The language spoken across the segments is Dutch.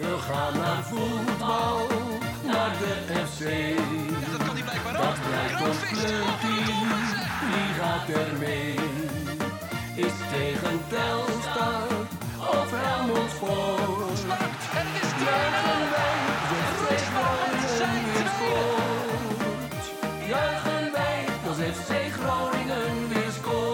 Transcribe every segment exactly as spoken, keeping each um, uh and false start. We gaan naar voetbal, naar de F C. Ja, dat kan hij blijkbaar ook. Dat blijkt ons team, wie gaat er mee? Is tegen Telstar of Helmond Sport? En het is juichen wij, de Groningen weer scoort. Juichen wij, als F C Groningen weer scoort.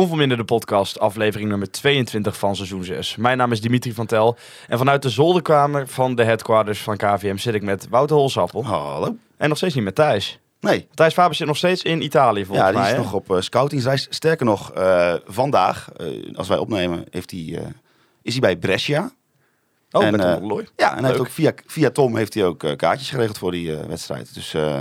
Conforminder de podcast, aflevering nummer tweeëntwintig van seizoen zes. Mijn naam is Dimitri van Tel en vanuit de zolderkamer van de headquarters van K V M zit ik met Wouter Holsappel. Hallo. En nog steeds niet met Thijs. Nee. Thijs Faber zit nog steeds in Italië, volgens mij. Ja, die is mij, nog op uh, scoutingsreis. Sterker nog, uh, vandaag, uh, als wij opnemen, heeft hij, uh, is hij bij Brescia. Oh, en, met uh, Tom. Ja, en hij heeft ook via, via Tom heeft hij ook uh, kaartjes geregeld voor die uh, wedstrijd. Dus, uh,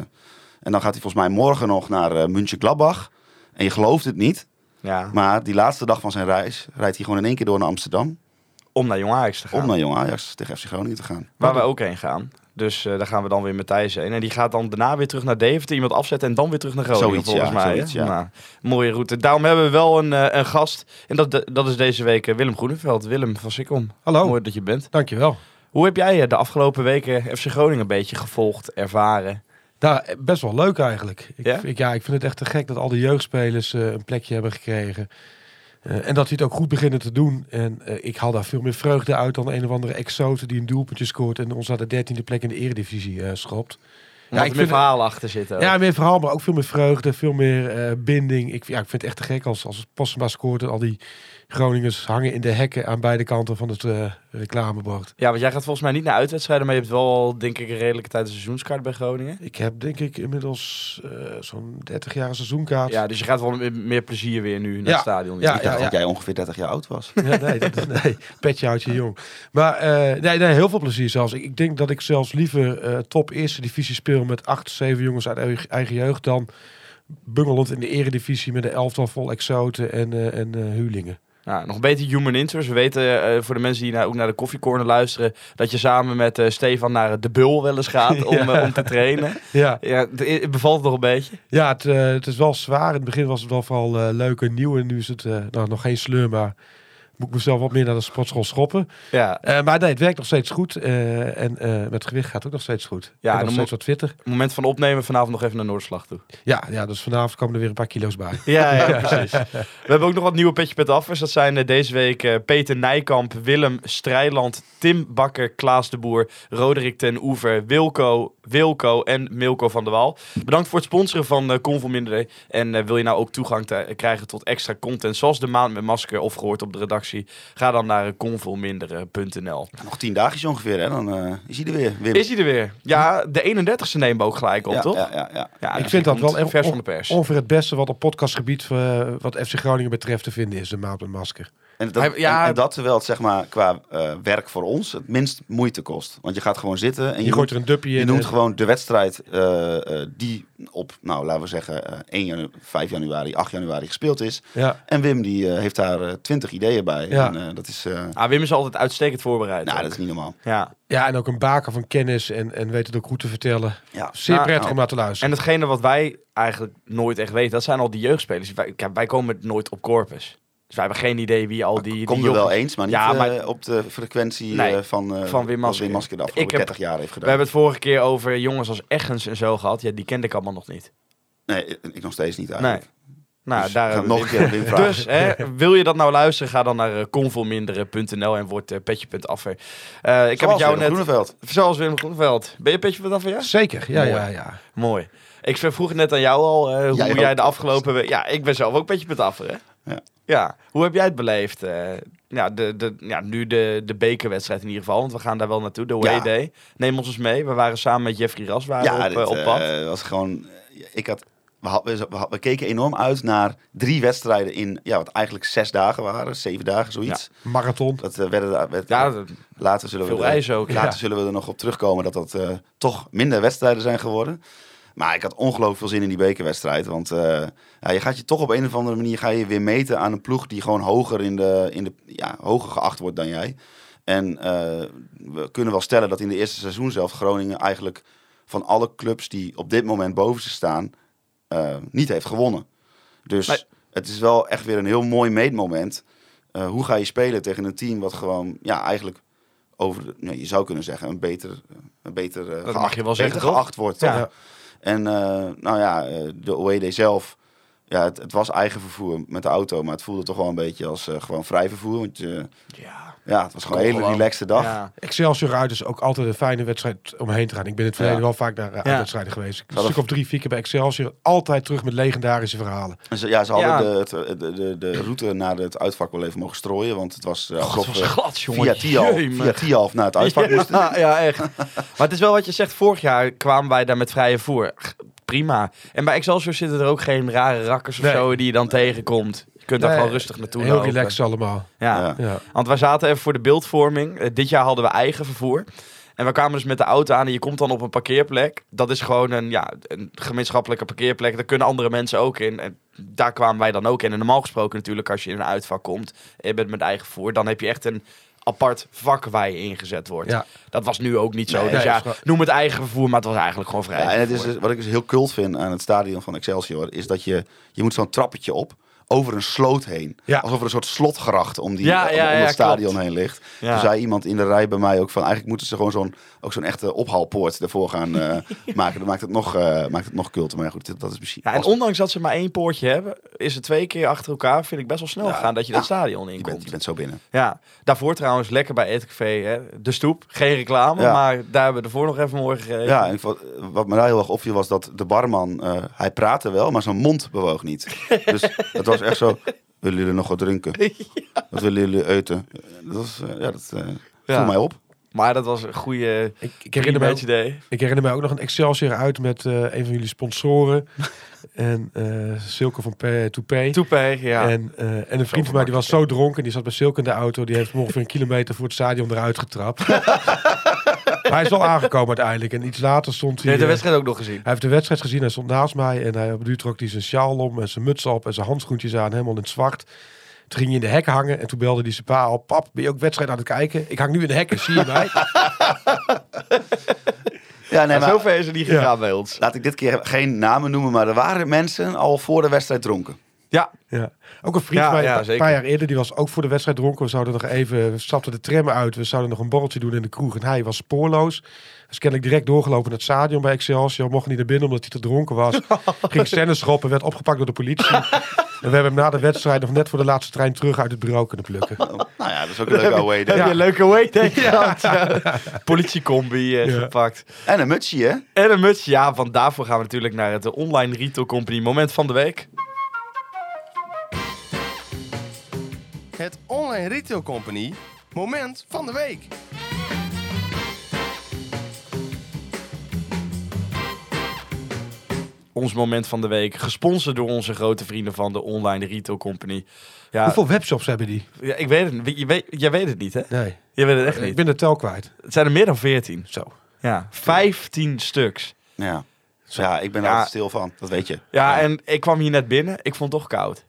en dan gaat hij volgens mij morgen nog naar uh, Mönchengladbach. En je gelooft het niet, ja, maar die laatste dag van zijn reis rijdt hij gewoon in één keer door naar Amsterdam. Om naar Jong Ajax te gaan. Om naar Jong Ajax tegen F C Groningen te gaan. Waar we ook heen gaan. Dus uh, daar gaan we dan weer met Thijs heen. En die gaat dan daarna weer terug naar Deventer, iemand afzetten en dan weer terug naar Groningen, zoiets, volgens ja, mij. Zoiets, ja. Nou, mooie route. Daarom hebben we wel een, uh, een gast. En dat, de, dat is deze week Willem Groeneveld. Willem van Sikkom. Hallo. Mooi dat je bent. Dankjewel. Hoe heb jij de afgelopen weken F C Groningen een beetje gevolgd, ervaren? Nou, best wel leuk eigenlijk. Ik, ja? Ik, ja, ik vind het echt te gek dat al die jeugdspelers uh, een plekje hebben gekregen. Uh, en dat hij het ook goed beginnen te doen. En uh, ik haal daar veel meer vreugde uit dan een of andere exote die een doelpuntje scoort en ons naar de dertiende plek in de Eredivisie uh, schopt. Ja, er ik meer vind verhaal het, achter zitten. Ja, meer verhaal, maar ook veel meer vreugde, veel meer uh, binding. Ik, ja, ik vind het echt te gek als, als Postema scoort en al die Groningers hangen in de hekken aan beide kanten van het uh, reclamebord. Ja, want jij gaat volgens mij niet naar uitwedstrijden, maar je hebt wel, denk ik, een redelijke tijd een seizoenskaart bij Groningen. Ik heb, denk ik, inmiddels uh, zo'n dertig jaar een seizoenkaart. Ja, dus je gaat wel meer plezier weer nu naar ja, het stadion. Ja, ik dacht ja, dat ja. jij ongeveer dertig jaar oud was. Ja, nee, dat, nee, petje houdt je jong. Maar uh, nee, nee, heel veel plezier zelfs. Ik, ik denk dat ik zelfs liever uh, top eerste divisie speel met acht, zeven jongens uit eigen jeugd dan bungelend in de eredivisie met een elftal vol exoten en, uh, en uh, huurlingen. Nou, nog beter human interest. We weten uh, voor de mensen die naar, ook naar de koffiecorner luisteren, dat je samen met uh, Stefan naar de Bul wel eens gaat ja. om, uh, om te trainen. Ja. Ja, het bevalt het nog een beetje? Ja, het, uh, het is wel zwaar. In het begin was het wel vooral uh, leuk en nieuw. En nu is het uh, nou, nog geen sleur, maar moet ik mezelf wat meer naar de sportschool schoppen. Ja. Uh, maar nee, het werkt nog steeds goed. Uh, en uh, met het gewicht gaat het ook nog steeds goed. Ja, en nog en steeds wat fitter. Moment van opnemen, vanavond nog even naar Noordslag toe. Ja, ja, dus vanavond komen er weer een paar kilo's bij. Ja, ja, ja precies. We hebben ook nog wat nieuwe petje pet affers. Dat zijn uh, deze week uh, Peter Nijkamp, Willem Strijland, Tim Bakker, Klaas de Boer, Roderick ten Oever, Wilco, Wilco en Milko van der Waal. Bedankt voor het sponsoren van uh, Conforminder. En uh, wil je nou ook toegang te, uh, krijgen tot extra content, zoals de maand met Masker of gehoord op de redactie, ga dan naar conforminder punt n l. Nog tien dagjes ongeveer, hè? Dan uh, is hij er weer. Wim. Is hij er weer? Ja, de eenendertigste nemen we ook gelijk op, ja, toch? Ja, ja, ja. Ja, ik vind dat wel echt vers van de pers. Ongeveer het beste wat op podcastgebied uh, wat F C Groningen betreft te vinden is de maand met Masker. En dat, Hij, ja, en, en dat terwijl het zeg maar qua uh, werk voor ons het minst moeite kost. Want je gaat gewoon zitten en je, je gooit er een dupje in. Je doet gewoon de wedstrijd uh, uh, die op, nou laten we zeggen, uh, één januari, vijf januari, acht januari gespeeld is. Ja. En Wim die uh, heeft daar uh, twintig ideeën bij. Ja. En, uh, dat is, uh... ah, Wim is altijd uitstekend voorbereid. Nou, ook. Dat is niet normaal. Ja. Ja, en ook een baken van kennis en, en weet het ook goed te vertellen. Ja. Zeer nou, prettig nou, om naar te luisteren. En hetgene wat wij eigenlijk nooit echt weten, dat zijn al die jeugdspelers. Wij, wij komen nooit op Corpus. Dus wij hebben geen idee wie al die... Kom je jongen... wel eens, maar niet ja, maar... Uh, op de frequentie nee, uh, van, uh, van Wim Masker. Wim Masker de afgelopen dertig jaar heeft gedaan. We hebben het vorige keer over jongens als Eggens en zo gehad. Ja, die kende ik allemaal nog niet. Nee, ik nog steeds niet eigenlijk. Nee. Nou, dus daar nog een keer Wim vragen. Dus hè, wil je dat nou luisteren, ga dan naar uh, conforminder punt n l en word uh, petje punt affer. Uh, ik heb het jou net... Groeneveld. Zoals Willem Groeneveld. Ben je petje punt affer, ja? Zeker, ja, ja, ja, ja. Mooi. Ik vroeg net aan jou al uh, hoe jij, jij de afgelopen... Was. Ja, ik ben zelf ook petje punt affer, hè? Ja. Ja, hoe heb jij het beleefd? Uh, ja, de, de, ja, nu de, de bekerwedstrijd in ieder geval, want we gaan daar wel naartoe, de away ja. day. Neem ons eens mee, we waren samen met Jeffrey Raswaard ja, op, uh, op pad. Ja, uh, was gewoon... Ik had, we, had, we, had, we keken enorm uit naar drie wedstrijden in, ja, wat eigenlijk zes dagen waren, zeven dagen, zoiets. Ja, marathon. Dat uh, werden... Werd, ja, dat, later zullen veel we reis er, ook. Later ja. zullen we er nog op terugkomen dat dat uh, toch minder wedstrijden zijn geworden. Maar ik had ongelooflijk veel zin in die bekerwedstrijd. Want uh, ja, je gaat je toch op een of andere manier ga je weer meten aan een ploeg die gewoon hoger, in de, in de, ja, hoger geacht wordt dan jij. En uh, we kunnen wel stellen dat in de eerste seizoen zelf Groningen eigenlijk van alle clubs die op dit moment boven ze staan, uh, niet heeft gewonnen. Dus nee. Het is wel echt weer een heel mooi meetmoment. Uh, hoe ga je spelen tegen een team wat gewoon, ja, eigenlijk over, nou, je zou kunnen zeggen, een beter, een beter, uh, geacht, mag je wel zeggen, beter geacht wordt. Ja. Toch? Ja. En uh, nou ja, de O E D zelf, ja, het, het was eigen vervoer met de auto, maar het voelde toch wel een beetje als uh, gewoon vrij vervoer. Want je, ja. ja, het was gewoon een hele gewoon. relaxte dag. Ja. Excelsior uit is ook altijd een fijne wedstrijd om heen te gaan. Ik ben in het verleden ja. wel vaak naar uh, ja. uitwedstrijden geweest. Ik een stuk of drie, vier keer bij Excelsior. Altijd terug met legendarische verhalen. Ze, ja, ze hadden ja. De, de, de, de route naar het uitvak wel even mogen strooien. Want het was, uh, God, grof, het was glad, jongen. Via Tialf, via Tialf naar het uitvak ja. moesten. Ja, ja, echt. Maar het is wel wat je zegt. Vorig jaar kwamen wij daar met vrije voer. Prima. En bij Excelsior zitten er ook geen rare rakkers of nee. zo die je dan tegenkomt. Je kunt daar nee, gewoon rustig naartoe heel lopen. Heel relaxed allemaal. Ja. Ja. ja, want wij zaten even voor de beeldvorming. Uh, dit jaar hadden we eigen vervoer. En we kwamen dus met de auto aan en je komt dan op een parkeerplek. Dat is gewoon een, ja, een gemeenschappelijke parkeerplek. Daar kunnen andere mensen ook in. En daar kwamen wij dan ook in. En normaal gesproken natuurlijk, als je in een uitvak komt en je bent met eigen vervoer, dan heb je echt een apart vak waar je ingezet wordt. Ja. Dat was nu ook niet zo. Nee, dus ja, ja, noem het eigen vervoer, maar het was eigenlijk gewoon vrij. Ja, en het is dus, wat ik dus heel kult vind aan het stadion van Excelsior, is dat je, je moet zo'n trappetje op, over een sloot heen. Ja. Alsof er een soort slotgracht om, die, ja, ja, ja, om het ja, stadion klopt. heen ligt. Ja. Toen zei iemand in de rij bij mij ook van, eigenlijk moeten ze gewoon zo'n, ook zo'n echte ophaalpoort ervoor gaan uh, maken. Dat maakt het nog, uh, maakt het nog culter. Maar goed, dat is misschien... Ja, en ondanks dat ze maar één poortje hebben, is het twee keer achter elkaar, vind ik best wel snel ja. gegaan dat je ja. dat stadion inkomt. Je bent, je bent zo binnen. Ja. Daarvoor trouwens, lekker bij E T K V, hè? De stoep. Geen reclame, ja. maar daar hebben we ervoor nog even mooi gegeven. Ja, en wat, wat me daar heel erg opviel was dat de barman, uh, hij praatte wel, maar zijn mond bewoog niet. Dus dat was echt zo, willen jullie nog wat drinken? Ja. Wat willen jullie eten? Dat was, uh, ja, dat uh, ja. viel mij op. Maar dat was een goede... Ik, ik, herinner mij ook, ik herinner mij ook nog een Excelsior uit met uh, een van jullie sponsoren. En uh, Silke van P- Toupé. Toupé, ja. En, uh, en een vriend van mij die was zo dronken, die zat bij Silke in de auto. Die heeft hem ongeveer een kilometer voor het stadion eruit getrapt. Maar hij is wel aangekomen uiteindelijk. En iets later stond hij... Hij heeft de wedstrijd ook nog gezien. Hij heeft de wedstrijd gezien. Hij stond naast mij. En hij, op duur trok hij zijn sjaal om en zijn muts op en zijn handschoentjes aan. Helemaal in het zwart. Toen ging hij in de hek hangen. En toen belde hij zijn pa al. Pap, ben je ook wedstrijd aan het kijken? Ik hang nu in de hekken. Zie je mij? Ja, nee, maar zover is er niet gegaan ja. bij ons. Laat ik dit keer geen namen noemen. Maar er waren mensen al voor de wedstrijd dronken. Ja. ja. Ook een vriend van mij, een paar jaar eerder, die was ook voor de wedstrijd dronken. We zouden nog even, we stapten de tram uit. We zouden nog een borreltje doen in de kroeg. En hij was spoorloos. Dus kennelijk direct doorgelopen naar het stadion bij Excelsior. Mocht niet naar binnen omdat hij te dronken was. Ging stennis schoppen, werd opgepakt door de politie. En we hebben hem na de wedstrijd nog net voor de laatste trein terug uit het bureau kunnen plukken. Nou ja, dat is ook een leuke away day. Heb je een leuke away day gehad? Politiecombi eh, ja. gepakt. En een mutsje, hè? En een mutsje, ja. Want daarvoor gaan we natuurlijk naar het online retail company moment van de week. Het Online Retail Company moment van de week. Ons moment van de week, gesponsord door onze grote vrienden van de Online Retail Company. Ja, hoeveel webshops hebben die? Ja, ik weet het niet. Je weet, jij weet het niet, hè? Nee. Je weet het echt niet. Ik ben de tel kwijt. Het zijn er meer dan veertien. Zo. Ja, vijftien stuks. Ja. Zo. Ja, ik ben er ja. altijd stil van. Dat weet je. Ja, ja, en ik kwam hier net binnen. Ik vond het toch koud.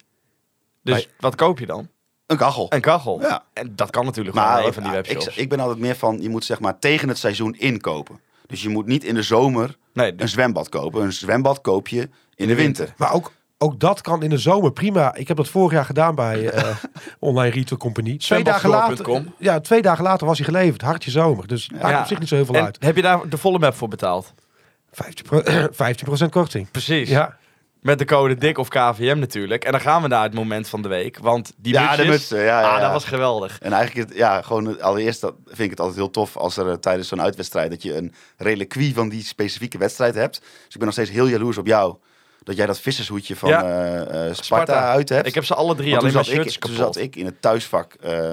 Dus maar, wat koop je dan? Een kachel. Een kachel. Ja. En dat kan natuurlijk maar, gewoon een van die webshops. Ik, ik ben altijd meer van, je moet zeg maar tegen het seizoen inkopen. Dus je moet niet in de zomer nee, dus... een zwembad kopen. Een zwembad koop je in de, de winter. winter. Maar ook, ook dat kan in de zomer prima. Ik heb dat vorig jaar gedaan bij uh, Online Retail Company. Twee dagen, later, ja, twee dagen later was hij geleverd. Hartje zomer. Dus daar ja. op zich niet zo heel veel en uit. Heb je daar de volle map voor betaald? vijftien procent korting. Precies. Ja. Met de code Dick of K V M natuurlijk. En dan gaan we naar het moment van de week. Want die ja, mutsjes, de mutsen, ja, ja, ah, dat ja. was geweldig. En eigenlijk, het, ja, gewoon allereerst dat vind ik het altijd heel tof als er uh, tijdens zo'n uitwedstrijd dat je een reliquie van die specifieke wedstrijd hebt. Dus ik ben nog steeds heel jaloers op jou. Dat jij dat vissershoedje van ja. uh, uh, Sparta, Sparta uit hebt. Ik heb ze alle drie. Want alleen toen zat, mijn shirts ik, toen zat ik in het thuisvak uh,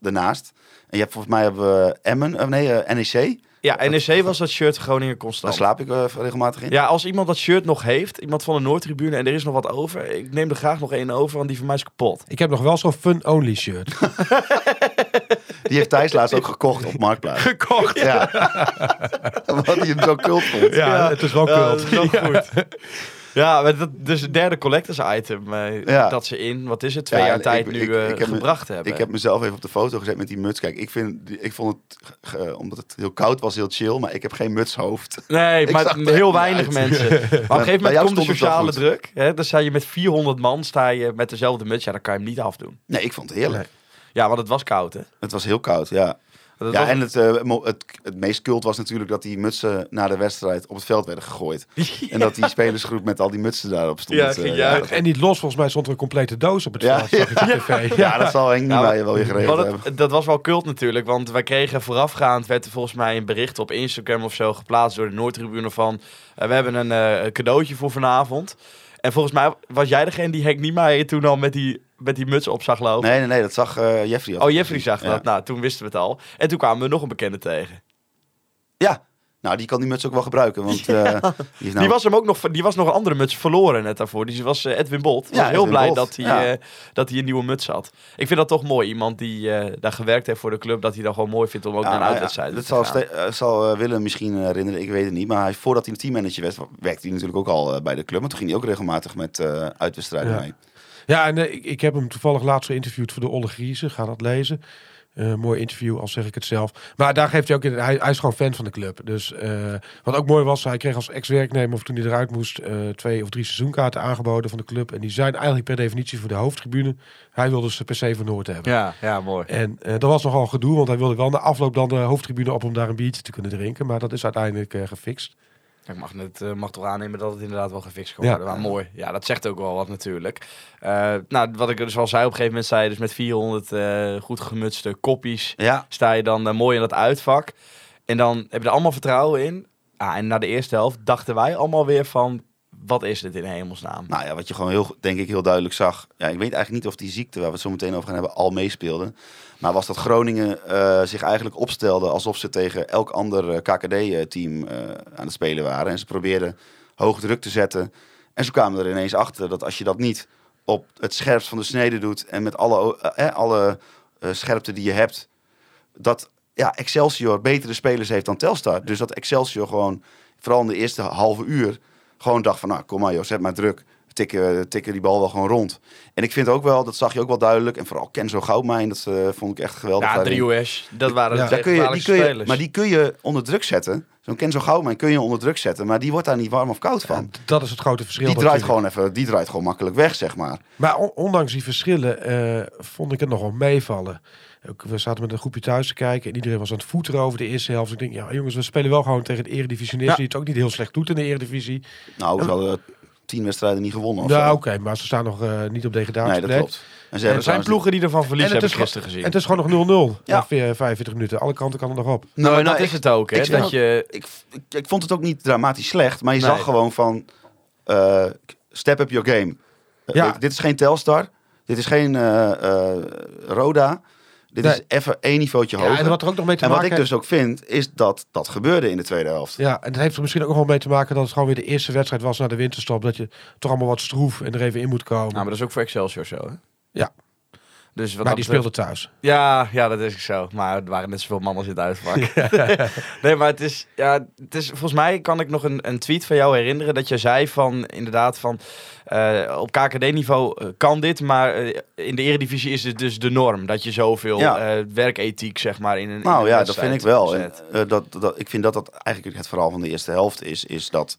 daarnaast. En je hebt volgens mij hebben we Emmen, uh, nee, uh, N E C. Ja, N E C was dat shirt Groningen constant. Daar slaap ik uh, regelmatig in. Ja, als iemand dat shirt nog heeft, iemand van de Noordtribune en er is nog wat over, ik neem er graag nog één over, want die van mij is kapot. Ik heb nog wel zo'n fun-only shirt. Die heeft Thijs laatst ook gekocht op Marktplaats. Gekocht? Ja. Omdat hij hem zo kult vond. Ja, ja, het is wel kult. Ja, dat is wel ja. goed. Ja, maar dat, dus het derde collectors item uh, ja. dat ze in, wat is het, twee ja, jaar tijd ik, nu ik, uh, ik heb gebracht me, hebben. Ik heb mezelf even op de foto gezet met die muts. Kijk, ik, vind, ik vond het, uh, omdat het heel koud was, heel chill, maar ik heb geen mutshoofd. Nee, maar heel weinig uit. mensen. Maar op een gegeven moment komt de sociale druk. Hè? Dan sta je met vierhonderd man, sta je met dezelfde muts. Ja, dan kan je hem niet afdoen. Nee, ik vond het heerlijk. Nee. Ja, want het was koud, hè? Het was heel koud, ja. Dat ja, was... en het, uh, het, het meest cult was natuurlijk dat die mutsen na de wedstrijd op het veld werden gegooid. Ja. En dat die spelersgroep met al die mutsen daarop stond. Ja, uh, ja, en niet los, volgens mij stond er een complete doos op het ja. veld, zag ik ja. op tv. Ja, ja, dat zal Henk Niemeijer nou, wel weer geregeld het, hebben. Dat was wel cult natuurlijk, want wij kregen voorafgaand, werd er volgens mij een bericht op Instagram of zo geplaatst door de Noordtribune van, uh, we hebben een uh, cadeautje voor vanavond. En volgens mij was jij degene die Henk Niemeijer toen al met die... met die muts op zag lopen. Nee, nee, nee, dat zag uh, Jeffrey. Oh, Jeffrey gezien. Zag dat. Ja. Nou, toen wisten we het al. En toen kwamen we nog een bekende tegen. Ja, nou, die kan die muts ook wel gebruiken. Want ja. uh, die, nou... die was hem ook nog, die was nog een andere muts verloren net daarvoor. Dus die was uh, Edwin Bolt. Ja, was heel Edwin blij Bolt. dat hij ja. uh, dat hij een nieuwe muts had. Ik vind dat toch mooi. Iemand die uh, daar gewerkt heeft voor de club, dat hij dan gewoon mooi vindt om ook ja, naar een nou, uitwedstrijd ja, te gaan. Dat zal, uh, zal uh, Willem misschien herinneren, ik weet het niet. Maar hij, voordat hij een teammanager werd, werkte hij natuurlijk ook al uh, bij de club. Maar toen ging hij ook regelmatig met uh, uitwedstrijden ja. mee. Ja, en uh, ik, ik heb hem toevallig laatst geïnterviewd voor de Olle Griezen. Ga dat lezen. Uh, mooi interview, al zeg ik het zelf. Maar daar geeft hij ook in. Hij, hij is gewoon fan van de club. Dus uh, wat ook mooi was, hij kreeg als ex-werknemer, of toen hij eruit moest, uh, twee of drie seizoenkaarten aangeboden van de club. En die zijn eigenlijk per definitie voor de hoofdtribune. Hij wilde ze per se van Noord hebben. Ja, ja, mooi. En uh, dat was nogal gedoe, want hij wilde wel na afloop dan de hoofdtribune op om daar een biertje te kunnen drinken. Maar dat is uiteindelijk uh, gefixt. Ik mag, net, uh, mag toch aannemen dat het inderdaad wel gefixt kan worden. Ja. Maar mooi. Ja, dat zegt ook wel wat natuurlijk. Uh, nou, wat ik dus al zei op een gegeven moment, zei dus met vierhonderd uh, goed gemutste koppies ja. sta je dan uh, mooi in dat uitvak. En dan heb je er allemaal vertrouwen in. Ah, en na de eerste helft dachten wij allemaal weer van, wat is dit in hemelsnaam? Nou ja, wat je gewoon heel, denk ik, heel duidelijk zag. Ja, ik weet eigenlijk niet of die ziekte waar we het zo meteen over gaan hebben al meespeelde. Maar was dat Groningen uh, zich eigenlijk opstelde alsof ze tegen elk ander K K D-team uh, aan het spelen waren. En ze probeerden hoog druk te zetten. En ze kwamen er ineens achter dat als je dat niet op het scherpst van de snede doet en met alle, uh, eh, alle uh, scherpte die je hebt, dat ja, Excelsior betere spelers heeft dan Telstar. Dus dat Excelsior gewoon, vooral in de eerste halve uur, gewoon dacht van, nou, kom maar joh, zet maar druk. Tikken, tikken die bal wel gewoon rond. En ik vind ook wel, dat zag je ook wel duidelijk. En vooral Kenzo Goudmijn, dat uh, vond ik echt geweldig. Ja, drie U S, dat waren ja. de kun je, die kun je, spelers. Maar die kun je onder druk zetten. Zo'n Kenzo Goudmijn kun je onder druk zetten. Maar die wordt daar niet warm of koud van. Ja, dat is het grote verschil. Die draait, gewoon even, die draait gewoon makkelijk weg, zeg maar. Maar on- ondanks die verschillen uh, vond ik het nogal meevallen. We zaten met een groepje thuis te kijken en iedereen was aan het voeteren over de eerste helft. Ik denk, ja jongens, we spelen wel gewoon tegen het eredivisionist ja. die het ook niet heel slecht doet in de eredivisie. Nou, we hadden tien wedstrijden niet gewonnen. Ja, oké, okay, maar ze staan nog uh, niet op degradatie. Nee, dat klopt. En ze en er zijn ploegen die ervan verliezen, hebben gisteren gezien. En het is gewoon nog nul nul ja. na vijfenveertig minuten. Alle kanten kan er nog op. Nou, nou, nou dat ik, is het ook. Hè, ik, dat je... ik, ik, ik vond het ook niet dramatisch slecht, maar je nee. zag gewoon van uh, step up your game. Ja. Uh, dit is geen Telstar. Dit is geen uh, uh, Roda. Dit nee. is even één niveautje hoger. Ja, en wat er ook nog mee te en maken wat ik heeft... dus ook vind, is dat dat gebeurde in de tweede helft. Ja, en dat heeft er misschien ook nog wel mee te maken dat het gewoon weer de eerste wedstrijd was na de winterstop. Dat je toch allemaal wat stroef en er even in moet komen. Nou, maar dat is ook voor Excelsior zo, hè? Ja. Dus wat maar die betreft... speelde thuis. Ja, ja, dat is zo. Maar er waren net zoveel mannen als in het uitvak. Ja. Nee, maar het is, ja, het is... Volgens mij kan ik nog een, een tweet van jou herinneren. Dat je zei van, inderdaad, van... Uh, op K K D-niveau kan dit, maar uh, in de eredivisie is het dus de norm. Dat je zoveel ja. uh, werkethiek, zeg maar, in een Nou in een ja, dat vind ik wel. En, uh, dat, dat, ik vind dat dat eigenlijk het verhaal van de eerste helft is. Is dat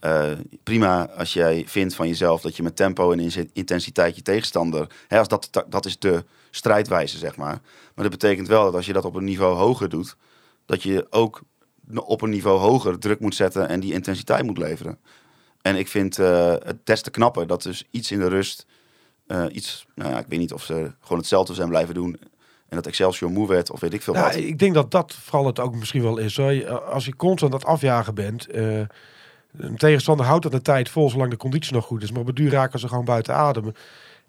uh, prima als jij vindt van jezelf dat je met tempo en intensiteit je tegenstander... Hè, als dat, dat is de strijdwijze, zeg maar. Maar dat betekent wel dat als je dat op een niveau hoger doet, dat je ook op een niveau hoger druk moet zetten en die intensiteit moet leveren. En ik vind uh, het des te knapper dat dus iets in de rust, uh, iets, nou ja, ik weet niet of ze gewoon hetzelfde zijn blijven doen. En dat Excelsior moe werd of weet ik veel nou, wat. Ik denk dat dat vooral het ook misschien wel is. Hoor. Als je constant aan het afjagen bent, uh, een tegenstander houdt dat de tijd vol zolang de conditie nog goed is. Maar op het duur raken ze gewoon buiten adem.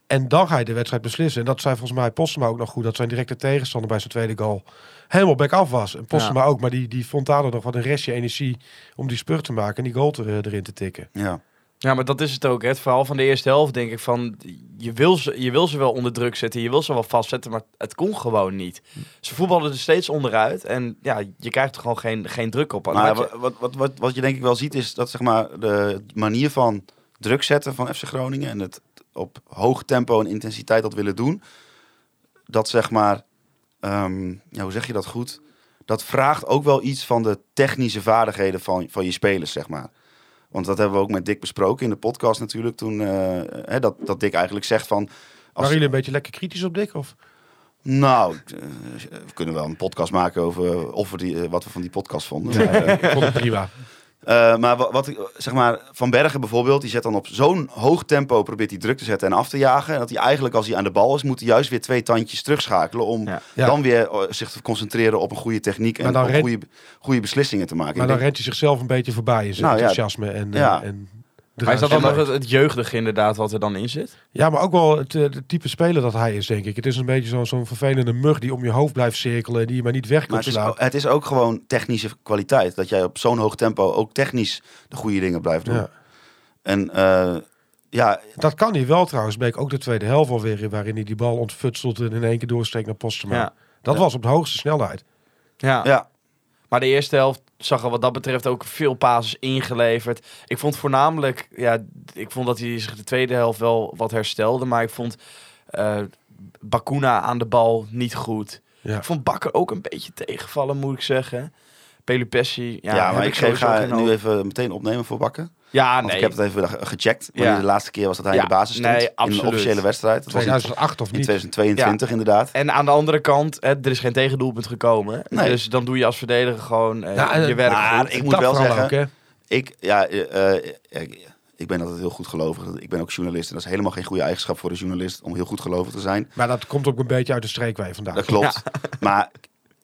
En dan ga je de wedstrijd beslissen. En dat zei volgens mij Postema ook nog goed. Dat zijn directe tegenstander bij zijn tweede goal helemaal back af was. En Postema ja. ook. Maar die, die vond daar nog wat een restje energie om die spurt te maken en die goal er, erin te tikken. Ja. Ja, maar dat is het ook. Hè. Het verhaal van de eerste helft, denk ik, van je wil, ze, je wil ze wel onder druk zetten, je wil ze wel vastzetten, maar het kon gewoon niet. Ze voetballen er steeds onderuit en ja, je krijgt er gewoon geen, geen druk op. Maar wat, je... Wat, wat, wat, wat je denk ik wel ziet is dat zeg maar de manier van druk zetten van F C Groningen en het op hoog tempo en intensiteit dat willen doen, dat zeg maar, um, ja, hoe zeg je dat goed? Dat vraagt ook wel iets van de technische vaardigheden van, van je spelers, zeg maar. Want dat hebben we ook met Dick besproken in de podcast natuurlijk, toen uh, hè, dat, dat Dick eigenlijk zegt van... Als... Waren jullie een beetje lekker kritisch op Dick, of? Nou, we kunnen wel een podcast maken over of we die, wat we van die podcast vonden. Ja, ik vond het prima. Uh, maar wat ik zeg maar, Van Bergen bijvoorbeeld, die zet dan op zo'n hoog tempo, probeert hij druk te zetten en af te jagen. En dat hij eigenlijk, als hij aan de bal is, moet hij juist weer twee tandjes terugschakelen om ja. Ja. dan weer zich te concentreren op een goede techniek en op red... goede, goede beslissingen te maken. Maar dan denk... rent je zichzelf een beetje voorbij in zijn nou, enthousiasme ja. en... Ja. en... Maar is dat dan nog het, het jeugdige inderdaad wat er dan in zit? Ja, maar ook wel het, het type speler dat hij is, denk ik. Het is een beetje zo, zo'n vervelende mug die om je hoofd blijft cirkelen, die je maar niet weg kunt slaan. Het is, het is ook gewoon technische kwaliteit. Dat jij op zo'n hoog tempo ook technisch de goede dingen blijft doen. Ja. En uh, ja... Dat kan hij wel trouwens, bleek ook de tweede helft alweer, waarin hij die bal ontfutselt en in één keer doorsteekt naar Postema. Ja. Dat ja. was op de hoogste snelheid. Ja. ja. Maar de eerste helft zag er wat dat betreft ook veel passes ingeleverd. Ik vond voornamelijk, ja, ik vond dat hij zich de tweede helft wel wat herstelde. Maar ik vond uh, Bacuna aan de bal niet goed. Ja. Ik vond Bakker ook een beetje tegenvallen, moet ik zeggen. Pelupessi. Ja, ja, maar ik, ik ga nu even meteen opnemen voor Bakker. Ja, nee. Want ik heb het even gecheckt. Ja. De laatste keer was dat hij ja, in de basis stond. Nee, in de officiële wedstrijd. Dat tweeduizend acht was in, of niet? In tweeduizend tweeëntwintig ja. inderdaad. En aan de andere kant, hè, er is geen tegendoelpunt gekomen. Nee. Dus dan doe je als verdediger gewoon eh, nou, je werk nou, goed. Ik moet wel zeggen, ook, ik, ja, uh, ik, ik ben altijd heel goed gelovig. Ik ben ook journalist. En dat is helemaal geen goede eigenschap voor een journalist om heel goed gelovig te zijn. Maar dat komt ook een beetje uit de streek waar je vandaan. Dat klopt. Ja. Maar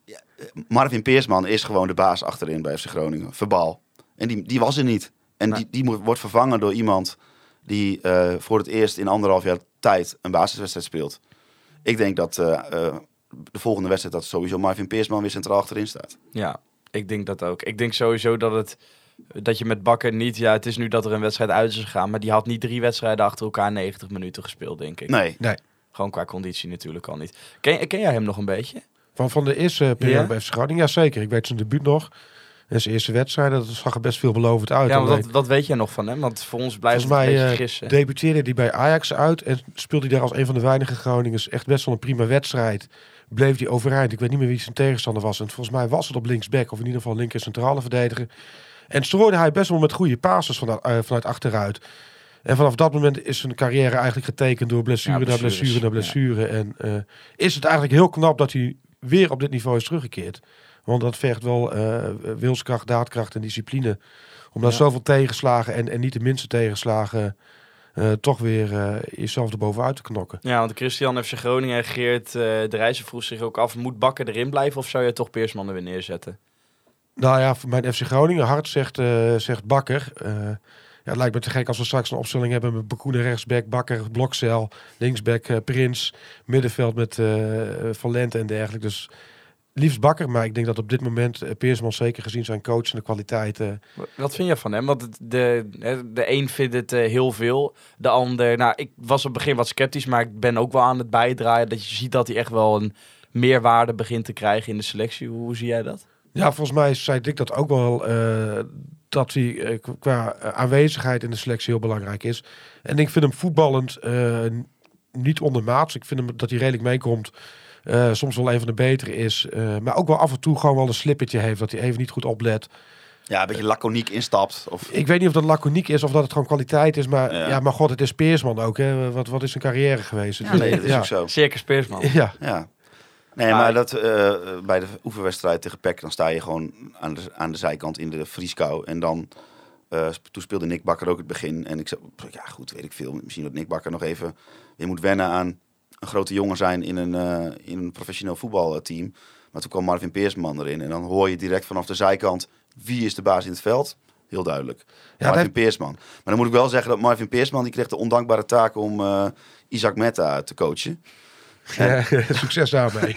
ja, Marvin Peersman is gewoon de baas achterin bij F C Groningen. Verbaal. En die, die was er niet. En die, die wordt vervangen door iemand die uh, voor het eerst in anderhalf jaar tijd een basiswedstrijd speelt. Ik denk dat uh, uh, de volgende wedstrijd dat sowieso Marvin Peersman weer centraal achterin staat. Ja, ik denk dat ook. Ik denk sowieso dat het dat je met Bakker niet... Ja, het is nu dat er een wedstrijd uit is gegaan, maar die had niet drie wedstrijden achter elkaar negentig minuten gespeeld, denk ik. Nee. nee. Gewoon qua conditie natuurlijk al niet. Ken, ken jij hem nog een beetje? Van, van de eerste periode ja? bij F C Groningen? Jazeker, ik weet zijn debuut nog. En zijn eerste wedstrijd, dat zag er best veelbelovend uit. Ja, dat, dat weet jij nog van hem, want voor ons blijft volgens het mij, een beetje gissen. Volgens mij debuteerde hij bij Ajax uit en speelde hij daar als een van de weinige Groningers echt best wel een prima wedstrijd. Bleef hij overeind, ik weet niet meer wie zijn tegenstander was. En volgens mij was het op linksback, of in ieder geval linker centrale verdediger. En strooide hij best wel met goede passes vanuit, uh, vanuit achteruit. En vanaf dat moment is zijn carrière eigenlijk getekend door blessure ja, naar blessure naar blessure. Ja. En uh, is het eigenlijk heel knap dat hij weer op dit niveau is teruggekeerd. Want dat vergt wel uh, wilskracht, daadkracht en discipline. Om daar ja. zoveel tegenslagen en, en niet de minste tegenslagen... Uh, toch weer uh, jezelf er bovenuit te knokken. Ja, want Christian F C Groningen en Geert uh, de Reizen vroeg zich ook af... Moet Bakker erin blijven of zou je toch Peersman er weer neerzetten? Nou ja, mijn F C Groningen hart zegt, uh, zegt Bakker... Uh, ja, het lijkt me te gek als we straks een opstelling hebben met Bacuna rechtsback, Bakker, Blokcel, linksback, uh, Prins... middenveld met uh, Valente en dergelijke, dus... Liefst Bakker, maar ik denk dat op dit moment Peersman zeker gezien zijn coach en de kwaliteiten... Uh... Wat vind je van hem? Want de, de, de een vindt het uh, heel veel, de ander... Nou, ik was op het begin wat sceptisch, maar ik ben ook wel aan het bijdraaien... dat je ziet dat hij echt wel een meerwaarde begint te krijgen in de selectie. Hoe, hoe zie jij dat? Ja, volgens mij zei Dick dat ook wel... Uh, dat hij uh, qua aanwezigheid in de selectie heel belangrijk is. En ik vind hem voetballend uh, niet ondermaats. Ik vind hem dat hij redelijk meekomt... Uh, soms wel een van de betere is. Uh, maar ook wel af en toe gewoon wel een slippertje heeft. Dat hij even niet goed oplet. Ja, een beetje uh, laconiek instapt. Of... Ik weet niet of dat laconiek is of dat het gewoon kwaliteit is. Maar, ja. Ja, maar god, het is Peersman ook. Hè. Wat, wat is zijn carrière geweest? Ja, nee, dat is ja. ook zo. Circus Peersman. Ja. ja. Nee, maar dat, uh, bij de oefenwedstrijd tegen P E C... dan sta je gewoon aan de, aan de zijkant in de vrieskou. En dan... Uh, toen speelde Nick Bakker ook het begin. En ik zei, ja goed, weet ik veel. Misschien dat Nick Bakker nog even... Je moet wennen aan... een grote jongen zijn in een, uh, in een professioneel voetbalteam. Maar toen kwam Marvin Peersman erin. En dan hoor je direct vanaf de zijkant... wie is de baas in het veld? Heel duidelijk. Ja, Marvin heeft... Peersman. Maar dan moet ik wel zeggen dat Marvin Peersman... die kreeg de ondankbare taak om uh, Isaac Meta te coachen. Ja, succes daarmee.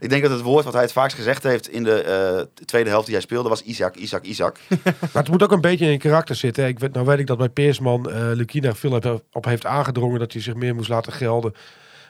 Ik denk dat het woord wat hij het vaakst gezegd heeft... in de uh, tweede helft die hij speelde was Isaac, Isaac, Isaac. Maar het moet ook een beetje in karakter zitten. Hè? Ik weet, nou weet ik dat bij Peersman uh, Lukkien veel op heeft aangedrongen... dat hij zich meer moest laten gelden.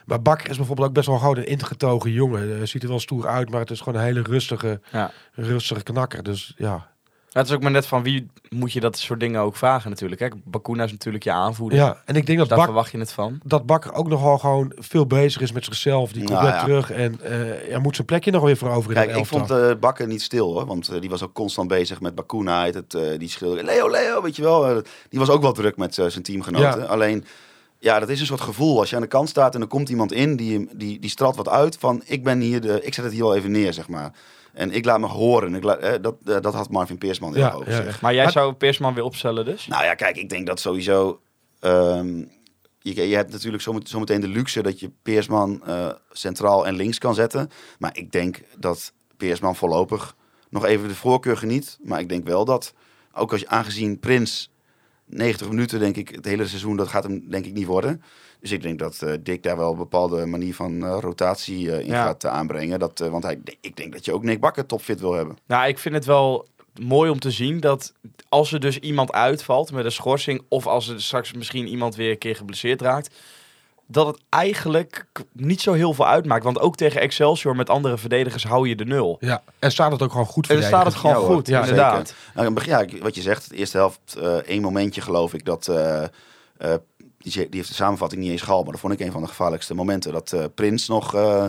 Maar Bakker is bijvoorbeeld ook best wel gewoon een ingetogen jongen. Uh, ziet er wel stoer uit, maar het is gewoon een hele rustige, ja. rustige knakker. Dus ja... Het is ook maar net van wie moet je dat soort dingen ook vragen natuurlijk. Kijk, Bacuna is natuurlijk je aanvoerder. Ja, en ik denk dat daar Bak, verwacht je het van. Dat Bakker ook nogal gewoon veel bezig is met zichzelf. Die komt nou, net ja. terug en uh, er moet zijn plekje nog weer veroveren. Kijk, in ik vond uh, Bakker niet stil hoor. Want uh, die was ook constant bezig met Bacuna. Het, uh, die schreeuwde Leo, Leo, weet je wel. Uh, die was ook wel druk met uh, zijn teamgenoten. Ja. Alleen Ja, dat is een soort gevoel. Als je aan de kant staat en er komt iemand in, die, die, die straalt wat uit van ik ben hier de, ik zet het hier wel even neer, zeg maar. En ik laat me horen. Ik laat, eh, dat, eh, dat had Marvin Peersman in ja, over zich. Ja, ja. Maar jij maar, zou Peersman weer opstellen dus? Nou ja, kijk, ik denk dat sowieso... Um, je, je hebt natuurlijk zometeen de luxe dat je Peersman uh, centraal en links kan zetten. Maar ik denk dat Peersman voorlopig nog even de voorkeur geniet. Maar ik denk wel dat, ook als je aangezien Prins... negentig minuten, denk ik, het hele seizoen, dat gaat hem denk ik niet worden. Dus ik denk dat uh, Dick daar wel een bepaalde manier van uh, rotatie uh, in ja. gaat uh, aanbrengen. Dat, uh, want hij, ik denk dat je ook Nick Bakker topfit wil hebben. Nou, ik vind het wel mooi om te zien dat als er dus iemand uitvalt met een schorsing... of als er straks misschien iemand weer een keer geblesseerd raakt... dat het eigenlijk niet zo heel veel uitmaakt. Want ook tegen Excelsior met andere verdedigers hou je de nul. Ja, en staat het ook gewoon goed voor je. En staat het gewoon ja, goed, ja, ja, inderdaad. Nou, ja, wat je zegt, de eerste helft, uh, één momentje geloof ik, dat... Uh, uh, die, die heeft de samenvatting niet eens gehaald, maar dat vond ik een van de gevaarlijkste momenten. Dat uh, Prins nog... Uh,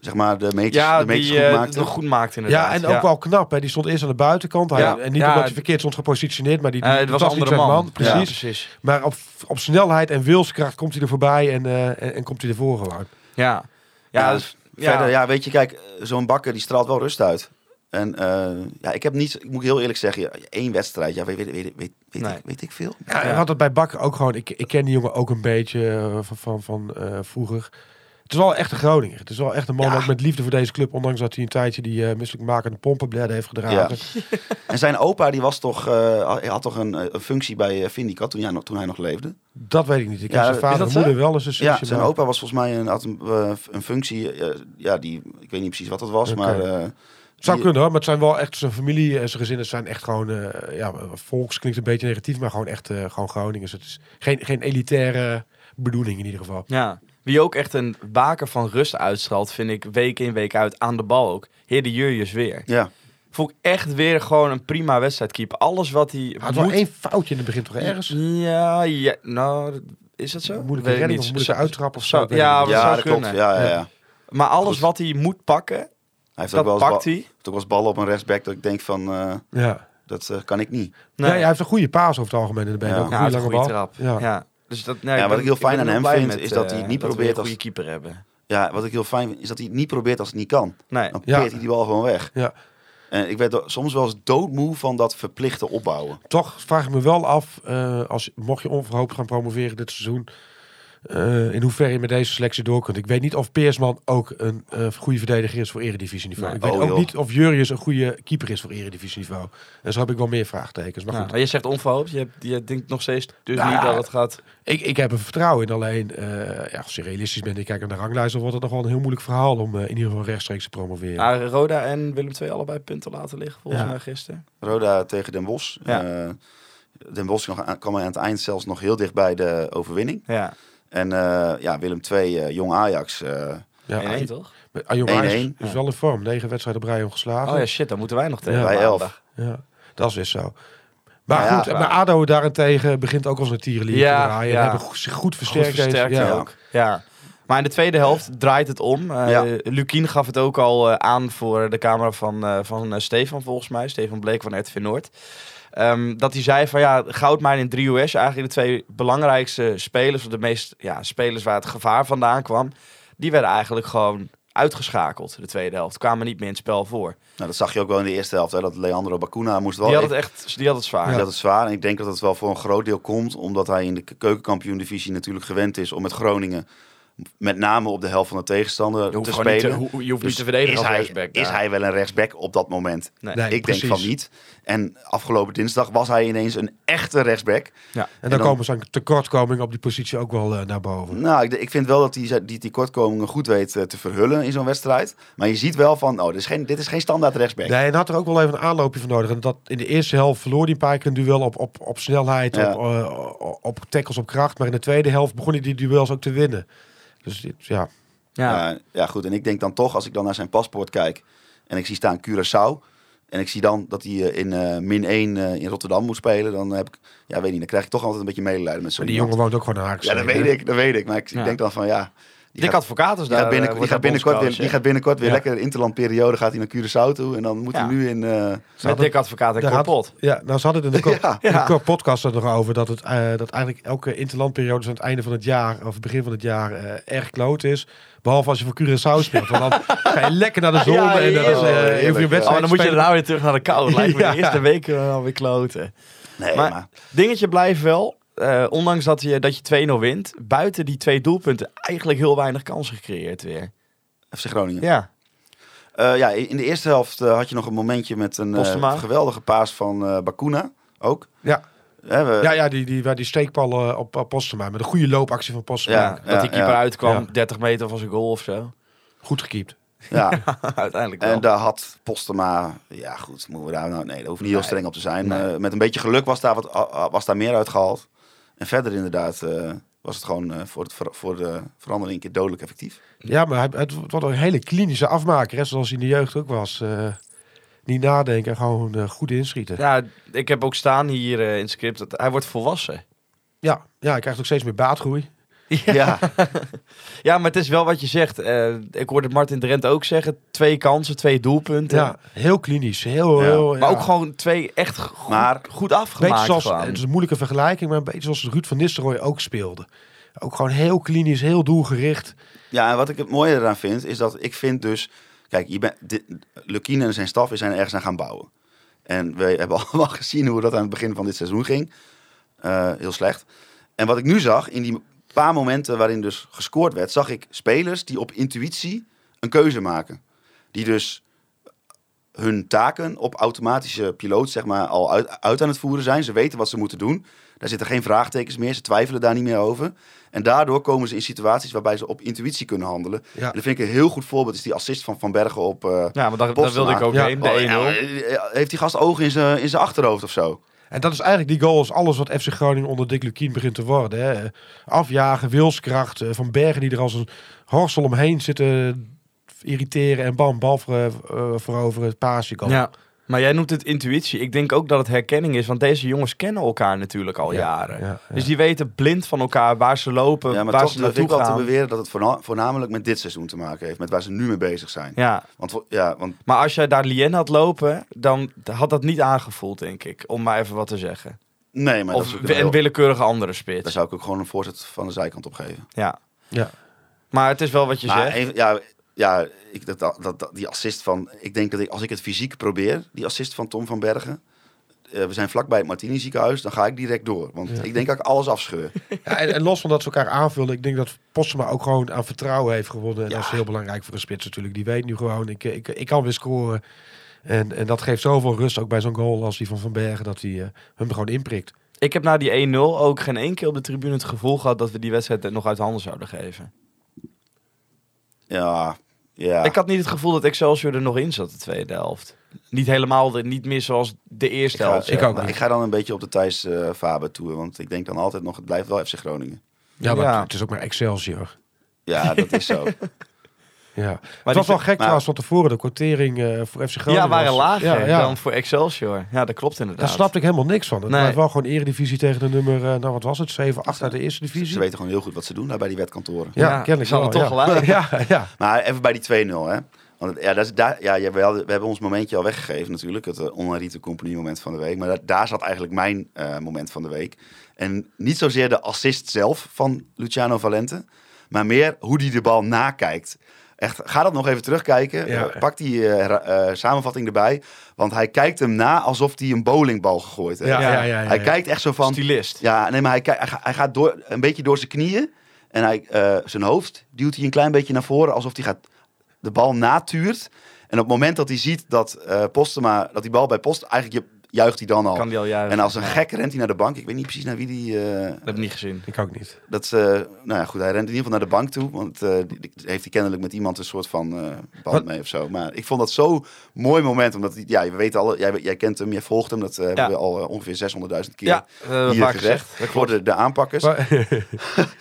zeg maar de meters, ja, de meters die, goed maakte. Uh, goed maakte inderdaad. Ja, en ook ja. wel knap. Hè. Die stond eerst aan de buitenkant. Hij, ja. En niet ja, omdat hij verkeerd stond gepositioneerd, maar die, die uh, het was een andere man. man. Precies. Ja, precies. Maar op, op snelheid en wilskracht komt hij er voorbij en, uh, en, en komt hij ervoor gewoon. Ja. Ja, ja, dus, ja. Verder, ja, weet je, kijk, zo'n Bakker die straalt wel rust uit. En uh, ja, ik heb niet, ik moet heel eerlijk zeggen, één wedstrijd, ja, weet, weet, weet, weet, weet, nee. ik, weet ik veel. Ja, ja. Ik had het bij Bakker ook gewoon, ik, ik ken die jongen ook een beetje uh, van, van, van uh, vroeger. Het is wel echt een Groninger. Het is wel echt een man ja. met liefde voor deze club. Ondanks dat hij een tijdje die uh, misselijkmakende pompenbladden heeft gedragen. Ja. En zijn opa die was toch, uh, had toch een, een functie bij Vindicat toen, ja, toen hij nog leefde? Dat weet ik niet. Ik ja, heb zijn vader en moeder zo? wel eens een ja, zijn maar. opa was volgens mij een, had een, uh, een functie. Uh, ja, die, ik weet niet precies wat dat was, okay. maar... Uh, Het zou kunnen hoor, maar het zijn wel echt zijn familie en zijn gezinnen zijn echt gewoon, uh, ja, volks klinkt een beetje negatief, maar gewoon echt uh, gewoon Groningers. Het is geen, geen elitaire bedoeling in ieder geval. Ja. Wie ook echt een baker van rust uitstraalt, vind ik week in week uit aan de bal ook. Heer de Jurjus weer. Ja. Vond ik echt weer gewoon een prima wedstrijd keeper. Alles wat hij... Hij had wel één foutje in het begin toch ergens? Ja, ja, nou, is dat zo? Moet ik weet redding, of moet ik uittrappen of zo? zo ja, dat ja, zou dat kunnen. Ja, ja, ja. Maar alles Goed. wat hij moet pakken, hij heeft dat ook wel pakt hij. Hij heeft ook wel eens ballen op een rechtsback dat ik denk van... Uh, ja. Dat uh, kan ik niet. Nee, ja, hij heeft een goede paas over het algemeen in de benen. Ja, ook een goede ja, lange goede bal. Trap. Ja. ja. Dus dat, nou, ja, wat ik heel fijn ik aan hem vind, met, is dat hij het niet probeert een goede als... keeper hebben. Ja, wat ik heel fijn vind, is dat hij het niet probeert als het niet kan. Nee. Dan peert ja. hij die bal gewoon weg. Ja. En ik werd soms wel eens doodmoe van dat verplichte opbouwen. Toch vraag ik me wel af, uh, als, mocht je onverhoopt gaan promoveren dit seizoen... Uh, in hoeverre je met deze selectie door kunt. Ik weet niet of Peersman ook een uh, goede verdediger is voor eredivisieniveau. Nee, ik oh, weet ook joh. niet of Jurjus een goede keeper is voor eredivisieniveau. En zo heb ik wel meer vraagtekens. Maar, ja, goed. maar je zegt onverhoopt. Je, je denkt nog steeds dus nou, niet dat het gaat... Ik, ik heb er vertrouwen in. Alleen, uh, ja, als je realistisch bent en kijkt naar de ranglijst... wordt het nog wel een heel moeilijk verhaal om uh, in ieder geval rechtstreeks te promoveren. Maar Roda en Willem twee allebei punten laten liggen volgens ja. mij gisteren. Roda tegen Den Bosch. Ja. Uh, Den Bosch kwam aan het eind zelfs nog heel dicht bij de overwinning. Ja. En uh, ja, Willem twee, uh, Jong Ajax. Uh, ja, één één toch? Ah, Jong Ajax is ja. wel in vorm. negen wedstrijden op rij ongeslagen. Oh ja, shit, dan moeten wij nog tegen. Ja, bij elf. Ja, dat is weer zo. Maar nou, goed, ja, maar ADO daarentegen begint ook als een tierenlier ja, te draaien. Ja. En hebben zich goed versterkt. Goed versterkt deze, ja. ook. Ja. Maar in de tweede helft draait het om. Uh, ja. Lukkien gaf het ook al uh, aan voor de camera van, uh, van uh, Stefan, volgens mij. Stefan Bleek van R T V Noord. Um, dat hij zei van ja, Goudmijn en drie U S, eigenlijk de twee belangrijkste spelers, of de meest ja, spelers waar het gevaar vandaan kwam, die werden eigenlijk gewoon uitgeschakeld de tweede helft. Kwamen niet meer in het spel voor. Nou, dat zag je ook wel in de eerste helft, hè, dat Leandro Bacuna moest wel... Die had het echt die had het zwaar. Ja. Die had het zwaar en ik denk dat het wel voor een groot deel komt, omdat hij in de keukenkampioen-divisie natuurlijk gewend is om met Groningen... met name op de helft van de tegenstander te spelen. Te, ho- je hoeft dus niet te verdedigen als rechtsback. Is hij wel een rechtsback op dat moment? Nee, nee, ik precies. denk van niet. En afgelopen dinsdag was hij ineens een echte rechtsback. Ja, en, en dan, dan komen zijn tekortkomingen op die positie ook wel uh, naar boven. Nou, ik, ik vind wel dat hij die tekortkomingen goed weet uh, te verhullen in zo'n wedstrijd. Maar je ziet wel van, oh, dit is geen, dit is geen standaard rechtsback. Nee, en had er ook wel even een aanloopje voor nodig. En dat in de eerste helft verloor hij een paar keer een duel op, op, op snelheid, ja. op, uh, op tackles, op kracht. Maar in de tweede helft begon hij die duels ook te winnen. Dus dit, ja. Ja. Uh, ja, goed. En ik denk dan toch, als ik dan naar zijn paspoort kijk... en ik zie staan Curaçao... en ik zie dan dat hij in uh, min één uh, in Rotterdam moet spelen... dan heb ik, ja, weet niet, dan krijg ik toch altijd een beetje medelijden met zo'n... Maar die jongen woont ook gewoon in Haarlem. Ja, dat weet ik, dat weet ik. Maar ik, ja. ik denk dan van, ja... Dick Advocaat is daar. Gaat binnen, die, gaat binnenkort weer, die gaat binnenkort weer ja. lekker interlandperiode. Gaat hij naar Curaçao toe en dan moet ja. hij nu in... Uh, Met Dick Advocaat en Corpot. Ja, nou ze hadden het in de, ja. de, ja. de podcast er nog over dat het uh, dat eigenlijk elke interlandperiode aan het einde van het jaar of begin van het jaar uh, erg kloot is. Behalve als je voor Curaçao speelt. Want dan ga je lekker naar de zon. Ja, en dan, is, uh, oh, heerlijk, ja. oh, dan moet je daarna weer terug naar de kou. Lijkt me ja. de eerste week uh, alweer kloten. Nee, maar, maar dingetje blijft wel. Uh, ondanks dat je, dat je twee nul wint, buiten die twee doelpunten eigenlijk heel weinig kansen gecreëerd weer. F C Groningen. Ja. Uh, ja, in de eerste helft uh, had je nog een momentje met een uh, geweldige paas van uh, Bacuna. Ook. Ja. Ja, we... ja, ja, die, die, waar die steekbal uh, op, op Postema. Met een goede loopactie van Postema. Ja, dat ja, die keeper ja. uitkwam, ja. dertig meter van zijn goal of zo. Goed gekiept. Ja, uiteindelijk wel. En daar had Postema... Ja, goed, moeten we daar nou... Nee, daar hoeft niet heel streng op te zijn. Nee. Uh, met een beetje geluk was daar, wat, uh, was daar meer uitgehaald. En verder inderdaad... Uh, was het gewoon uh, voor, het ver- voor de verandering een keer dodelijk effectief. Ja, maar het, het was een hele klinische afmaker. Hè, zoals hij in de jeugd ook was... Uh... Niet nadenken, gewoon uh, goed inschieten. Ja, ik heb ook staan hier uh, in het script dat hij wordt volwassen. Ja, ja, hij krijgt ook steeds meer baatgroei. Ja, ja, maar het is wel wat je zegt. Uh, ik hoorde Martin Drent ook zeggen. Twee kansen, twee doelpunten. Ja, heel klinisch. Heel, ja. heel, ja. Maar ook gewoon twee echt goed, maar, goed afgemaakt. Zoals, het is een moeilijke vergelijking, maar een beetje zoals Ruud van Nistelrooy ook speelde. Ook gewoon heel klinisch, heel doelgericht. Ja, en wat ik het mooie eraan vind, is dat ik vind dus... Kijk, je bent, de, Lukkien en zijn staf zijn ergens aan gaan bouwen. En we hebben allemaal gezien hoe dat aan het begin van dit seizoen ging. Uh, heel slecht. En wat ik nu zag, in die paar momenten waarin dus gescoord werd... zag ik spelers die op intuïtie een keuze maken. Die dus hun taken op automatische piloot zeg maar, al uit, uit aan het voeren zijn. Ze weten wat ze moeten doen. Daar zitten geen vraagtekens meer. Ze twijfelen daar niet meer over. En daardoor komen ze in situaties waarbij ze op intuïtie kunnen handelen. Ja. En dat vind ik een heel goed voorbeeld. Is die assist van Van Bergen op uh, Ja, maar daar, daar wilde ik ook ja. heen. Oh, ja, heeft die gast ogen in zijn in zijn achterhoofd of zo? En dat is eigenlijk die goal is alles wat F C Groningen onder Dick Lukkien begint te worden. Hè. Afjagen, wilskracht, Van Bergen die er als een horsel omheen zitten... irriteren en bam, bal voor, uh, voorover het paasje komen. Ja, maar jij noemt het intuïtie. Ik denk ook dat het herkenning is, want deze jongens kennen elkaar natuurlijk al ja, jaren. Ja, ja. Dus die weten blind van elkaar waar ze lopen, ja, maar waar toch, ze naartoe gaan. Ik wil te beweren dat het voornamelijk met dit seizoen te maken heeft, met waar ze nu mee bezig zijn. Ja. Want, ja, want... Maar als jij daar Lien had lopen, dan had dat niet aangevoeld, denk ik, om maar even wat te zeggen. Nee, maar... Of dat een heel... willekeurige andere spits. Daar zou ik ook gewoon een voorzet van de zijkant op geven. Ja. ja. Maar het is wel wat je maar zegt. Even, ja... Ja, ik, dat, dat, dat, die assist van... Ik denk dat ik, als ik het fysiek probeer, die assist van Tom van Bergen... Uh, we zijn vlakbij het Martini ziekenhuis, dan ga ik direct door. Want ja. ik denk dat ik alles afscheur. Ja, en, en los van dat ze elkaar aanvullen, ik denk dat Postema ook gewoon aan vertrouwen heeft gewonnen. En ja. dat is heel belangrijk voor een spits natuurlijk. Die weet nu gewoon, ik, ik, ik kan weer scoren. En, en dat geeft zoveel rust ook bij zo'n goal als die van Van Bergen, dat hij uh, hem gewoon inprikt. Ik heb na die een nul ook geen één keer op de tribune het gevoel gehad dat we die wedstrijd nog uit handen zouden geven. Ja... Ja. Ik had niet het gevoel dat Excelsior er nog in zat de tweede helft. Niet helemaal, de, niet meer zoals de eerste ik ga, helft. Ik, ja, ook ik ga dan een beetje op de Thijs uh, Faber toe, want ik denk dan altijd nog, het blijft wel F C Groningen. Ja, maar ja. het is ook maar Excelsior. Ja, dat is zo. ja. Maar het was wel gek trouwens van tevoren, de quotering uh, voor F C Groningen. Ja, waren was, lager ja, ja. dan voor Excelsior. Ja, dat klopt inderdaad. Daar snapte ik helemaal niks van. Het nee. was wel gewoon Eredivisie tegen de nummer, uh, nou wat was het, zeven acht uit de eerste divisie. Ze weten gewoon heel goed wat ze doen daar bij die wetkantoren. Ja, ja kennelijk wel. Zal het toch gelijk. Ja, ja. Maar even bij die twee nul, hè. Want ja, dat is, daar, ja, we, hadden, we hebben ons momentje al weggegeven natuurlijk, het uh, onherite compagnie moment van de week. Maar da- daar zat eigenlijk mijn uh, moment van de week. En niet zozeer de assist zelf van Luciano Valente, maar meer hoe die de bal nakijkt. Echt, ga dat nog even terugkijken. Ja, uh, pak die uh, uh, samenvatting erbij. Want hij kijkt hem na alsof hij een bowlingbal gegooid heeft. Ja, ja, ja, ja, ja, hij ja. kijkt echt zo van... Stylist. Ja, nee, maar hij, hij, hij gaat door, een beetje door zijn knieën. En hij, uh, zijn hoofd duwt hij een klein beetje naar voren. Alsof hij gaat de bal natuurt. En op het moment dat hij ziet dat uh, Postema... Dat die bal bij Post... Eigenlijk je, juicht hij dan al. Kan die al juichen, en als een ja. gek rent hij naar de bank. Ik weet niet precies naar wie die... Uh, dat heb ik niet gezien. Ik ook niet. Dat, uh, nou ja, goed, hij rent in ieder geval naar de bank toe. Want uh, die, die heeft hij kennelijk met iemand een soort van uh, band Wat? mee of zo. Maar ik vond dat zo'n mooi moment. Omdat, ja, je weet alle, jij, jij kent hem, jij volgt hem. Dat uh, ja. hebben we al uh, ongeveer zeshonderdduizend keer ja, uh, hier vaak gezegd. Dat worden de aanpakkers. Maar,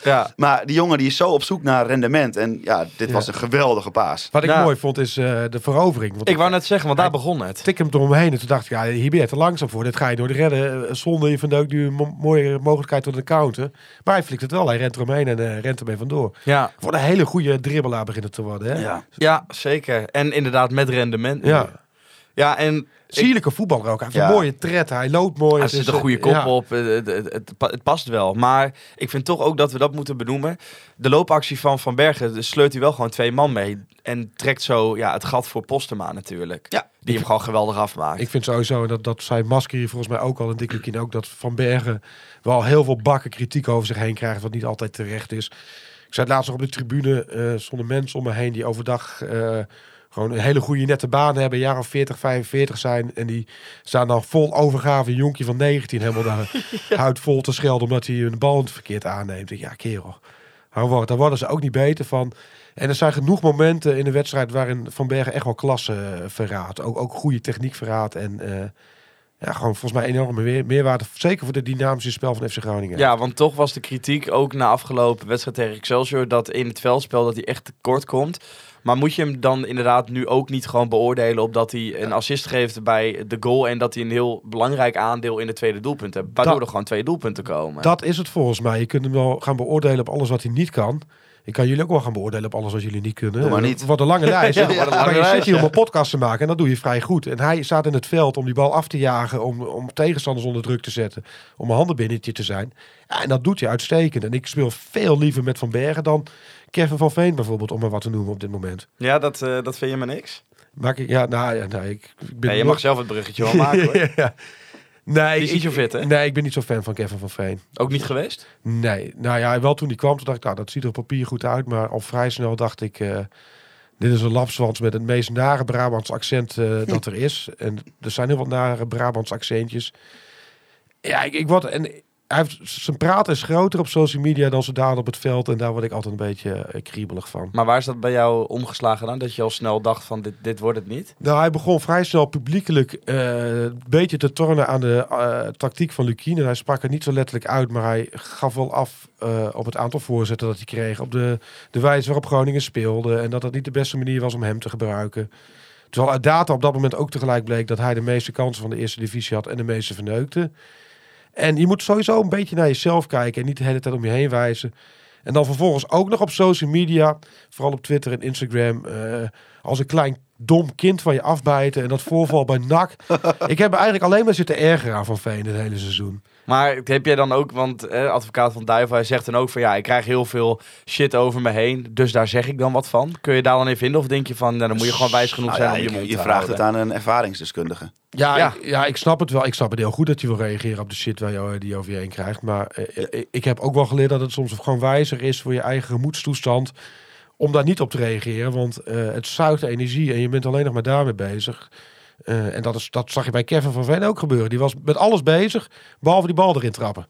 ja. maar die jongen die is zo op zoek naar rendement. En ja, dit ja. was een geweldige paas. Wat ik nou, mooi vond is uh, de verovering. Want ik wou net zeggen, want daar begon het. Tik hem eromheen en toen dacht ik, ja, hier ben je te langzaam voor. Dit ga je door de redden. Zonde, je vindt ook nu een mo- mooie mogelijkheid tot de counter. Maar hij flikt het wel. Hij rent eromheen en uh, rent ermee vandoor. Ja. Voor een hele goede dribbelaar beginnen te worden. Hè? Ja. Ja, zeker. En inderdaad met rendement. Ja. Ja, en... Sierlijke voetballer ook. Hij heeft ja. een mooie tred. Hij loopt mooi. Hij zit een goede kop ja. op. Het, het, het, het past wel. Maar ik vind toch ook dat we dat moeten benoemen. De loopactie van Van Bergen, dus sleurt hij wel gewoon twee man mee. En trekt zo ja, het gat voor Postema natuurlijk. Ja. Die hem gewoon geweldig afmaakt. Ik vind sowieso, dat, dat zei Masker hier volgens mij ook al en Dick Lukkien ook, dat Van Bergen wel heel veel bakken kritiek over zich heen krijgt, wat niet altijd terecht is. Ik zei laatst nog op de tribune, uh, zonder mensen om me heen die overdag... Uh, Gewoon een hele goede nette baan hebben. Een jaar of veertig, vijfenveertig zijn. En die staan dan vol overgave. Een jonkie van negentien helemaal daar ja. huid vol te schelden. Omdat hij een bal verkeerd aanneemt. Ja, kerel. Daar worden ze ook niet beter van. En er zijn genoeg momenten in de wedstrijd waarin Van Bergen echt wel klasse verraadt. Ook, ook goede techniek verraadt. En... Uh, ja, gewoon volgens mij enorme meer, meerwaarde. Zeker voor de dynamische spel van F C Groningen. Ja, want toch was de kritiek ook na afgelopen wedstrijd tegen Excelsior... dat in het veldspel dat hij echt tekort komt. Maar moet je hem dan inderdaad nu ook niet gewoon beoordelen... op dat hij een assist geeft bij de goal... en dat hij een heel belangrijk aandeel in het tweede doelpunt heeft. Waardoor dat, er gewoon twee doelpunten komen. Dat is het volgens mij. Je kunt hem wel gaan beoordelen op alles wat hij niet kan... Ik kan jullie ook wel gaan beoordelen op alles wat jullie niet kunnen. Maar niet. Wat een lange lijst. ja, ja, maar je zit hier om een podcast te maken en dat doe je vrij goed. En hij staat in het veld om die bal af te jagen, om, om tegenstanders onder druk te zetten, om een handenbinnetje te zijn. Ja, en dat doet hij uitstekend. En ik speel veel liever met Van Bergen dan Kevin van Veen bijvoorbeeld, om maar wat te noemen op dit moment. Ja, dat, uh, dat vind je maar niks? Maak ik, ja, nou, ja, nou ik, ik ben nee, je nog... mag zelf het bruggetje wel maken hoor. ja. Nee, die is niet zo fit, hè? Nee, ik ben niet zo fan van Kevin van Veen. Ook niet geweest? Nee. Nou ja, wel toen die kwam, toen dacht ik, nou, dat ziet er op papier goed uit. Maar al vrij snel dacht ik, uh, dit is een lapswans met het meest nare Brabants accent uh, dat er is. En er zijn heel wat nare Brabants accentjes. Ja, ik, ik word... En hij heeft, zijn praat is groter op social media dan ze daar op het veld. En daar word ik altijd een beetje uh, kriebelig van. Maar waar is dat bij jou omgeslagen dan? Dat je al snel dacht van dit, dit wordt het niet? Nou, hij begon vrij snel publiekelijk uh, een beetje te tornen aan de uh, tactiek van Lukkien. En hij sprak er niet zo letterlijk uit, maar hij gaf wel af uh, op het aantal voorzetten dat hij kreeg. Op de, de wijze waarop Groningen speelde. En dat dat niet de beste manier was om hem te gebruiken. Terwijl uit data op dat moment ook tegelijk bleek dat hij de meeste kansen van de eerste divisie had en de meeste verneukte. En je moet sowieso een beetje naar jezelf kijken en niet de hele tijd om je heen wijzen. En dan vervolgens ook nog op social media, vooral op Twitter en Instagram, uh, als een klein dom kind van je afbijten en dat voorval bij N A C. Ik heb eigenlijk alleen maar zitten erger aan Van Veen het hele seizoen. Maar heb jij dan ook, want eh, advocaat van Duivel, hij zegt dan ook van ja, ik krijg heel veel shit over me heen, dus daar zeg ik dan wat van. Kun je daar dan even vinden of denk je van, nou, dan moet je gewoon wijs genoeg nou zijn ja, om je mond je te houden. Je vraagt het aan een ervaringsdeskundige. Ja, ja. Ik, ja, ik snap het wel. Ik snap het heel goed dat je wil reageren op de shit waar je, die je over je heen krijgt. Maar eh, ik, ik heb ook wel geleerd dat het soms gewoon wijzer is voor je eigen gemoedstoestand om daar niet op te reageren, want uh, het zuigt energie en je bent alleen nog maar daarmee bezig. Uh, en dat, is, dat zag je bij Kevin van Veen ook gebeuren. Die was met alles bezig, behalve die bal erin trappen.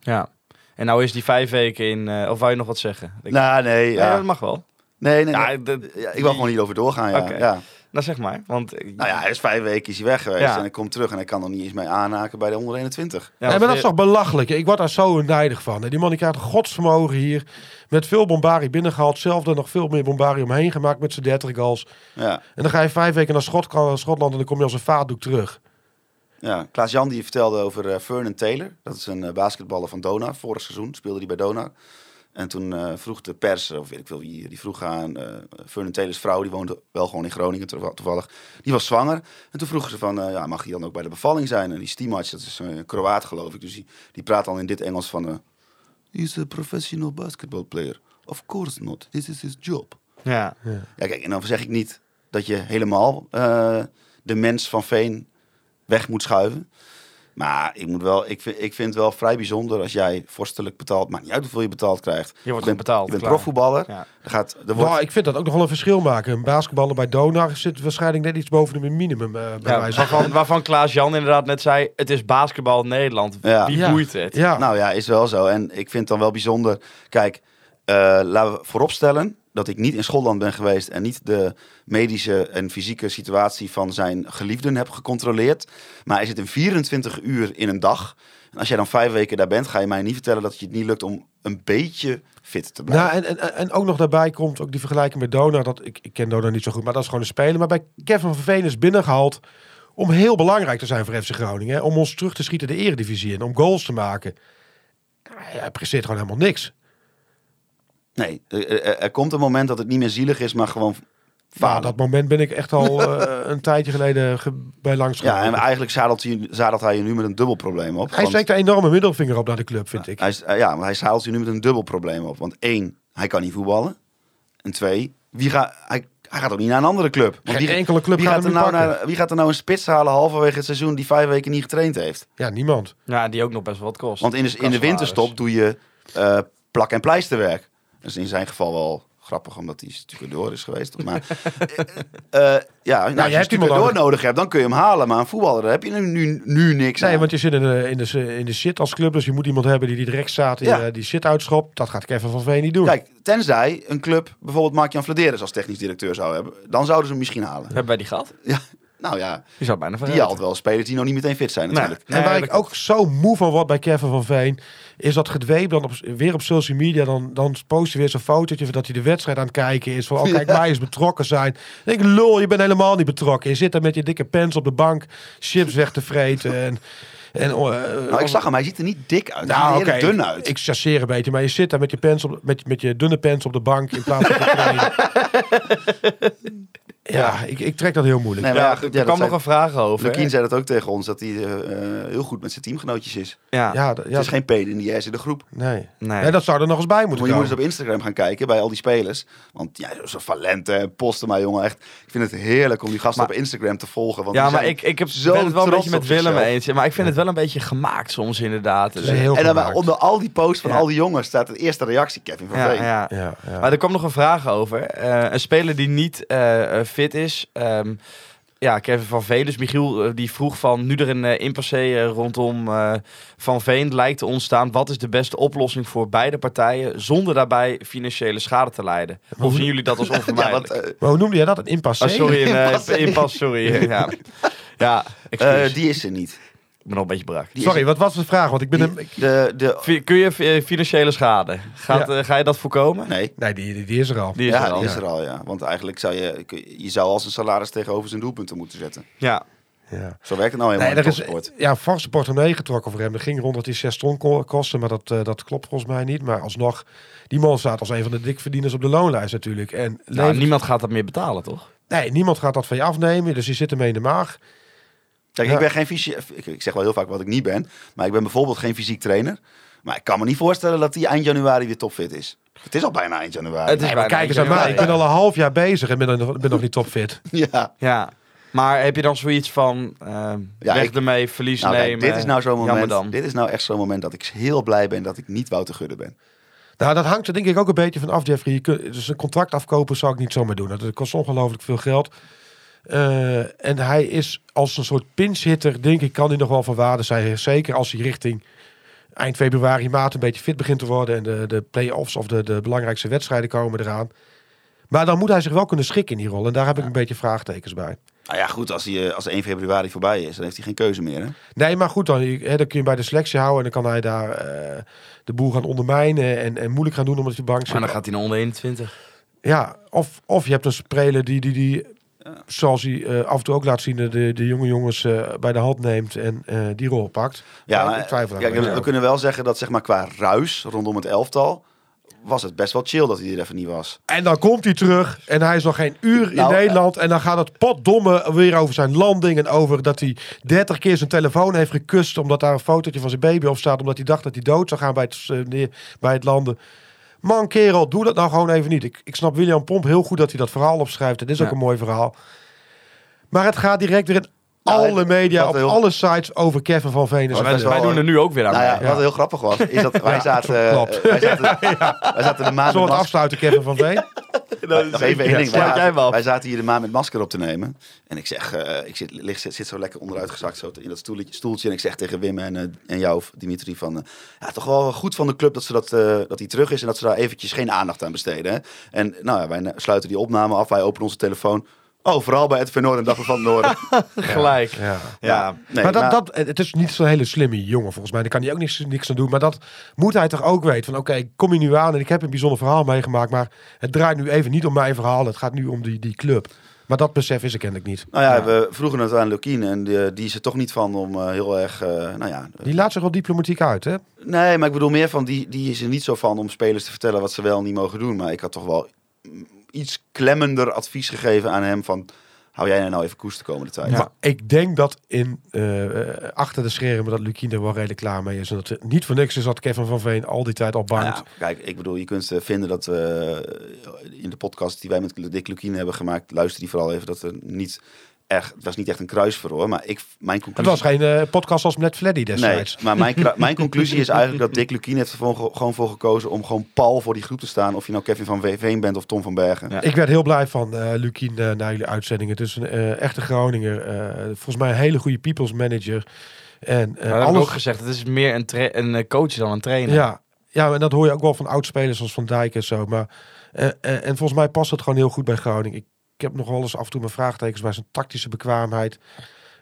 Ja, en nou is die vijf weken in... Uh, of wou je nog wat zeggen? Ik nou, nee. Ja. Ja, dat mag wel. Nee, nee. Ja, nee. De, de, ja, ik wil die... gewoon niet over doorgaan, ja. Okay. ja. Nou, zeg maar. Want... Nou ja, hij is vijf weken is hij weg geweest. Ja. En ik kom terug en ik kan er niet eens mee aanhaken bij de honderdeenentwintig. Ja, nee, maar dat is toch belachelijk. Ik word daar zo nijdig van. Die man die krijgt godsvermogen hier. Met veel bombarie binnengehaald. Zelf er nog veel meer bombarie omheen gemaakt met zijn dertig goals. Ja. En dan ga je vijf weken naar Schotland, Schotland en dan kom je als een vaatdoek terug. Ja, Klaas-Jan die vertelde over uh, Vernon Taylor. Dat is een uh, basketballer van Donar. Vorig seizoen speelde hij bij Donar. En toen uh, vroeg de pers, of weet ik veel wie, die vroeg aan... Uh, Vernon Taylors vrouw, die woonde wel gewoon in Groningen toevallig. Die was zwanger. En toen vroegen ze van, uh, ja, mag hij dan ook bij de bevalling zijn? En die Stimac, dat is een Kroaat geloof ik. Dus die, die praat dan in dit Engels van... Uh, He's a professional basketball player. Of course not. This is his job. Ja. Ja, ja kijk, en dan zeg ik niet dat je helemaal uh, de mens van Veen weg moet schuiven. Maar ik moet wel, ik vind, ik vind het wel vrij bijzonder als jij vorstelijk betaalt. Maakt niet uit hoeveel je betaald krijgt. Je wordt betaald. Je bent profvoetballer. Ja. Gaat, wordt... nou, ik vind dat ook nog wel een verschil maken. Een basketballer bij Donar zit waarschijnlijk net iets boven de minimum. Uh, bij ja, wijze. Waarvan, waarvan Klaas-Jan inderdaad net zei, het is basketbal in Nederland. Ja. Wie ja. boeit het? Ja. Nou ja, is wel zo. En ik vind het dan wel bijzonder. Kijk, uh, laten we vooropstellen dat ik niet in Schotland ben geweest en niet de medische en fysieke situatie van zijn geliefden heb gecontroleerd. Maar hij zit in vierentwintig uur in een dag. En als jij dan vijf weken daar bent, ga je mij niet vertellen dat het je het niet lukt om een beetje fit te blijven. Nou, en, en, en ook nog daarbij komt ook die vergelijking met Donar. Dat, ik, ik ken Donar niet zo goed, maar dat is gewoon een speler. Maar bij Kevin van Veen is binnengehaald om heel belangrijk te zijn voor F C Groningen. Hè? Om ons terug te schieten de Eredivisie in. Om goals te maken. Hij presteert gewoon helemaal niks. Nee, er, er komt een moment dat het niet meer zielig is, maar gewoon... Ja, dat moment ben ik echt al uh, een tijdje geleden ge- bij langs gegaan. Ja, en eigenlijk zadelt hij, zadelt hij je nu met een dubbel probleem op. Hij want... steekt een enorme middelvinger op naar de club, vind ja, ik. Hij, ja, maar hij zadelt je nu met een dubbel probleem op. Want één, hij kan niet voetballen. En twee, wie ga, hij, hij gaat ook niet naar een andere club. Want Geen wie, enkele club wie gaat, gaat er nou naar, wie gaat er nou een spits halen halverwege het seizoen die vijf weken niet getraind heeft? Ja, niemand. Ja, die ook nog best wel wat kost. Want in de, in de winterstop doe je uh, plak- en pleisterwerk. Dat is in zijn geval wel... grappig, omdat hij stucadoor is geweest. Maar uh, ja, nou, nou, als je, je stucadoor nodig. nodig hebt, dan kun je hem halen. Maar een voetballer, daar heb je nu, nu, nu niks nee, aan. Want je zit in de, in, de, in de shit als club. Dus je moet iemand hebben die, die direct staat in ja. die shit uitschopt. Dat gaat Kevin van Veen niet doen. Kijk, tenzij een club bijvoorbeeld Marc-Jan Vladeres als technisch directeur zou hebben. Dan zouden ze hem misschien halen. Hebben wij die gehad? Ja, nou ja. Die zou bijna van Die haalt wel spelers die nog niet meteen fit zijn natuurlijk. Nee, en waar nee, ik ook zo moe van word bij Kevin van Veen... is dat gedweep dan op, weer op social media... dan, dan post je weer zo'n fotootje... dat hij de wedstrijd aan het kijken is. Van, oh, kijk, ja. wij eens betrokken zijn. Dan denk ik, lol, je bent helemaal niet betrokken. Je zit daar met je dikke pens op de bank... chips weg te vreten. En, en, uh, nou, ik zag hem, hij ziet er niet dik uit. Hij nou, ziet er okay, dun uit. Ik, ik chasseer een beetje, maar je zit daar met je, pens op, met, met je dunne pens op de bank... in plaats van te Ja, ik, ik trek dat heel moeilijk. Nee, maar ja, goed, ja, er kwam nog een vraag over. Lukkien zei dat ook tegen ons, dat hij uh, heel goed met zijn teamgenootjes is. Ja. Ja, d- ja, het is d- geen peden in die in de groep. Nee. Nee. nee, dat zou er nog eens bij moeten komen. Je moet eens op Instagram gaan kijken, bij al die spelers. Want ja, zo'n Valente, Postema, jongen, echt. Ik vind het heerlijk om die gasten maar, op Instagram te volgen. Want ja, maar ik, ik heb, zo ben het wel een beetje met Willem eens. Maar ik vind ja. het wel een beetje gemaakt soms inderdaad. Dus heel en dan gemaakt. Onder al die posts van ja. al die jongens staat de eerste reactie, Kevin van Veen. Ja, ja. Ja, ja. Maar er kwam nog een vraag over. Uh, een speler die niet... Uh, fit is. Um, ja, Kevin van Veen. Dus Michiel uh, die vroeg van... nu er een uh, impasse uh, rondom uh, Van Veen lijkt te ontstaan... wat is de beste oplossing voor beide partijen... zonder daarbij financiële schade te lijden? Hoe zien jullie dat als onvermijdelijk? Ja, want, uh, maar hoe noemde jij dat? Een impasse? Oh, sorry, een impasse. Uh, impasse sorry. ja, ja uh, die is er niet. Ik ben al een beetje brak. Die Sorry, wat was de vraag? Want ik ben die, een... de, de... Kun je financiële schade? Gaat, ja. uh, ga je dat voorkomen? Nee, nee die, die, die is er al. Die is ja, er al, die ja. is er al, ja. Want eigenlijk zou je... Je zou als een salaris tegenover zijn doelpunten moeten zetten. Ja. ja. Zo werkt het nou helemaal nee, in topsport. Ja, vaste portemonnee getrokken voor hem. Dat ging rond dat hij zes ton kostte, maar dat, uh, dat klopt volgens mij niet. Maar alsnog, die man staat als een van de dikverdieners op de loonlijst natuurlijk. En nou, levert... niemand gaat dat meer betalen, toch? Nee, niemand gaat dat van je afnemen. Dus je zit ermee in de maag. Kijk, ja. ik ben geen fysie... Ik zeg wel heel vaak wat ik niet ben. Maar ik ben bijvoorbeeld geen fysiek trainer. Maar ik kan me niet voorstellen dat die eind januari weer topfit is. Het is al bijna eind januari. Het is nee, maar kijk eens aan mij. Ik ben al een half jaar bezig en ben, ben nog niet topfit. ja. ja. Maar heb je dan zoiets van... Uh, ja, weg ik, ermee, verlies nou, nemen. Kijk, dit is nou zo'n moment. Dit is nou echt zo'n moment dat ik heel blij ben dat ik niet Wouter Gudde ben. Nou, dat hangt er denk ik ook een beetje van af, Jeffrey. Dus een contract afkopen zou ik niet zomaar doen. Dat kost ongelooflijk veel geld. Uh, en hij is als een soort pinch-hitter, denk ik, kan hij nog wel van waarde zijn. Zeker als hij richting eind februari, maart een beetje fit begint te worden. En de, de play-offs of de, de belangrijkste wedstrijden komen eraan. Maar dan moet hij zich wel kunnen schikken in die rol. En daar heb ik een beetje vraagtekens bij. Nou ja, goed, als, hij, als één februari voorbij is, dan heeft hij geen keuze meer, hè? Nee, maar goed, dan, hè, dan kun je hem bij de selectie houden... en dan kan hij daar uh, de boel gaan ondermijnen en, en moeilijk gaan doen omdat hij bang is. Maar dan gaat hij naar onder eenentwintig. Ja, of, of je hebt een speler die... die, die zoals hij uh, af en toe ook laat zien... de, de jonge jongens uh, bij de hand neemt... en uh, die rol pakt. Ja, maar, ik twijfel kijk, we, we kunnen wel zeggen dat zeg maar qua ruis... rondom het elftal... was het best wel chill dat hij er even niet was. En dan komt hij terug... en hij is nog geen uur nou, in Nederland... Uh, en dan gaat het potdomme weer over zijn landing... en over dat hij dertig keer zijn telefoon heeft gekust... omdat daar een fotootje van zijn baby op staat... omdat hij dacht dat hij dood zou gaan bij het, uh, neer, bij het landen... Man, kerel, doe dat nou gewoon even niet. Ik, ik snap William Pomp heel goed dat hij dat verhaal opschrijft. Het is ja. ook een mooi verhaal. Maar het gaat direct weer in nou, alle media, op heel... alle sites over Kevin van Veen. Oh, wij wel... doen er nu ook weer aan. Nou ja, ja. Wat heel grappig was, is dat wij zaten... ja, uh, wij zaten, ja, ja. Wij zaten de maand Zullen we het afsluiten, Kevin van Veen? ja. Dat is nog even één ding. Ja, wij, wij zaten hier de maand met masker op te nemen. En ik zeg, uh, ik zit, lig, zit, zit zo lekker onderuitgezakt zo in dat stoeltje, stoeltje. En ik zeg tegen Wim en, uh, en jou, Dimitri, van... Uh, ja, toch wel goed van de club dat ze dat, uh, dat hij terug is... en dat ze daar eventjes geen aandacht aan besteden. Hè? En nou ja, wij sluiten die opname af. Wij openen onze telefoon. Oh, vooral bij Edwin Noord en Dappen van Noorden. Gelijk. Ja, ja. ja. Nee, maar dat, maar... Dat, het is niet zo'n hele slimme jongen volgens mij. Daar kan hij ook niks, niks aan doen. Maar dat moet hij toch ook weten. Van oké, okay, ik kom hier nu aan en ik heb een bijzonder verhaal meegemaakt. Maar het draait nu even niet om mijn verhaal. Het gaat nu om die, die club. Maar dat besef is er kennelijk niet. Nou ja, ja. we vroegen het aan Lukkien en die, die is er toch niet van om uh, heel erg... Uh, nou ja, die laat zich wel diplomatiek uit, hè? Nee, maar ik bedoel meer van, die, die is er niet zo van om spelers te vertellen wat ze wel en niet mogen doen. Maar ik had toch wel iets klemmender advies gegeven aan hem van... Hou jij nou even koers de komende tijd? Ja, maar ik denk dat in uh, achter de schermen dat Lukkien er wel redelijk klaar mee is. En dat het niet voor niks is dat Kevin van Veen al die tijd al bangt. Nou ja, kijk, ik bedoel, je kunt vinden dat uh, in de podcast die wij met Dick Lukkien hebben gemaakt, luister die vooral even, dat er niet echt, het was niet echt een kruisverhoor, maar ik, mijn conclusie... Het was geen uh, podcast als met Fleddy destijds. Nee, maar mijn, mijn conclusie is eigenlijk dat Dick Lukkien heeft er gewoon, gewoon voor gekozen om gewoon pal voor die groep te staan. Of je nou Kevin van Veen bent of Tom van Bergen. Ja. Ik werd heel blij van uh, Lukkien uh, na jullie uitzendingen. Het is een uh, echte Groninger. Uh, volgens mij een hele goede people's manager. En, uh, nou, alles... ook gezegd, het is meer een, tra- een coach dan een trainer. Ja, ja, en dat hoor je ook wel van oud-spelers zoals Van Dijk en zo. Maar, uh, uh, en volgens mij past het gewoon heel goed bij Groningen. Ik Ik heb nog wel eens af en toe mijn vraagtekens bij zijn tactische bekwaamheid.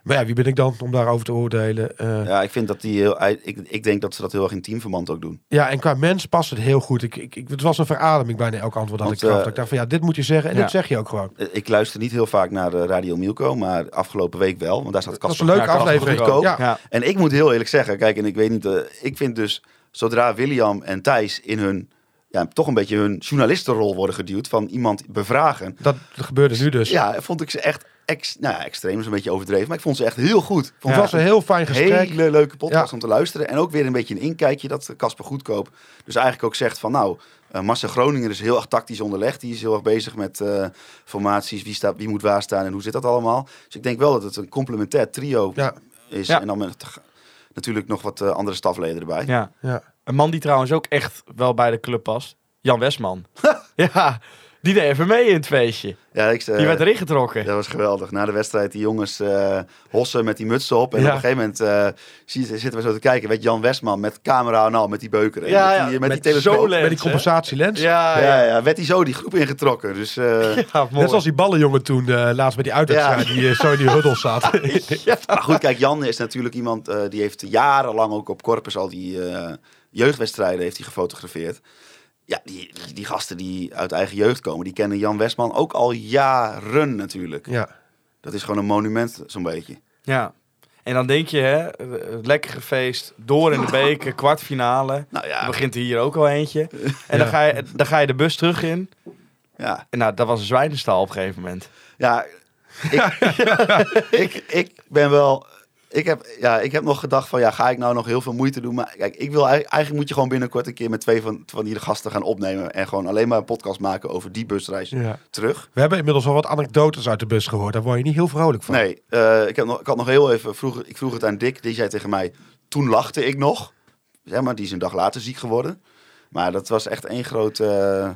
Maar ja, wie ben ik dan om daarover te oordelen? Uh, ja, ik vind dat die heel... Ik, ik denk dat ze dat heel erg in teamverband ook doen. Ja, en qua mens past het heel goed. Ik, ik, het was een verademing bijna elk antwoord dat ik gaf. Uh, ik dacht van ja, dit moet je zeggen en ja. dit zeg je ook gewoon. Ik luister niet heel vaak naar de Radio Milko, maar afgelopen week wel. Want daar staat Kasper. Dat was een leuke aflevering. aflevering ja. Ja. En ik moet heel eerlijk zeggen, kijk, en ik weet niet... Uh, ik vind dus, zodra William en Thijs in hun... Ja, toch een beetje hun journalistenrol worden geduwd van iemand bevragen. Dat gebeurde nu dus. Ja, vond ik ze echt ex, nou ja, extreem, is een beetje overdreven, maar ik vond ze echt heel goed. Vond ja. Het was een heel fijn gesprek. Hele leuke podcast ja. om te luisteren. En ook weer een beetje een inkijkje dat Casper Goedkoop dus eigenlijk ook zegt van nou, uh, Marcel Groninger is heel erg tactisch onderlegd. Die is heel erg bezig met uh, formaties, wie, staat, wie moet waar staan en hoe zit dat allemaal. Dus ik denk wel dat het een complementair trio ja. is. Ja. En dan met natuurlijk nog wat uh, andere stafleden erbij. Ja, ja. Een man die trouwens ook echt wel bij de club past. Jan Westman. Ja, die deed even mee in het feestje. Ja, ik, uh, die werd erin getrokken. Dat was geweldig. Na de wedstrijd die jongens uh, hossen met die mutsen op. En ja. op een gegeven moment uh, zitten we zo te kijken. Weet Jan Westman met camera en al, met die beuken. Ja, met die, ja, met met die, die telescoop. Met die compensatielens. Ja, ja, ja, ja, werd hij zo die groep ingetrokken. Dus, uh, ja, net zoals die ballenjongen toen uh, laatst bij die uitwedstrijd ja. die uh, zo in die huddle zat. ja. Maar goed, kijk, Jan is natuurlijk iemand uh, die heeft jarenlang ook op Corpus al die... Uh, jeugdwedstrijden heeft hij gefotografeerd. Ja, die, die, die gasten die uit eigen jeugd komen, die kennen Jan Westman ook al jaren natuurlijk. Ja. Dat is gewoon een monument, zo'n beetje. Ja. En dan denk je, hè, het lekkere feest, door in de beker, kwartfinale. Nou ja. Dan begint er hier ook al eentje. En dan, ja. ga je, dan ga je de bus terug in. Ja. En nou, dat was een zwijnenstal op een gegeven moment. Ja. Ik, ik, ik ben wel... Ik heb, ja, ik heb nog gedacht van, ja, ga ik nou nog heel veel moeite doen? Maar kijk, ik wil, eigenlijk moet je gewoon binnenkort een keer met twee van, van die gasten gaan opnemen. En gewoon alleen maar een podcast maken over die busreis ja. terug. We hebben inmiddels al wat anekdotes uit de bus gehoord. Daar word je niet heel vrolijk van. Nee, uh, ik, heb nog, ik had nog heel even, vroeg, ik vroeg het aan Dick. Die zei tegen mij, toen lachte ik nog. Zeg maar, die is een dag later ziek geworden. Maar dat was echt één grote... Uh,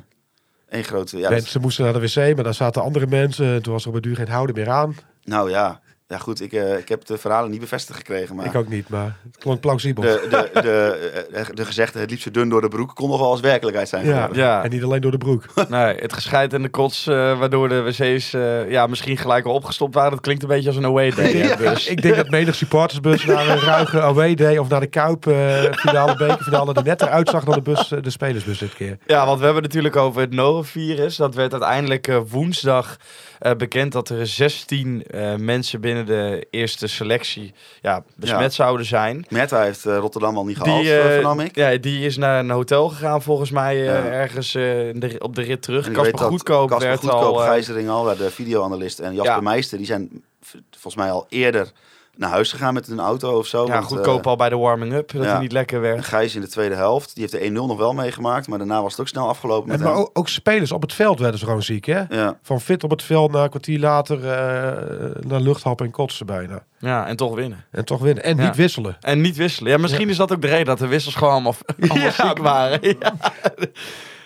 één grote ja, mensen dat... moesten naar de wc, maar daar zaten andere mensen. Toen was er op het duur geen houden meer aan. Nou ja... Ja goed, ik, uh, ik heb de verhalen niet bevestigd gekregen. Maar ik ook niet, maar het klonk plausibel. De, de, de, de gezegde, het liep zo dun door de broek, kon nog wel als werkelijkheid zijn. Ja, ja. En niet alleen door de broek. Nee, het gescheit en de kots, uh, waardoor de wc's uh, ja, misschien gelijk al opgestopt waren. Dat klinkt een beetje als een away day. Ja. Ja, ik denk dat menig supportersbus naar een ruige away day of naar de Kuip uh, finale bekerfinale die net eruit zag dan de, bus, uh, de spelersbus dit keer. Ja, want we hebben natuurlijk over het norovirus. Dat werd uiteindelijk uh, woensdag uh, bekend dat er zestien uh, mensen binnen de eerste selectie ja, besmet ja. zouden zijn. Meta heeft uh, Rotterdam al niet gehaald, uh, vernam ik. Ja, die is naar een hotel gegaan volgens mij uh, ja. ergens uh, de, op de rit terug. Kasper Goedkoop, Kasper werd Goedkoop, al, uh, Gijzering al, de videoanalist en Jasper ja. Meister, die zijn volgens mij al eerder naar huis gegaan met een auto of zo. Ja, want, Goedkoop uh, al bij de warming-up, dat ja. hij niet lekker werd. Gijs in de tweede helft, die heeft de een nul nog wel meegemaakt, maar daarna was het ook snel afgelopen. En, met maar hem. Ook spelers op het veld werden ze gewoon ziek, hè? Ja. Van fit op het veld naar een kwartier later, uh, naar luchthappen en kotsen bijna. Ja, en toch winnen. En toch winnen. En ja. niet wisselen. En niet wisselen. Ja, misschien ja. is dat ook de reden dat de wissels gewoon allemaal, allemaal ja. ziek waren. Ja,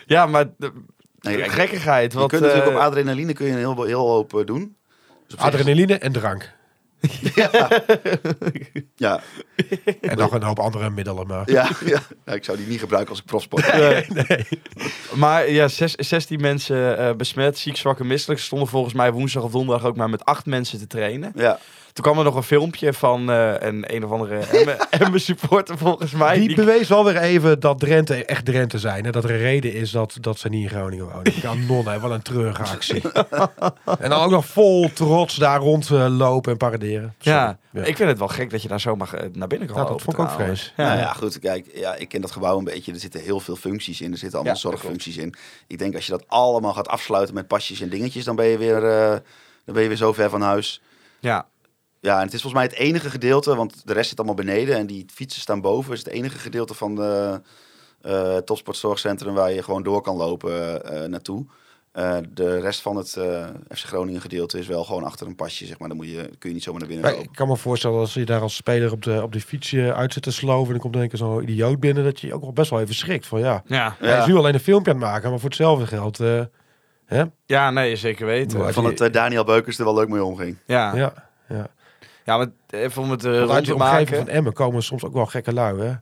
ja maar de, nee, de gekkigheid. Je wat, kunt uh, natuurlijk op adrenaline kun je een heel, heel hoop doen. Dus adrenaline en drank. Ja. Ja. En nog een hoop andere middelen. Maar. Ja, ja. Ja, ik zou die niet gebruiken als ik profsport. Nee, nee. Maar ja, zes, zestien mensen uh, besmet, ziek, zwak en misselijk. Ze stonden volgens mij woensdag of donderdag ook maar met acht mensen te trainen. Ja. Toen kwam er nog een filmpje van uh, een, een of andere Emmen supporter volgens mij. Die, die bewees wel weer even dat Drenthe echt Drenthe zijn. Hè? Dat er een reden is dat, dat ze niet in Groningen wonen. Kanon, wat een treurige actie. En dan ook nog vol trots daar rondlopen uh, en paraderen. Ja, ja, ik vind het wel gek dat je daar zo mag uh, naar binnen kan. Ja, dat vond ik ook vrees. Ja. Nou ja, goed, kijk, ja, ik ken dat gebouw een beetje. Er zitten heel veel functies in. Er zitten allemaal ja, zorgfuncties in. Ik denk als je dat allemaal gaat afsluiten met pasjes en dingetjes, dan ben je weer, uh, dan ben je weer zo ver van huis. Ja. Ja, en het is volgens mij het enige gedeelte, want de rest zit allemaal beneden en die fietsen staan boven. Is het enige gedeelte van de uh, topsportzorgcentrum waar je gewoon door kan lopen uh, naartoe. Uh, de rest van het uh, F C Groningen gedeelte is wel gewoon achter een pasje, zeg maar. Dan moet je, kun je niet zomaar naar binnen lopen. Ik kan me voorstellen als je daar als speler op de, op de fiets uit zit te sloven en dan komt in één keer zo'n idioot binnen, dat je ook wel best wel even schrikt van ja. ja. Hij is nu alleen een filmpje aan het maken, maar voor hetzelfde geld... Uh, hè? Ja, nee, zeker weten. Maar van het uh, Daniel Beukers er wel leuk mee omging. Ja, ja. ja. Ja, maar even om het uh, rond te maken. Van Emmen komen soms ook wel gekke lui, hè? Is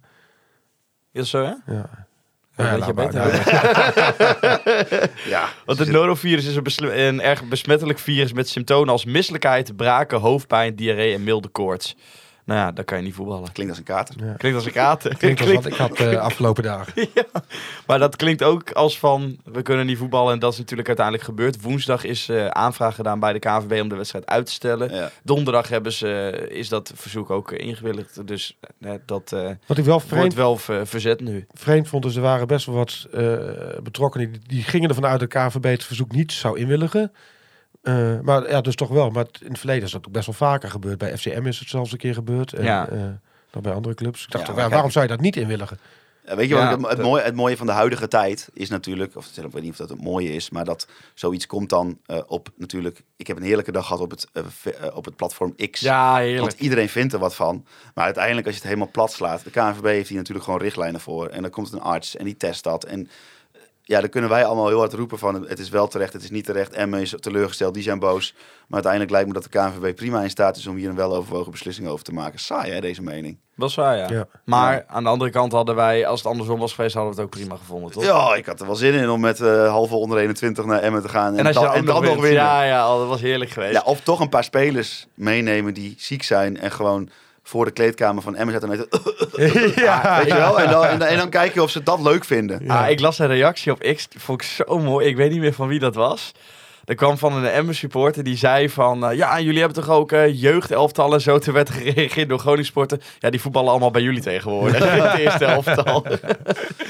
dat zo, hè? Ja. Ja, ja, weet je ja. ja. Want het norovirus is een, beslu- een erg besmettelijk virus met symptomen als misselijkheid, braken, hoofdpijn, diarree en milde koorts. Nou ja, dan kan je niet voetballen. Klinkt als een kater. Ja. Klinkt als een kater. Klinkt als wat ik had de uh, afgelopen dagen. Ja. Maar dat klinkt ook als van, we kunnen niet voetballen. En dat is natuurlijk uiteindelijk gebeurd. Woensdag is uh, aanvraag gedaan bij de K V B om de wedstrijd uit te stellen. Ja. Donderdag hebben ze, uh, is dat verzoek ook uh, ingewilligd. Dus uh, dat uh, wat ik wel vreemd, wordt wel v- verzet nu. Vreemd vond, dus er waren best wel wat uh, betrokkenen. Die, die gingen ervan uit dat de K V B het verzoek niet zou inwilligen. Uh, maar ja, dus toch wel. Maar in het verleden is dat ook best wel vaker gebeurd. Bij F C M is het zelfs een keer gebeurd. En, ja. uh, dan bij andere clubs. Ik dacht, ja, toch, waarom kijk, zou je dat niet inwilligen? Ja, weet je ja, wat, het, het, mooie, het mooie van de huidige tijd is natuurlijk... Of ik weet niet of dat het mooie is. Maar dat zoiets komt dan uh, op natuurlijk... Ik heb een heerlijke dag gehad op het, uh, uh, op het platform X. Ja, heerlijk. Want iedereen vindt er wat van. Maar uiteindelijk als je het helemaal plat slaat... De K N V B heeft hier natuurlijk gewoon richtlijnen voor. En dan komt een arts en die test dat. En... Ja, dan kunnen wij allemaal heel hard roepen van het is wel terecht, het is niet terecht. Emmen is teleurgesteld, die zijn boos. Maar uiteindelijk lijkt me dat de K N V B prima in staat is om hier een weloverwogen beslissing over te maken. Saai hè, deze mening. Wel saai, ja. ja. Maar ja. aan de andere kant hadden wij, als het andersom was geweest, hadden we het ook prima gevonden, toch? Ja, ik had er wel zin in om met uh, halve onder eenentwintig naar Emmen te gaan. En, en, als dan, je en dan nog winnen. Ja, ja, dat was heerlijk geweest. Ja, of toch een paar spelers meenemen die ziek zijn en gewoon... voor de kleedkamer van Emmen zetten. Ja, weet je wel? En dan, en, dan, en dan kijken of ze dat leuk vinden. Ja. Ah, ik las een reactie op X, vond ik zo mooi. Ik weet niet meer van wie dat was. Er kwam van een Emmen supporter die zei van... Uh, ja, jullie hebben toch ook uh, jeugdelftallen? Zo te werd gereageerd door Groningsporten. Ja, die voetballen allemaal bij jullie tegenwoordig. In het eerste elftal.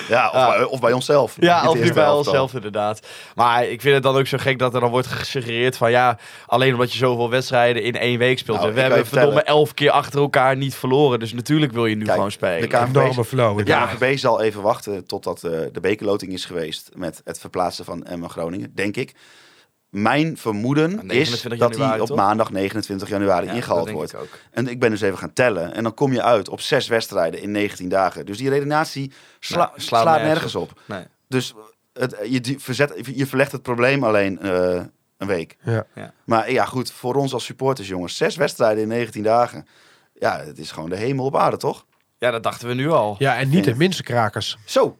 Ja, of, uh, bij, of bij onszelf. Ja, of nu bij onszelf inderdaad. Maar ik vind het dan ook zo gek dat er dan wordt gesuggereerd van... Ja, alleen omdat je zoveel wedstrijden in één week speelt. Nou, we hebben verdomme elf keer achter elkaar niet verloren. Dus natuurlijk wil je nu Kijk, gewoon spelen. De K N V B flow. Ja, de K N V B zal even wachten totdat uh, de bekerloting is geweest... met het verplaatsen van Emmen Groningen, denk ik. Mijn vermoeden is dat hij op maandag negenentwintig januari ja, ingehaald wordt. Ik en ik ben dus even gaan tellen. En dan kom je uit op zes wedstrijden in negentien dagen. Dus die redenatie sla- nee, slaat, slaat nergens op. op. Nee. Dus het, je, verzet, je verlegt het probleem alleen uh, een week. Ja. Ja. Maar ja goed, voor ons als supporters jongens. Zes wedstrijden in negentien dagen. Ja, het is gewoon de hemel op aarde, toch? Ja, dat dachten we nu al. Ja, en niet en... de minste krakers. Zo.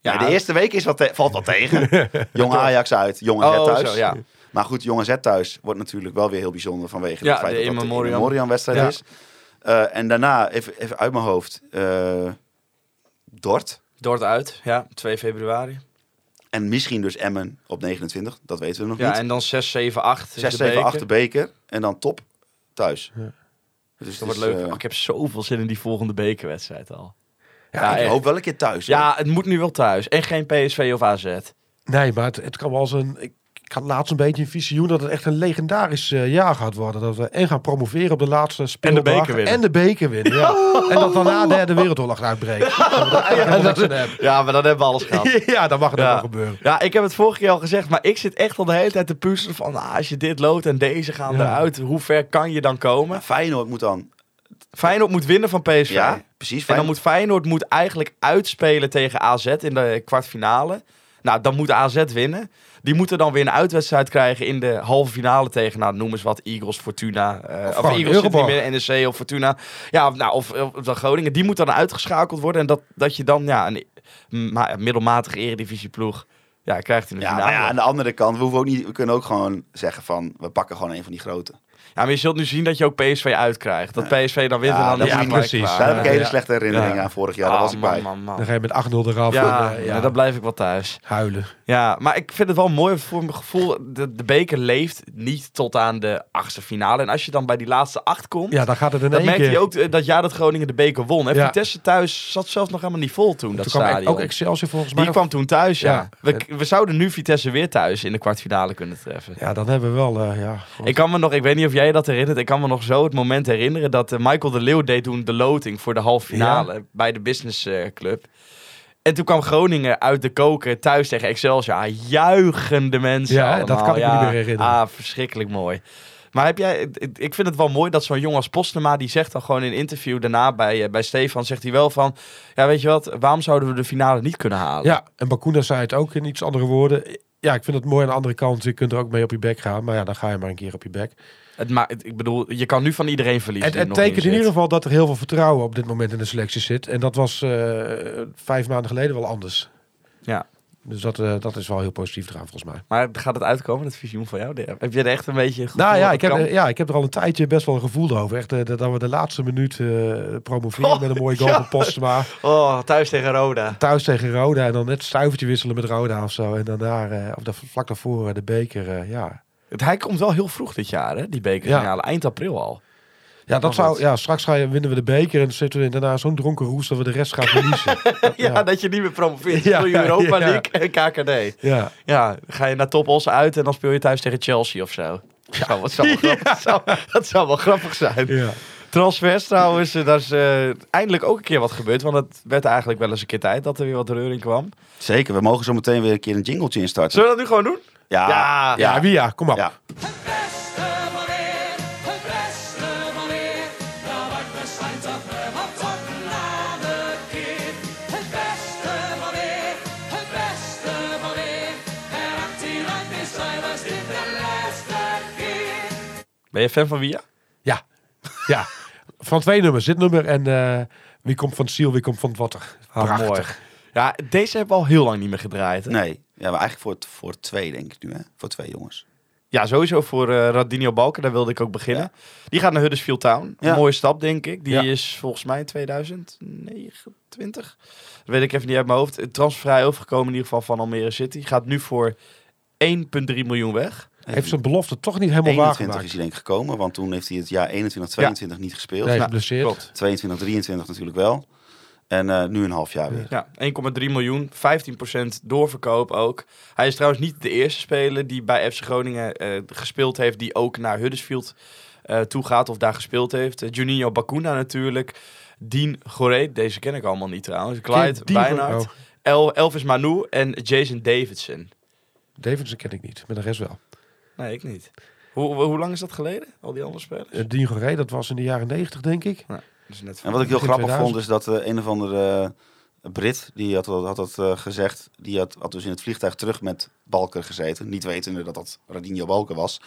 Ja, nee, de eerste week is wat te- valt wat tegen. Jong Ajax uit, Jong A Z oh, thuis. Zo, ja. Maar goed, Jong A Z thuis wordt natuurlijk wel weer heel bijzonder... vanwege ja, het feit de dat het een Memoriam-wedstrijd ja. is. Uh, en daarna, even, even uit mijn hoofd... Uh, Dort. Dort uit, ja, twee februari. En misschien dus Emmen op negenentwintig, dat weten we nog ja, niet. Ja, en dan zes, zeven, acht zes, zeven, acht de beker. En dan top thuis. Ja. Dus, dus dat wordt leuk. Uh, oh, ik heb zoveel zin in die volgende bekerwedstrijd al. Ja, ja, ik hoop wel een keer thuis. Hoor. Ja, het moet nu wel thuis. En geen P S V of A Z. Nee, maar het, het kan wel als een... Ik, ik had laatst een beetje een visioen dat het echt een legendarisch uh, jaar gaat worden. Dat we en gaan promoveren op de laatste speeldag. En de beker winnen. En de beker winnen, ja. Ja. En dat daarna de derde wereldoorlog uitbreekt. Ja. Ja, ja, maar dan hebben we alles gehad. Ja, dan mag het ja. wel gebeuren. Ja, ik heb het vorige keer al gezegd, maar ik zit echt al de hele tijd te puzzelen van... Ah, als je dit loopt en deze gaan ja. eruit, hoe ver kan je dan komen? Ja, Feyenoord moet dan... Feyenoord moet winnen van P S V. Ja, precies. Feyenoord. En dan moet Feyenoord moet eigenlijk uitspelen tegen A Z in de kwartfinale. Nou, dan moet A Z winnen. Die moeten dan weer een uitwedstrijd krijgen in de halve finale tegen, nou, noem eens wat, Eagles, Fortuna. Uh, of, of Eagles zit niet meer, N E C of Fortuna. Ja, nou, of, of dan Groningen. Die moet dan uitgeschakeld worden. En dat, dat je dan, ja, een ma- middelmatige eredivisieploeg ja, krijgt in de ja, finale. Ja, aan de andere kant, we, hoeven ook niet, we kunnen ook gewoon zeggen van, we pakken gewoon een van die grote. Ja, maar je zult nu zien dat je ook P S V uitkrijgt. Dat P S V dan wint ja, en dan... Ja, precies. Daar heb ik hele slechte herinneringen ja. aan vorig jaar. Ah, daar was ik man, bij. Man, man. Dan ga je met acht nul eraf. Ja, en, uh, ja. ja, dan blijf ik wel thuis. Huilen. Ja, maar ik vind het wel mooi voor mijn gevoel. De, de beker leeft niet tot aan de achtste finale. En als je dan bij die laatste acht komt... Ja, dan gaat het in één keer. Dan merk je ook dat jaar dat Groningen de beker won. Hè? Ja. Vitesse thuis zat zelfs nog helemaal niet vol toen, dat toen stadion. Ook Excelsior volgens mij. Die kwam toen thuis, ja. ja. We, we zouden nu Vitesse weer thuis in de kwartfinale kunnen treffen. Ja, dan hebben we wel... Uh, ja, ik kan me nog... Ik weet niet of jij je dat herinnert. Ik kan me nog zo het moment herinneren dat uh, Michael de Leeuw deed toen de loting voor de halve finale ja. bij de Business uh, Club. En toen kwam Groningen uit de koker thuis tegen Excelsior. Juichende mensen ja, allemaal. Dat kan ik ja, me niet meer herinneren. Ah, verschrikkelijk mooi. Maar heb jij, ik vind het wel mooi dat zo'n jongen als Postema, die zegt dan gewoon in een interview daarna bij, uh, bij Stefan, zegt hij wel van, ja weet je wat, waarom zouden we de finale niet kunnen halen? Ja, en Bacuna zei het ook in iets andere woorden. Ja, ik vind het mooi aan de andere kant, je kunt er ook mee op je bek gaan, maar ja, dan ga je maar een keer op je bek. Het ma- ik bedoel, je kan nu van iedereen verliezen. Het, het tekent in ieder geval dat er heel veel vertrouwen op dit moment in de selectie zit. En dat was uh, vijf maanden geleden wel anders. Ja. Dus dat, uh, dat is wel heel positief eraan volgens mij. Maar gaat het uitkomen, dat visioen van jou? Heb je er echt een beetje gevoel nou, ja, ik heb, ja, ik heb er al een tijdje best wel een gevoel over. Echt uh, dat we de laatste minuut uh, promoveren oh, met een mooie goal van ja. Postema. Oh, thuis tegen Roda. Thuis tegen Roda. En dan net stuivertje wisselen met Roda of zo. En daarna, uh, of de, vlak daarvoor uh, de beker, uh, ja... Hij komt wel heel vroeg dit jaar, hè? Die bekerfinale. Ja. Eind april al. Ja, dat, dat zou, ja, straks ga je, winnen we de beker en dan zitten we daarna zo'n dronken roes dat we de rest gaan verliezen. ja, ja, dat je niet meer promoveert. Ja, speel je Europa ja. League en K K D. Ja. ja, ga je naar Topos uit en dan speel je thuis tegen Chelsea of zo. Ja. Zou, dat, zou wel ja. zou, dat zou wel grappig zijn. Ja. Transfers trouwens, daar is uh, eindelijk ook een keer wat gebeurd. Want het werd eigenlijk wel eens een keer tijd dat er weer wat reuring kwam. Zeker, we mogen zo meteen weer een keer een jingletje instarten. Zullen we dat nu gewoon doen? Ja, ja, ja. ja, wie ja, kom op. Ja. Het beste van weer, het beste van weer. Dat wordt waarschijnlijk toch helemaal tot na de keer. Het beste van weer, het beste van weer. En achttien uit is zij was dit de laatste keer. Ben je fan van Via? Ja, ja. Van twee nummers, dit nummer en uh, wie komt van het ziel, wie komt van het water. Prachtig. Oh, mooi. Ja, deze hebben we al heel lang niet meer gedraaid. Hè? Nee. Ja, maar eigenlijk voor, het, voor twee, denk ik nu, hè? Voor twee jongens. Ja, sowieso voor uh, Radinho Balker, daar wilde ik ook beginnen. Ja. Die gaat naar Huddersfield Town. Ja. Een mooie stap, denk ik. Die ja. is volgens mij in twintig negenentwintig. Dat weet ik even niet uit mijn hoofd. Transfervrij overgekomen in ieder geval van Almere City. Gaat nu voor één komma drie miljoen weg. Heeft zijn belofte toch niet helemaal waar gemaakt. Is hij denk ik gekomen, want toen heeft hij het jaar eenentwintig tweeëntwintig ja. niet gespeeld. Nee, geblesseerd. Nou, tweeëntwintig drieëntwintig natuurlijk wel. En uh, nu een half jaar weer. Ja, één komma drie miljoen. vijftien procent doorverkoop ook. Hij is trouwens niet de eerste speler die bij F C Groningen uh, gespeeld heeft. Die ook naar Huddersfield uh, toe gaat of daar gespeeld heeft. Uh, Juninho Bacuna natuurlijk. Dean Goré. Deze ken ik allemaal niet trouwens. Clyde Beinhardt. Oh. El, Elvis Manu en Jason Davidson. Davidson ken ik niet. Maar de rest wel. Nee, ik niet. Hoe, hoe, hoe lang is dat geleden? Al die andere spelers? Uh, Dean Goré, dat was in de jaren negentig denk ik. Nou. Dus net en wat ik heel grappig tweeduizend. vond, is dat uh, een of andere uh, Brit, die had dat, had dat uh, gezegd, die had, had dus in het vliegtuig terug met Balker gezeten. Niet wetende dat dat Radinho Balker was.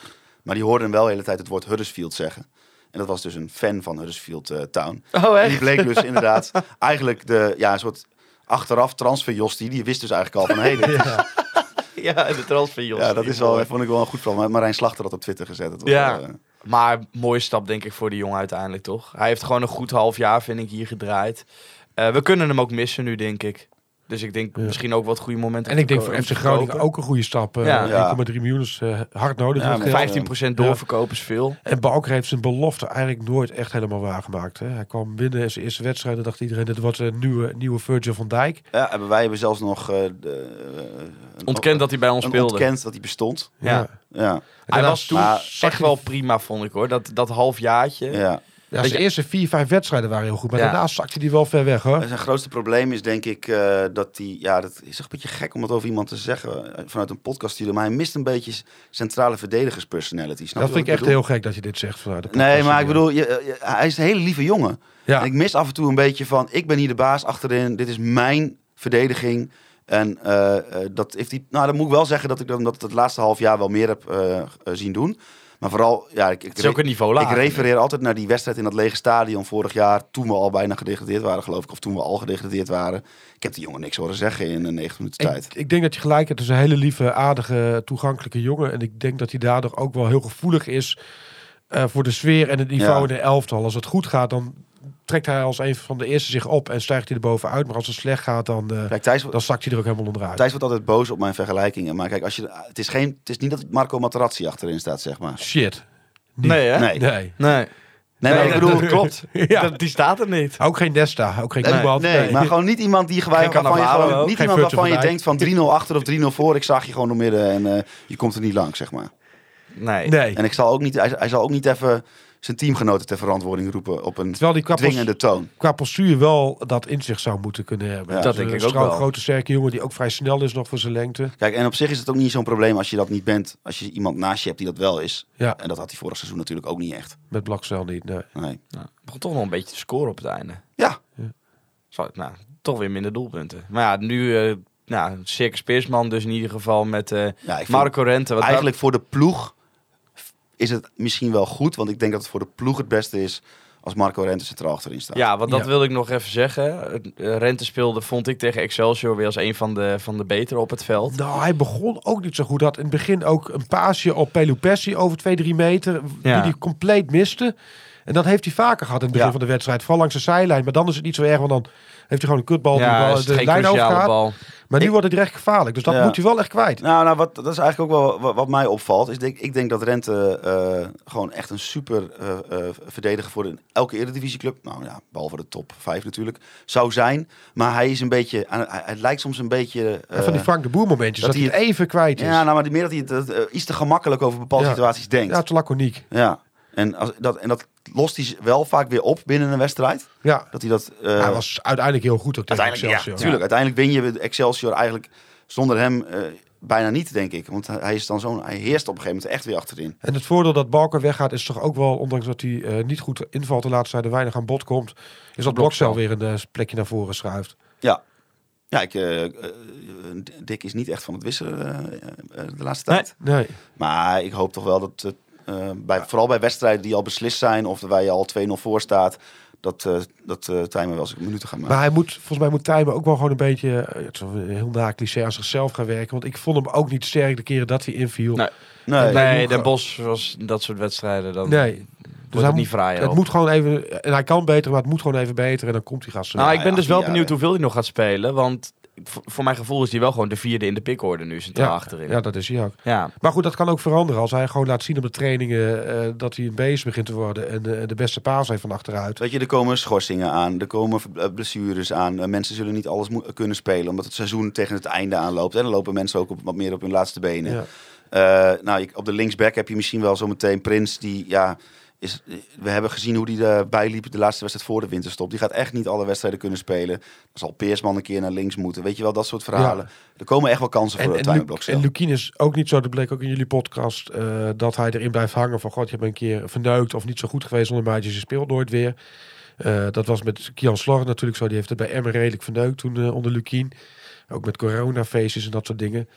Maar die hoorde hem wel de hele tijd het woord Huddersfield zeggen. En dat was dus een fan van Huddersfield uh, Town. Oh, echt? Die bleek dus inderdaad eigenlijk de, ja, een soort achteraf transferjostie. Die wist dus eigenlijk al van hé, hey, ja. ja, de transferjostie. Ja, dat is wel, vond ik wel een goed plan. Marijn Slachter had op Twitter gezet. Het ja. was, uh, Maar mooie stap denk ik voor de jongen uiteindelijk toch. Hij heeft gewoon een goed half jaar vind ik hier gedraaid. Uh, we kunnen hem ook missen nu denk ik. Dus ik denk ja. misschien ook wat goede momenten. En ik denk voor F C Groningen ook een goede stap. Uh, ja. één komma drie miljoen is uh, hard nodig. Ja, vijftien procent doorverkopen ja. is veel. En Balker heeft zijn belofte eigenlijk nooit echt helemaal waargemaakt. Hè. Hij kwam binnen in zijn eerste wedstrijd en dacht iedereen... dit wordt een nieuwe, nieuwe Virgil van Dijk. Ja, en wij hebben zelfs nog... Uh, de, uh, ontkend dat hij bij ons speelde. Ontkend dat hij bestond. Ja. ja. ja. Hij was toen echt wel prima, vond ik hoor. Dat, dat halfjaartje... Ja. Ja, zijn eerste vier, vijf wedstrijden waren heel goed. Maar ja. daarna zakte hij wel ver weg, hoor. Zijn grootste probleem is, denk ik, uh, dat hij... Ja, dat is toch een beetje gek om het over iemand te zeggen. Vanuit een podcast die maar hij mist een beetje centrale verdedigerspersonality. Snap dat vind ik, ik echt heel gek dat je dit zegt. Vanuit de podcast. Nee, maar ik bedoel, je, je, hij is een hele lieve jongen. Ja. En ik mis af en toe een beetje van... Ik ben hier de baas achterin. Dit is mijn verdediging. En uh, dat heeft die, nou, dat moet ik wel zeggen dat ik dat, dat het laatste half jaar wel meer heb uh, zien doen. Maar vooral, ja, ik, ik, re- niveau laag, ik refereer nee. altijd naar die wedstrijd in dat lege stadion vorig jaar. Toen we al bijna gedegradeerd waren, geloof ik. Of toen we al gedegradeerd waren. Ik heb die jongen niks horen zeggen in een negentig minuten tijd. Ik, ik denk dat je gelijk hebt. Het is een hele lieve, aardige, toegankelijke jongen. En ik denk dat hij daardoor ook wel heel gevoelig is uh, voor de sfeer en het niveau ja. in de elftal. Als het goed gaat, dan trekt hij als een van de eerste zich op en stijgt hij er bovenuit. Maar als het slecht gaat, dan, uh, kijk, Thijs, dan zakt hij er ook helemaal onderuit. Thijs wordt altijd boos op mijn vergelijkingen. Maar kijk, als je, het, is geen, het is niet dat Marco Materazzi achterin staat, zeg maar. Shit. Niet. Nee, hè? Nee. Nee, nee. Nee, nee, nee, ik bedoel, dat klopt. Ja. Dat, die staat er niet. Ook geen Nesta, ook geen Kubalt. Nee, nee, nee, maar gewoon niet iemand die gewijkt kan. Niet geen iemand waarvan je denkt van drie nul achter of drie nul voor. Ik zag je gewoon door midden en uh, je komt er niet lang, zeg maar. Nee. nee. En ik zal ook niet, hij, hij zal ook niet even zijn teamgenoten ter verantwoording roepen op een die qua dwingende post, toon. Qua postuur wel dat in zich zou moeten kunnen hebben. Ja, dat dus denk ik ook wel. Een grote, sterke jongen die ook vrij snel is nog voor zijn lengte. Kijk, en op zich is het ook niet zo'n probleem als je dat niet bent. Als je iemand naast je hebt die dat wel is. Ja. En dat had hij vorig seizoen natuurlijk ook niet echt. Met Blaksel niet, nee. nee. Nou, begon toch nog een beetje te scoren op het einde. Ja. ja. Zo, nou, toch weer minder doelpunten. Maar ja, nu... Uh, nou, Circus Peersman dus in ieder geval met uh, ja, Marco Rente. Wat eigenlijk dat... voor de ploeg... is het misschien wel goed, want ik denk dat het voor de ploeg het beste is als Marco Rente centraal achterin staat. Ja, want dat ja. wilde ik nog even zeggen. Rente speelde, vond ik, tegen Excelsior weer als een van de, van de betere op het veld. Nou, hij begon ook niet zo goed. Had in het begin ook een paasje op Pelupessi over twee, drie meter, ja. die hij compleet miste. En dat heeft hij vaker gehad in het begin ja. van de wedstrijd. Vooral langs de zijlijn, maar dan is het niet zo erg, want dan heeft hij gewoon een kutbal ja, die de, de lijn overgaat. Bal. Maar nu ik, wordt het echt gevaarlijk, dus dat ja. moet hij wel echt kwijt. Nou, nou wat, dat is eigenlijk ook wel wat, wat mij opvalt. Is denk, ik denk dat Rente uh, gewoon echt een super uh, uh, verdediger voor een, elke Eredivisieclub, nou ja, behalve de top vijf natuurlijk, zou zijn. Maar hij is een beetje, uh, het lijkt soms een beetje... Uh, van die Frank de Boer momentjes, dat, dat hij het even kwijt is. Ja, nou, maar meer dat hij het uh, iets te gemakkelijk over bepaalde ja. situaties denkt. Ja, te laconiek. Ja. En, als, dat, en dat lost hij wel vaak weer op binnen een wedstrijd. Ja. Dat hij dat... Uh, hij was uiteindelijk heel goed ook tegen Excelsior. Ja, natuurlijk. Ja. Uiteindelijk win je Excelsior eigenlijk zonder hem uh, bijna niet, denk ik. Want hij is dan zo'n... Hij heerst op een gegeven moment echt weer achterin. En het voordeel dat Bakker weggaat is toch ook wel... Ondanks dat hij uh, niet goed invalt de laatste tijd en weinig aan bod komt... Is dat Blokcel weer een uh, plekje naar voren schuift. Ja. Ja, ik, uh, uh, Dick is niet echt van het wisselen uh, uh, de laatste tijd. Nee. nee. Maar ik hoop toch wel dat... Uh, Uh, bij, vooral bij wedstrijden die al beslist zijn of waar je al twee nul voor staat, dat, uh, dat uh, Tijmen wel eens minuten gaat maken. Maar hij moet, volgens mij moet Tijmen ook wel gewoon een beetje, uh, het is een heel na cliché, aan zichzelf gaan werken. Want ik vond hem ook niet sterk de keren dat hij inviel. Nee, nee, nee Den Bosch was dat soort wedstrijden. Dan nee. Dus hij moet, niet vrij. Het op. moet gewoon even, en hij kan beter, maar het moet gewoon even beter en dan komt hij gasten. Nou, ik ben ja, dus wel ja, benieuwd ja. hoeveel hij nog gaat spelen, want... Voor mijn gevoel is hij wel gewoon de vierde in de pickorde nu centraal ja, achterin. Ja, dat is hij ook. Ja. Maar goed, dat kan ook veranderen. Als hij gewoon laat zien op de trainingen uh, dat hij een beest begint te worden. En uh, de beste paas heeft van achteruit. Weet je, er komen schorsingen aan. Er komen uh, blessures aan. Uh, mensen zullen niet alles mo- kunnen spelen. Omdat het seizoen tegen het einde aanloopt. En dan lopen mensen ook op, wat meer op hun laatste benen. Ja. Uh, nou, op de linksback heb je misschien wel zometeen Prins die... ja. Is, we hebben gezien hoe die erbij liep de laatste wedstrijd voor de winterstop. Die gaat echt niet alle wedstrijden kunnen spelen. Dan zal Peersman een keer naar links moeten. Weet je wel, dat soort verhalen. Ja. Er komen echt wel kansen en, voor het Tijmenblok. En Lukkien is ook niet zo, dat bleek ook in jullie podcast... Uh, dat hij erin blijft hangen van... God, je hebt me een keer verneukt of niet zo goed geweest onder maatjes. Je speelt nooit weer. Uh, dat was met Kian Slor natuurlijk zo. Die heeft het bij Emmen redelijk verneukt toen uh, onder Lukkien. Ook met coronafeestjes en dat soort dingen.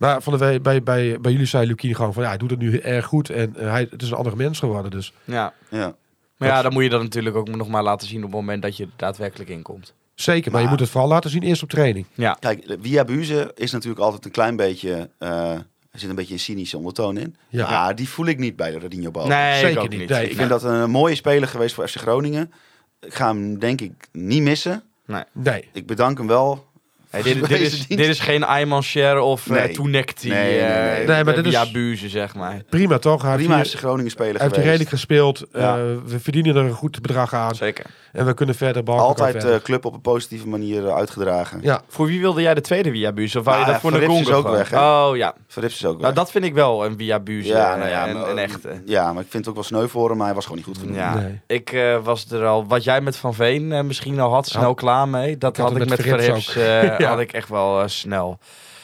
Maar van de bij, bij, bij, bij jullie zei Lukkien gewoon van... ja, hij doet het nu erg goed en uh, hij, het is een ander mens geworden dus. Ja, ja. maar ja, dan moet je dat natuurlijk ook nog maar laten zien... op het moment dat je er daadwerkelijk in komt. Zeker, maar, maar je moet het vooral laten zien eerst op training. Ja. Kijk, Via Buze is natuurlijk altijd een klein beetje... Uh, er zit een beetje een cynische ondertoon in. Ja, maar die voel ik niet bij de Radinho Bal. Nee, zeker niet. Nee, ik vind nee. dat een mooie speler geweest voor F C Groningen. Ik ga hem denk ik niet missen. Nee. nee. Ik bedank hem wel... Hey, dit, dit, is, dit is geen Aymancher of nee. uh, Toenekti. Nee, nee, nee, nee. nee, maar dit is... Ja, Buze, zeg maar. Prima, toch? Hij Prima is de Groningen speler geweest. Hij heeft redelijk gespeeld. Ja. Uh, we verdienen er een goed bedrag aan. Zeker. En we kunnen verder balken. Altijd de uh, club op een positieve manier uh, uitgedragen. Ja. Voor wie wilde jij de tweede Via Buze? Of wou nou, je dat ja, voor de Congo? Is ook weg, oh, ja. Verrips is ook weg. Nou, dat vind ik wel een Via Buze. Ja, nou ja, en, maar, een echte. Ja, maar ik vind het ook wel sneu voor hem. Maar hij was gewoon niet goed genoeg. Ja. Nee. Ik uh, was er al... Wat jij met Van Veen uh, misschien al had, snel klaar mee. Dat had ik met Verrips Ja. had ik echt wel uh, snel.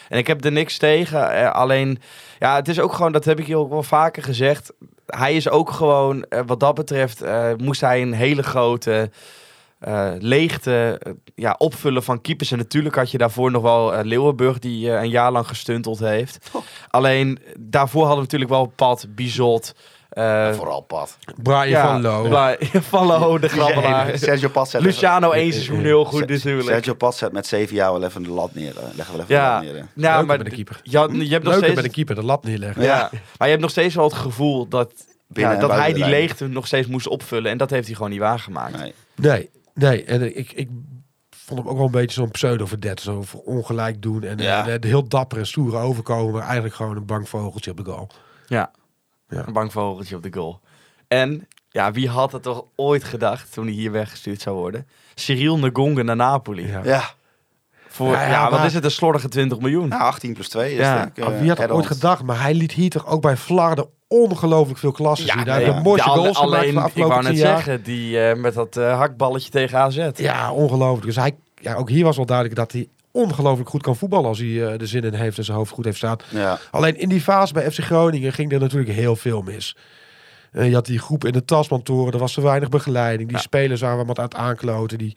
En ik heb er niks tegen. Uh, alleen, ja, het is ook gewoon, dat heb ik je ook wel vaker gezegd. Hij is ook gewoon, uh, wat dat betreft, uh, moest hij een hele grote Uh, leegte, uh, ja, opvullen van keepers. En natuurlijk had je daarvoor nog wel uh, Leeuwenburg... die uh, een jaar lang gestunteld heeft. Oh. Alleen, daarvoor hadden we natuurlijk wel Pat, Bizot... Uh, ja, vooral Pat. Brian ja, van Loo. Bra- van Loo, de grabbelaar. Ja, Sergio Pat zet Luciano één seizoen heel goed Se- natuurlijk. Sergio Pat zet met zeven jaar wel even de lat neer. Leggen we even ja. de lat neer. Ja, maar met de keeper. Je, je hebt nog steeds... met de keeper, de lat neerleggen. Ja. Ja. Maar je hebt nog steeds wel het gevoel dat, ja, dat hij die leegte nog steeds moest opvullen. En dat heeft hij gewoon niet waargemaakt. Nee, nee. nee. En ik... ik vond hem ook wel een beetje zo'n pseudo-verdet. Zo ongelijk doen. En, ja. en de heel dapper en stoere overkomen. Maar eigenlijk gewoon een bankvogeltje op de goal. Ja. Ja. Een bankvogeltje op de goal. En ja, wie had het toch ooit gedacht toen hij hier weggestuurd zou worden? Cyril Ngonge naar Napoli. Ja. ja. Voor, ja, ja, ja maar... wat is het? Een slordige twintig miljoen. Nou, achttien plus twee is ja. denk ik. Uh, wie had het ooit gedacht? Maar hij liet hier toch ook bij Vlaarden ongelooflijk veel klassen ja, zien. Hij nee, heeft ja. de mooiste ja, goals alleen, gemaakt van afgelopen tien jaar. Ik wou net zeggen, die uh, met dat uh, hakballetje tegen A Z. Ja, ongelooflijk. Dus hij, ja, ook hier was wel duidelijk dat hij... ongelooflijk goed kan voetballen als hij uh, de zin in heeft en zijn hoofd goed heeft staan. Ja. Alleen in die fase bij F C Groningen ging er natuurlijk heel veel mis. Uh, je had die groep in de Tasmantoren, er was te weinig begeleiding. Die ja. spelers waren wat aan het aankloten. Die...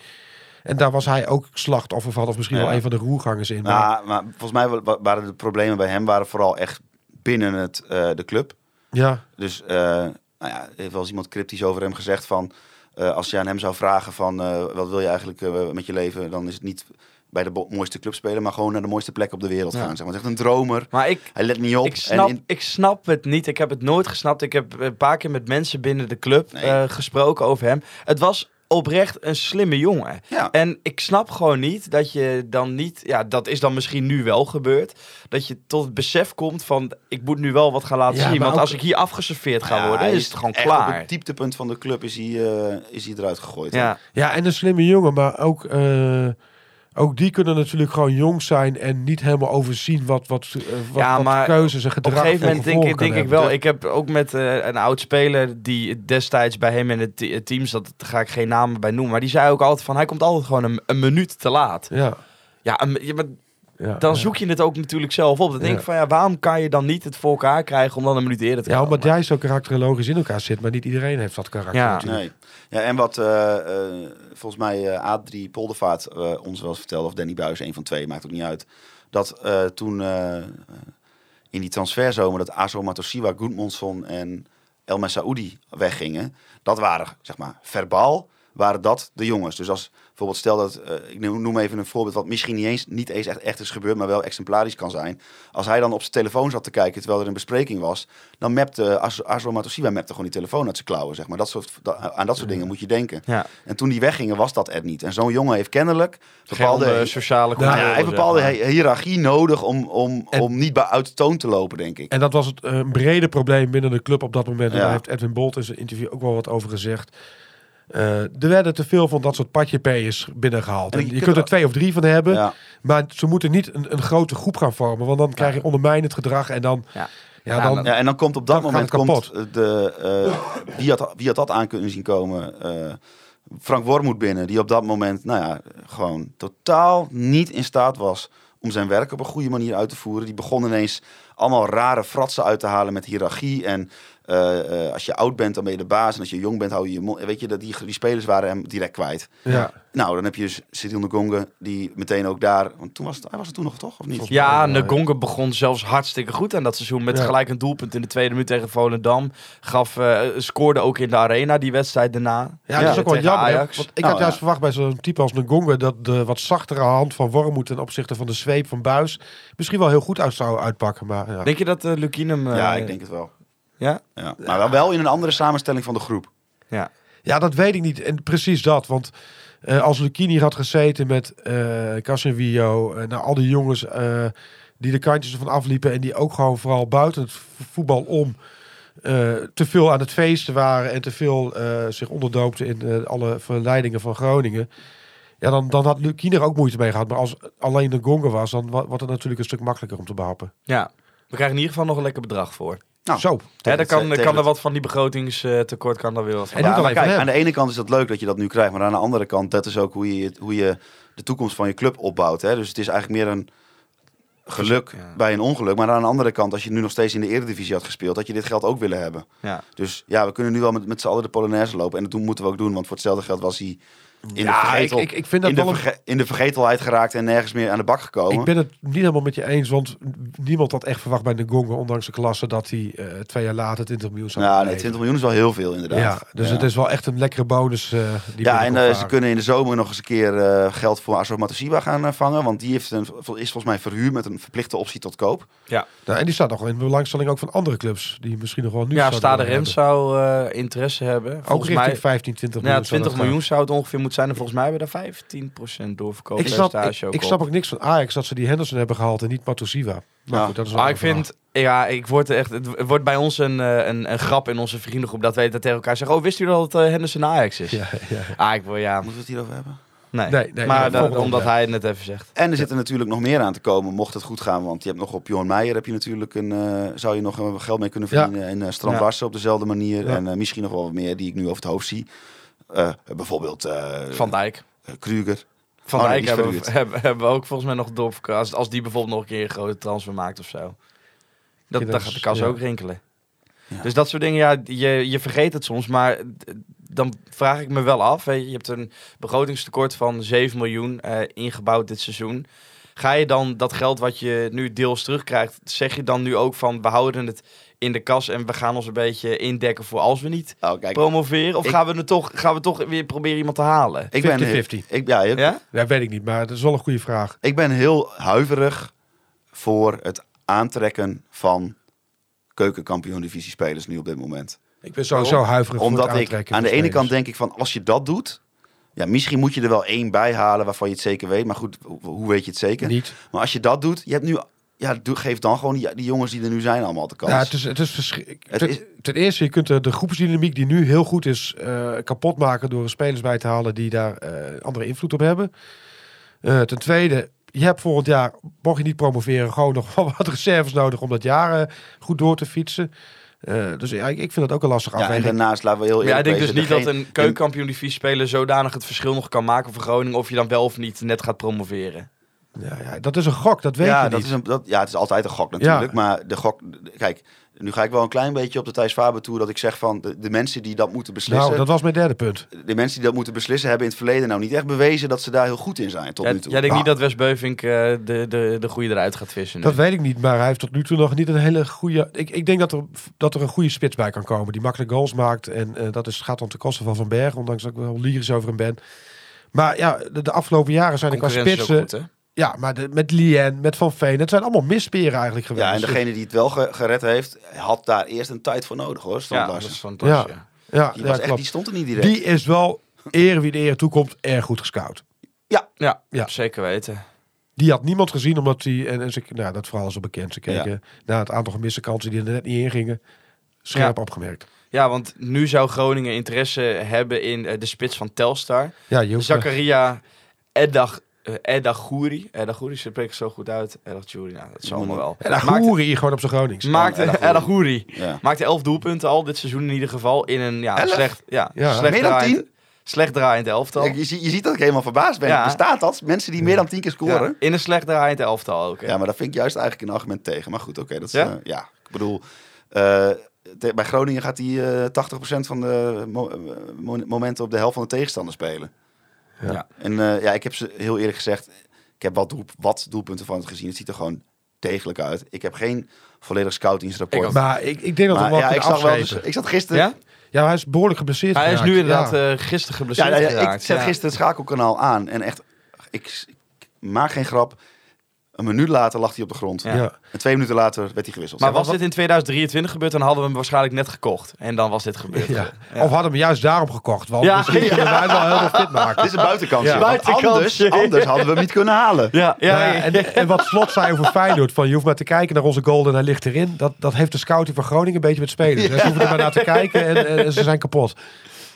En daar was hij ook slachtoffer van, of misschien ja. wel een van de roergangers in. Maar... Ja, maar volgens mij waren de problemen bij hem waren vooral echt binnen het, uh, de club. Ja. Dus uh, nou ja, heeft wel eens iemand cryptisch over hem gezegd van... Uh, als je aan hem zou vragen van uh, wat wil je eigenlijk uh, met je leven, dan is het niet... bij de bo- mooiste club spelen, maar gewoon naar de mooiste plek op de wereld ja. gaan. Zeg maar. Het is echt een dromer. Maar ik, hij let niet op. Ik snap, en in... ik snap het niet. Ik heb het nooit gesnapt. Ik heb een paar keer met mensen binnen de club nee. uh, gesproken over hem. Het was oprecht een slimme jongen. Ja. En ik snap gewoon niet dat je dan niet... Ja, dat is dan misschien nu wel gebeurd. Dat je tot het besef komt van... ik moet nu wel wat gaan laten ja, zien. Want ook, als ik hier afgeserveerd ga ja, worden, is, is het gewoon klaar. Op het dieptepunt van de club is hij, uh, is hij eruit gegooid. Ja. ja, en een slimme jongen, maar ook... Uh... Ook die kunnen natuurlijk gewoon jong zijn en niet helemaal overzien wat, wat, uh, wat, ja, maar wat keuzes en gedrag. Op een gegeven moment denk, ik, denk ik wel. Ik heb ook met uh, een oud speler die destijds bij hem in het t- team zat, daar ga ik geen namen bij noemen, maar die zei ook altijd van hij komt altijd gewoon een, een minuut te laat. Ja, ja, een, ja maar ja, dan ja. zoek je het ook natuurlijk zelf op. Dan denk ik ja. van ja, waarom kan je dan niet het voor elkaar krijgen om dan een minuut eerder te komen? Ja, omdat jij zo karakterologisch in elkaar zit, maar niet iedereen heeft dat karakter ja. natuurlijk. Nee. Ja, en wat uh, uh, volgens mij uh, A drie Poldervaart uh, ons wel eens vertelde, of Danny Buijs, een van twee, maakt ook niet uit, dat uh, toen uh, in die transferzomer dat Azor Matusiwa, Gudmundsson en El Messaoudi weggingen, dat waren, zeg maar, verbaal waren dat de jongens. Dus als bijvoorbeeld, stel dat, uh, ik noem even een voorbeeld wat misschien niet eens, niet eens echt, echt is gebeurd, maar wel exemplarisch kan zijn. Als hij dan op zijn telefoon zat te kijken terwijl er een bespreking was, dan mapte Azor Matusiwa mapte gewoon die telefoon uit zijn klauwen, zeg maar. Dat soort, da, aan dat soort dingen moet je denken. Ja. En toen die weggingen, was dat er niet. En zo'n jongen heeft kennelijk bepaalde Geen, uh, sociale nou, ja, hij heeft bepaalde zeg maar. hiërarchie nodig om, om, en, om niet uit de toon te lopen, denk ik. En dat was het uh, brede probleem binnen de club op dat moment. Ja. En daar heeft Edwin Bolt in zijn interview ook wel wat over gezegd. Uh, er werden te veel van dat soort patjepeers binnengehaald. En je, en je kunt, kunt er twee of drie van hebben. Ja. Maar ze moeten niet een, een grote groep gaan vormen. Want dan krijg je ondermijnend gedrag. En dan, ja. Ja, dan, ja, en dan komt op dat moment komt de, uh, wie, had, wie had dat aan kunnen zien komen? Uh, Frank Wormoed binnen. Die op dat moment nou ja, gewoon totaal niet in staat was om zijn werk op een goede manier uit te voeren. Die begon ineens allemaal rare fratsen uit te halen met hiërarchie. En uh, uh, als je oud bent, dan ben je de baas. En als je jong bent, hou je je mond. Weet je, dat die, die spelers waren hem direct kwijt. Ja. Nou, dan heb je dus Cyril Ngonge, die meteen ook daar... Want toen was het, hij was het toen nog, toch? Of niet? Ja, Ngonge begon zelfs hartstikke goed aan dat seizoen. Met ja. gelijk een doelpunt in de tweede minuut tegen Volendam. Gaf, uh, scoorde ook in de Arena die wedstrijd daarna. Ja, dat ja. is ook wel jammer. Ajax. Want ik nou, had juist ja. verwacht bij zo'n type als Ngonge... dat de wat zachtere hand van Wormoed ten opzichte van de zweep van Buijs... misschien wel heel goed uit zou uitpakken, maar... Ja. Denk je dat uh, Lukkien hem... Uh, ja, ik denk het wel. Ja? ja? Maar wel in een andere samenstelling van de groep. Ja, ja dat weet ik niet. En precies dat. Want uh, als Lukkien hier had gezeten met uh, Casemiro... Uh, nou, al die jongens uh, die de kantjes ervan afliepen... en die ook gewoon vooral buiten het voetbal om... Uh, te veel aan het feesten waren... en te veel uh, zich onderdoopten in uh, alle verleidingen van Groningen... Ja, dan, dan had Lukkien er ook moeite mee gehad. Maar als alleen Ngonge was, dan wordt het natuurlijk een stuk makkelijker om te behappen. Ja, we krijgen in ieder geval nog een lekker bedrag voor. Nou, zo. Hè, dan kan, kan er wat van die begrotingstekort kan er weer wat van. En ja, maar kijk, aan de ene kant is dat leuk dat je dat nu krijgt. Maar aan de andere kant, dat is ook hoe je, hoe je de toekomst van je club opbouwt. Hè? Dus het is eigenlijk meer een geluk ja. bij een ongeluk. Maar aan de andere kant, als je nu nog steeds in de Eredivisie had gespeeld... had je dit geld ook willen hebben. Ja. Dus ja, we kunnen nu wel met, met z'n allen de Polonaise lopen. En dat moeten we ook doen, want voor hetzelfde geld was hij... in, ja, de, vergetel, ik, ik, ik vind dat in, de, verge- in de vergetelheid geraakt en nergens meer aan de bak gekomen. Ik ben het niet helemaal met je eens, want niemand had echt verwacht bij Ngonge, ondanks de klasse, dat hij uh, twee jaar later twintig miljoen zou ja, nee, twintig miljoen is wel heel veel inderdaad. Ja, dus ja. Het is wel echt een lekkere bonus. Uh, die ja, en uh, ze kunnen in de zomer nog eens een keer uh, geld voor Azor Matusiwa gaan uh, vangen, want die heeft een, is volgens mij verhuurd met een verplichte optie tot koop. Ja. Nou, en die staat nog in belangstelling ook van andere clubs, die misschien nog wel nu ja, Stade Rens zou uh, interesse hebben. Volgens ook mij vijftien, twintig miljoen. Ja, twintig miljoen zou het ongeveer moeten zijn. En volgens mij hebben we daar vijftien procent doorverkoop. Ik snap, ik, ook, ik snap ook niks van Ajax dat ze die Henderson hebben gehaald en niet Matusiwa. Maar ja. goed, dat is ah, ik vind, ja, ik word echt, het wordt bij ons een, een, een grap in onze vriendengroep dat wij dat tegen elkaar zeggen. Oh, wist u dat uh, Henderson Ajax is? Ja, ja. Ah, ik wil, ja. Moeten we het hierover hebben? Nee, nee, nee, maar nee, dat, omdat hij het net even zegt. En er zit er natuurlijk nog meer aan te komen, mocht het goed gaan. Want je hebt nog op Johan Meijer heb je natuurlijk een, uh, zou je nog geld mee kunnen verdienen. Ja. En uh, Strandbarsen ja. op dezelfde manier. Ja. En uh, misschien nog wel wat meer die ik nu over het hoofd zie. Uh, bijvoorbeeld uh, Van Dijk. Uh, Kruger. Van oh, Dijk nee, hebben, we, hebben, hebben we ook volgens mij nog doorverkocht. Als, als die bijvoorbeeld nog een keer een grote transfer maakt of zo. Dat, ja, daar gaat de kas ja. ook rinkelen. Ja. Dus dat soort dingen, ja, je, je vergeet het soms, maar... Dan vraag ik me wel af, weet je, je hebt een begrotingstekort van zeven miljoen uh, ingebouwd dit seizoen. Ga je dan dat geld wat je nu deels terugkrijgt, zeg je dan nu ook van we houden het in de kas en we gaan ons een beetje indekken voor als we niet oh, kijk, promoveren? Of ik, gaan, we er toch, gaan we toch weer proberen iemand te halen? Ik ben vijftig vijftig. Ik, ja, ik, ja? ja, weet ik niet, maar dat is wel een goede vraag. Ik ben heel huiverig voor het aantrekken van keukenkampioen-divisie spelers nu op dit moment. Ik ben sowieso huiverig voor het aantrekken. Aan de ene kant denk ik van, als je dat doet... Ja, misschien moet je er wel één bij halen waarvan je het zeker weet. Maar goed, hoe weet je het zeker? Niet. Maar als je dat doet, je hebt nu... Ja, geef dan gewoon die, die jongens die er nu zijn allemaal de kans. Ja, het is, het is vers- het ten, is... ten eerste, je kunt de, de groepsdynamiek die nu heel goed is... Uh, kapot maken door spelers bij te halen die daar uh, andere invloed op hebben. Uh, ten tweede... Je hebt volgend jaar, mocht je niet promoveren... gewoon nog wat reserves nodig om dat jaar uh, goed door te fietsen. Uh, dus ja, ik, ik vind dat ook een lastig afweging. Ja, en daarnaast laten we heel eerlijk ja, ik denk wezen, dus niet dat een keukenkampioen-divisie speler zodanig het verschil nog kan maken voor Groningen... of je dan wel of niet net gaat promoveren. Ja, ja dat is een gok, dat weet ja, je dat niet. Is een, dat, ja, het is altijd een gok natuurlijk. Ja. Maar de gok... Kijk, nu ga ik wel een klein beetje op de Thijs Faber toe... dat ik zeg van, de, de mensen die dat moeten beslissen... Nou, dat was mijn derde punt. De mensen die dat moeten beslissen hebben in het verleden... nou niet echt bewezen dat ze daar heel goed in zijn tot ja, nu toe. Jij ja, denkt nou. niet dat Wes Beuvink uh, de, de, de goede eruit gaat vissen? Nu. Dat weet ik niet, maar hij heeft tot nu toe nog niet een hele goede... Ik, ik denk dat er, dat er een goede spits bij kan komen... die makkelijk goals maakt. En uh, dat is, gaat dan ten koste van Van Bergen... ondanks dat ik wel lyrisch over hem ben. Maar ja, de, de afgelopen jaren zijn ik qua spitsen... Goed, hè? Ja, maar de, met Lien, met Van Veen, dat zijn allemaal misperen eigenlijk geweest. Ja, en degene die het wel ge- gered heeft, had daar eerst een tijd voor nodig hoor. Stond ja, dat is fantastisch. Ja. Ja, die, ja, was echt, die stond er niet direct. Die is wel, eer wie de eer toekomt, erg goed gescout. Ja, ja, ja, zeker weten. Die had niemand gezien, omdat die, en, en ze, nou, dat verhaal is al bekend, ze keken ja. naar het aantal gemiste kansen die er net niet in gingen, scherp ja. opgemerkt. Ja, want nu zou Groningen interesse hebben in uh, de spits van Telstar. Ja, Zakaria Eddag. Eddagouri, Eddagouri spreekt zo goed uit. Eddagouri, nou, dat is allemaal wel. Eddagouri, gewoon op zijn Gronings. Eddagouri ja. maakte elf doelpunten al dit seizoen in ieder geval in een ja, slecht, ja, ja. slecht meer draaiend, dan tien? Slecht draaiend elftal. Ja, je, je ziet dat ik helemaal verbaasd ben. Ja. Bestaat dat? Mensen die meer dan tien keer scoren ja, in een slecht draaiend elftal ook. Hè. Ja, maar daar vind ik juist eigenlijk een argument tegen. Maar goed, oké, okay, dat is ja? Uh, ja, ik bedoel. Uh, te, bij Groningen gaat hij uh, tachtig procent van de mo- mo- momenten op de helft van de tegenstander spelen. Ja. Ja. En uh, ja, ik heb ze heel eerlijk gezegd, ik heb wat, doel, wat doelpunten van het gezien. Het ziet er gewoon degelijk uit. Ik heb geen volledig scoutingsrapport. Ik, maar ik, ik denk dat we wel ja, ik, zag wel dus, ik zat gisteren... Ja? ja, hij is behoorlijk geblesseerd Hij geraakt. is nu inderdaad ja. uh, gisteren geblesseerd ja, ja, ja, geraakt. Ik zet ja. gisteren het schakelkanaal aan. En echt, ik, ik maak geen grap. Een minuut later lag hij op de grond. Ja. Ja. En twee minuten later werd hij gewisseld. Maar was dit in tweeduizend drieëntwintig gebeurd, dan hadden we hem waarschijnlijk net gekocht. En dan was dit gebeurd. Ja. Ja. Of hadden we juist daarom gekocht. Want ja. misschien kunnen ja. wij wel heel veel fit maken. Dit is een buitenkansje. Ja. Buitenkansje. Anders, anders hadden we hem niet kunnen halen. Ja. Ja. Ja. Ja. En, en wat Slot zei over Feyenoord. Van, je hoeft maar te kijken naar onze goal en hij ligt erin. Dat, dat heeft de scouting van Groningen een beetje met spelers. Ja. Ze hoeven er maar naar te kijken en, en, en ze zijn kapot.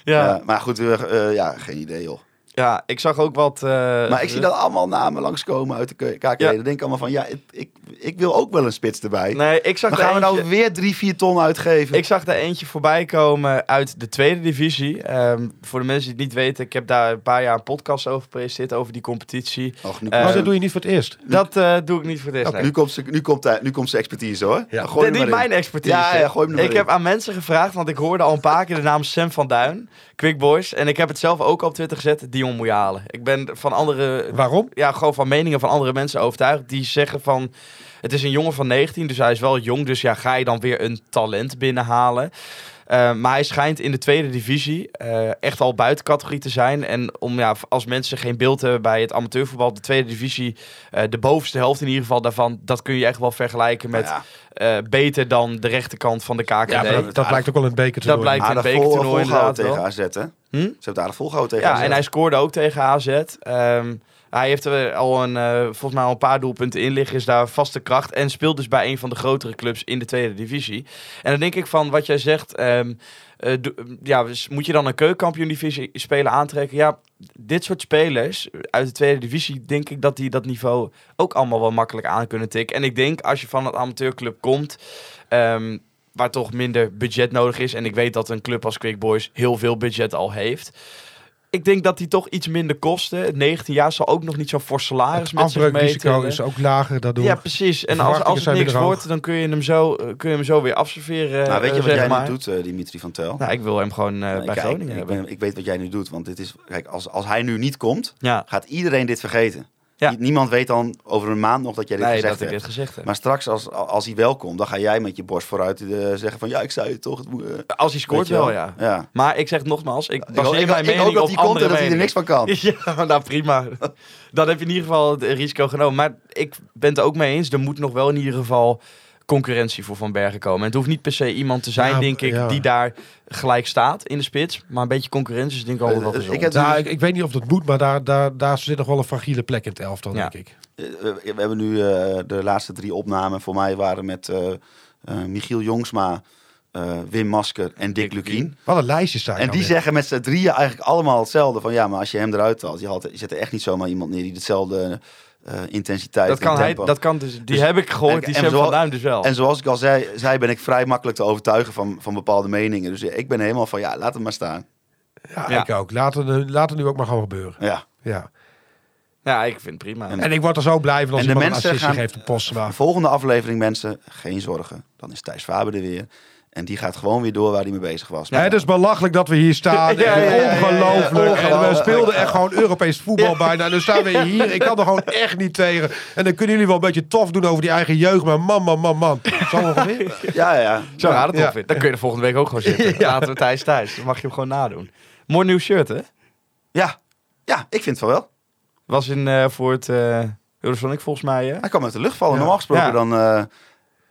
Ja. Ja, maar goed, uh, uh, ja, geen idee joh. Ja, ik zag ook wat... Uh, maar ik zie dat allemaal namen langskomen uit de K K D. Ja. Dan denk ik allemaal van, ja, ik, ik ik wil ook wel een spits erbij. Nee, ik zag dan gaan eentje, we nou weer drie, vier ton uitgeven. Ik zag er eentje voorbij komen uit de tweede divisie. Um, voor de mensen die het niet weten, ik heb daar een paar jaar een podcast over gepresenteerd, over die competitie. Och, nu, uh, maar dat doe je niet voor het eerst? Dat uh, doe ik niet voor het eerst. Okay. Nee. Nu komt ze, nu komt, uh, nu komt ze expertise hoor. Ja. Gooi de, niet mijn expertise. Ja, ja, gooi hem ik in. Heb aan mensen gevraagd, want ik hoorde al een paar keer de naam Sam van Duin, Quick Boys. En ik heb het zelf ook op Twitter gezet, Dion moet je halen. Ik ben van andere... Waarom? Ja, gewoon van meningen van andere mensen overtuigd. Die zeggen van... Het is een jongen van negentien, dus hij is wel jong. Dus ja, ga je dan weer een talent binnenhalen? Uh, maar hij schijnt in de tweede divisie uh, echt al buiten categorie te zijn. En om, ja, als mensen geen beeld hebben bij het amateurvoetbal, de tweede divisie, uh, de bovenste helft in ieder geval daarvan, dat kun je echt wel vergelijken met... Ja. Uh, beter dan de rechterkant van de K K D. Ja, dat, dat, dat blijkt ook wel in het bekertoernooi. Dat blijkt in het bekertoernooi inderdaad wel. Tegen A Z, hè? Hm? Ze hebben het aardig volgehouden tegen ja, A Z. Ja, en hij scoorde ook tegen A Z. Um, hij heeft er al een, uh, volgens mij al een paar doelpunten in liggen. Is daar vaste kracht. En speelt dus bij een van de grotere clubs in de tweede divisie. En dan denk ik van wat jij zegt... Um, Uh, do, ja, dus moet je dan een keukenkampioen-divisie spelen aantrekken? Ja, dit soort spelers uit de tweede divisie, denk ik dat die dat niveau ook allemaal wel makkelijk aan kunnen tikken. En ik denk, als je van een amateurclub komt, um, waar toch minder budget nodig is, en ik weet dat een club als Quick Boys heel veel budget al heeft, ik denk dat die toch iets minder kosten. negentien jaar zal ook nog niet zo'n fors salaris met zich meetellen. Het afbreukrisico is ook lager daardoor. Ja, precies. En als, als het niks wordt, dan kun je hem zo, kun je hem zo weer afserveren. Nou, weet je uh, wat jij maar. nu doet, uh, Dimitri van Tel? Nou, ik wil hem gewoon uh, nou, bij kijk, Groningen ik, hebben. Ik, ben, ik weet wat jij nu doet, want dit is, kijk, als, als hij nu niet komt, ja. gaat iedereen dit vergeten. Ja. Niemand weet dan over een maand nog dat jij dit, nee, gezegd, dat hebt. dit gezegd heb. Maar straks, als, als hij wel komt, dan ga jij met je borst vooruit uh, zeggen van... Ja, ik zei het toch. Het moet, uh, als hij scoort wel, wel ja. ja. Maar ik zeg het nogmaals, ik baseer ik, mijn ik, mening ik op andere meningen. Ik hoop dat hij komt en dat hij er niks van kan. Ja, nou prima. Dan heb je in ieder geval het risico genomen. Maar ik ben het ook mee eens. Er moet nog wel in ieder geval concurrentie voor Van Bergen komen. En het hoeft niet per se iemand te zijn, ja, denk ik, ja. die daar gelijk staat in de spits. Maar een beetje concurrentie is denk ik altijd wel gezond. Uh, ik, nou, ik, ik weet niet of dat moet, maar daar, daar, daar zit nog wel een fragiele plek in het elftal, ja. denk ik. Uh, we hebben nu uh, de laatste drie opnamen voor mij waren met uh, uh, Michiel Jongsma, Uh, Wim Masker en Dick Lukkien. Wat een lijstje zijn. En die weer. zeggen met z'n drieën eigenlijk allemaal hetzelfde. Van ja, maar als je hem eruit haalt, je, haalt, je zet er echt niet zomaar iemand neer die hetzelfde uh, intensiteit dat kan en tempo. Hij, dat kan dus, die dus, heb ik gehoord, die zijn van Duim dus wel. En zoals ik al zei, zei, ben ik vrij makkelijk te overtuigen van, van bepaalde meningen. Dus ja, ik ben helemaal van ja, laat het maar staan. Ja, ja. ik ook. Laat het, laat het nu ook maar gewoon gebeuren. Ja. ja. Ja, ik vind het prima. En, en ik word er zo blij van als iemand een assistie geeft op Postema. Volgende aflevering, mensen, geen zorgen. Dan is Thijs Faber er weer. En die gaat gewoon weer door waar hij mee bezig was. Ja, het is belachelijk dat we hier staan. Ja, ja, ja, Ongelooflijk. Ja, ja, ja. En we speelden echt gewoon Europees voetbal ja. bijna. En dan staan we hier. Ik kan er gewoon echt niet tegen. En dan kunnen jullie wel een beetje tof doen over die eigen jeugd. Maar man, man, man, man. Zo ongeveer. Ja, ja. Zo gaat het ongeveer. Dan kun je de volgende week ook gewoon zitten. Laten we Thijs thuis. Dan mag je hem gewoon nadoen. Mooi nieuw shirt, hè? Ja. Ja, ik vind het van wel. Was in uh, voor het uh, Eurosonic volgens mij. Hè? Hij kwam uit de lucht vallen. Ja. Normaal gesproken ja. dan... Uh,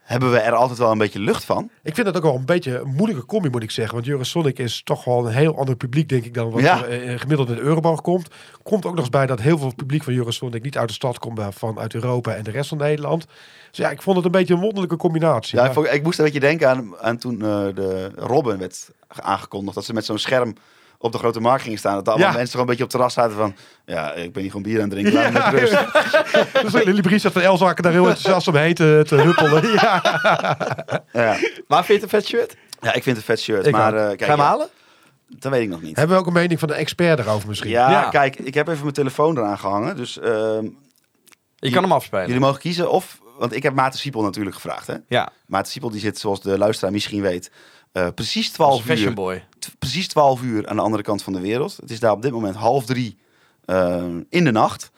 hebben we er altijd wel een beetje lucht van. Ik vind dat ook wel een beetje een moeilijke combi, moet ik zeggen. Want Eurosonic is toch wel een heel ander publiek, denk ik, dan wat ja. er gemiddeld in de Euroborg komt. Komt ook nog eens bij dat heel veel publiek van Eurosonic niet uit de stad komt, maar vanuit Europa en de rest van Nederland. Dus ja, ik vond het een beetje een wonderlijke combinatie. Ja, maar... Ik moest een beetje denken aan, aan toen uh, de Robben werd aangekondigd. Dat ze met zo'n scherm op de Grote Markt gingen staan. Dat allemaal ja. mensen gewoon een beetje op het terras zaten van... Ja, ik ben hier gewoon bier aan het drinken. Laat me ja. met rust. Ja. Dus Lili Bries zat van Elzakken daar heel enthousiast om heen te, te huppelen. Ja. Ja. Maar vind je het een vet shirt? Ja, ik vind het een vet shirt. Ik maar, uh, kijk, Ga je hem ja, halen? Dat weet ik nog niet. Hebben we ook een mening van de expert erover misschien? Ja, ja. Kijk, ik heb even mijn telefoon eraan gehangen. Dus uh, je j- kan hem afspelen. Jullie mogen kiezen of... Want ik heb Maarten Siepel natuurlijk gevraagd. Hè? Ja. Maarten Siepel die zit, zoals de luisteraar misschien weet... Uh, precies twaalf uur, t- precies twaalf uur aan de andere kant van de wereld. Het is daar op dit moment half drie uh, in de nacht.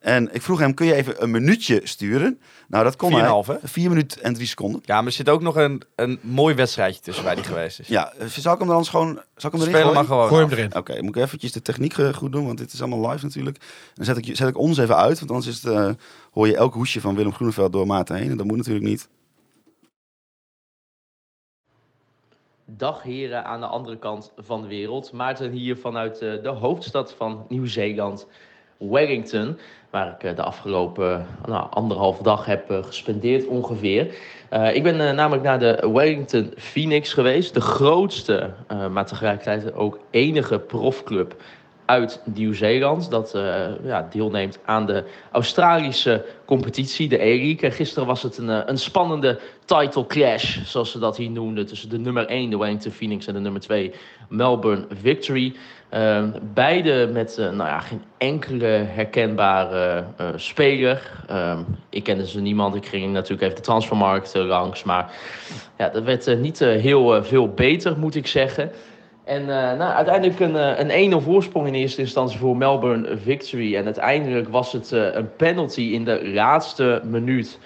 En ik vroeg hem, kun je even een minuutje sturen? Nou, dat kon hij. Vier minuten en drie seconden. Ja, maar er zit ook nog een, een mooi wedstrijdje tussen waar die geweest is. Ja, zal ik hem dan gewoon... Zal ik hem erin Spelen maar gewoon. Gooi hem erin. Oké, okay, moet ik eventjes de techniek goed doen, want dit is allemaal live natuurlijk. Dan zet ik, zet ik ons even uit, want anders is het, uh, hoor je elk hoesje van Willem Groeneveld door Maarten heen. En dat moet natuurlijk niet. Dag heren aan de andere kant van de wereld. Maarten hier vanuit de hoofdstad van Nieuw-Zeeland, Wellington. Waar ik de afgelopen nou, anderhalf dag heb gespendeerd ongeveer. Uh, ik ben uh, namelijk naar de Wellington Phoenix geweest. De grootste, uh, maar tegelijkertijd ook enige profclub uit Nieuw-Zeeland. Dat uh, ja, deelneemt aan de Australische competitie, de E-League. Gisteren was het een, een spannende title clash, zoals ze dat hier noemden, tussen de nummer één, de Wellington Phoenix, en de nummer twee, Melbourne Victory. Uh, beide met uh, nou ja, geen enkele herkenbare uh, speler. Uh, ik kende ze niemand. Ik ging natuurlijk even de transfermarkt uh, langs. Maar ja, dat werd uh, niet uh, heel uh, veel beter, moet ik zeggen. En uh, nou, uiteindelijk een, een één nul voorsprong in eerste instantie voor Melbourne Victory. En uiteindelijk was het uh, een penalty in de laatste minuut,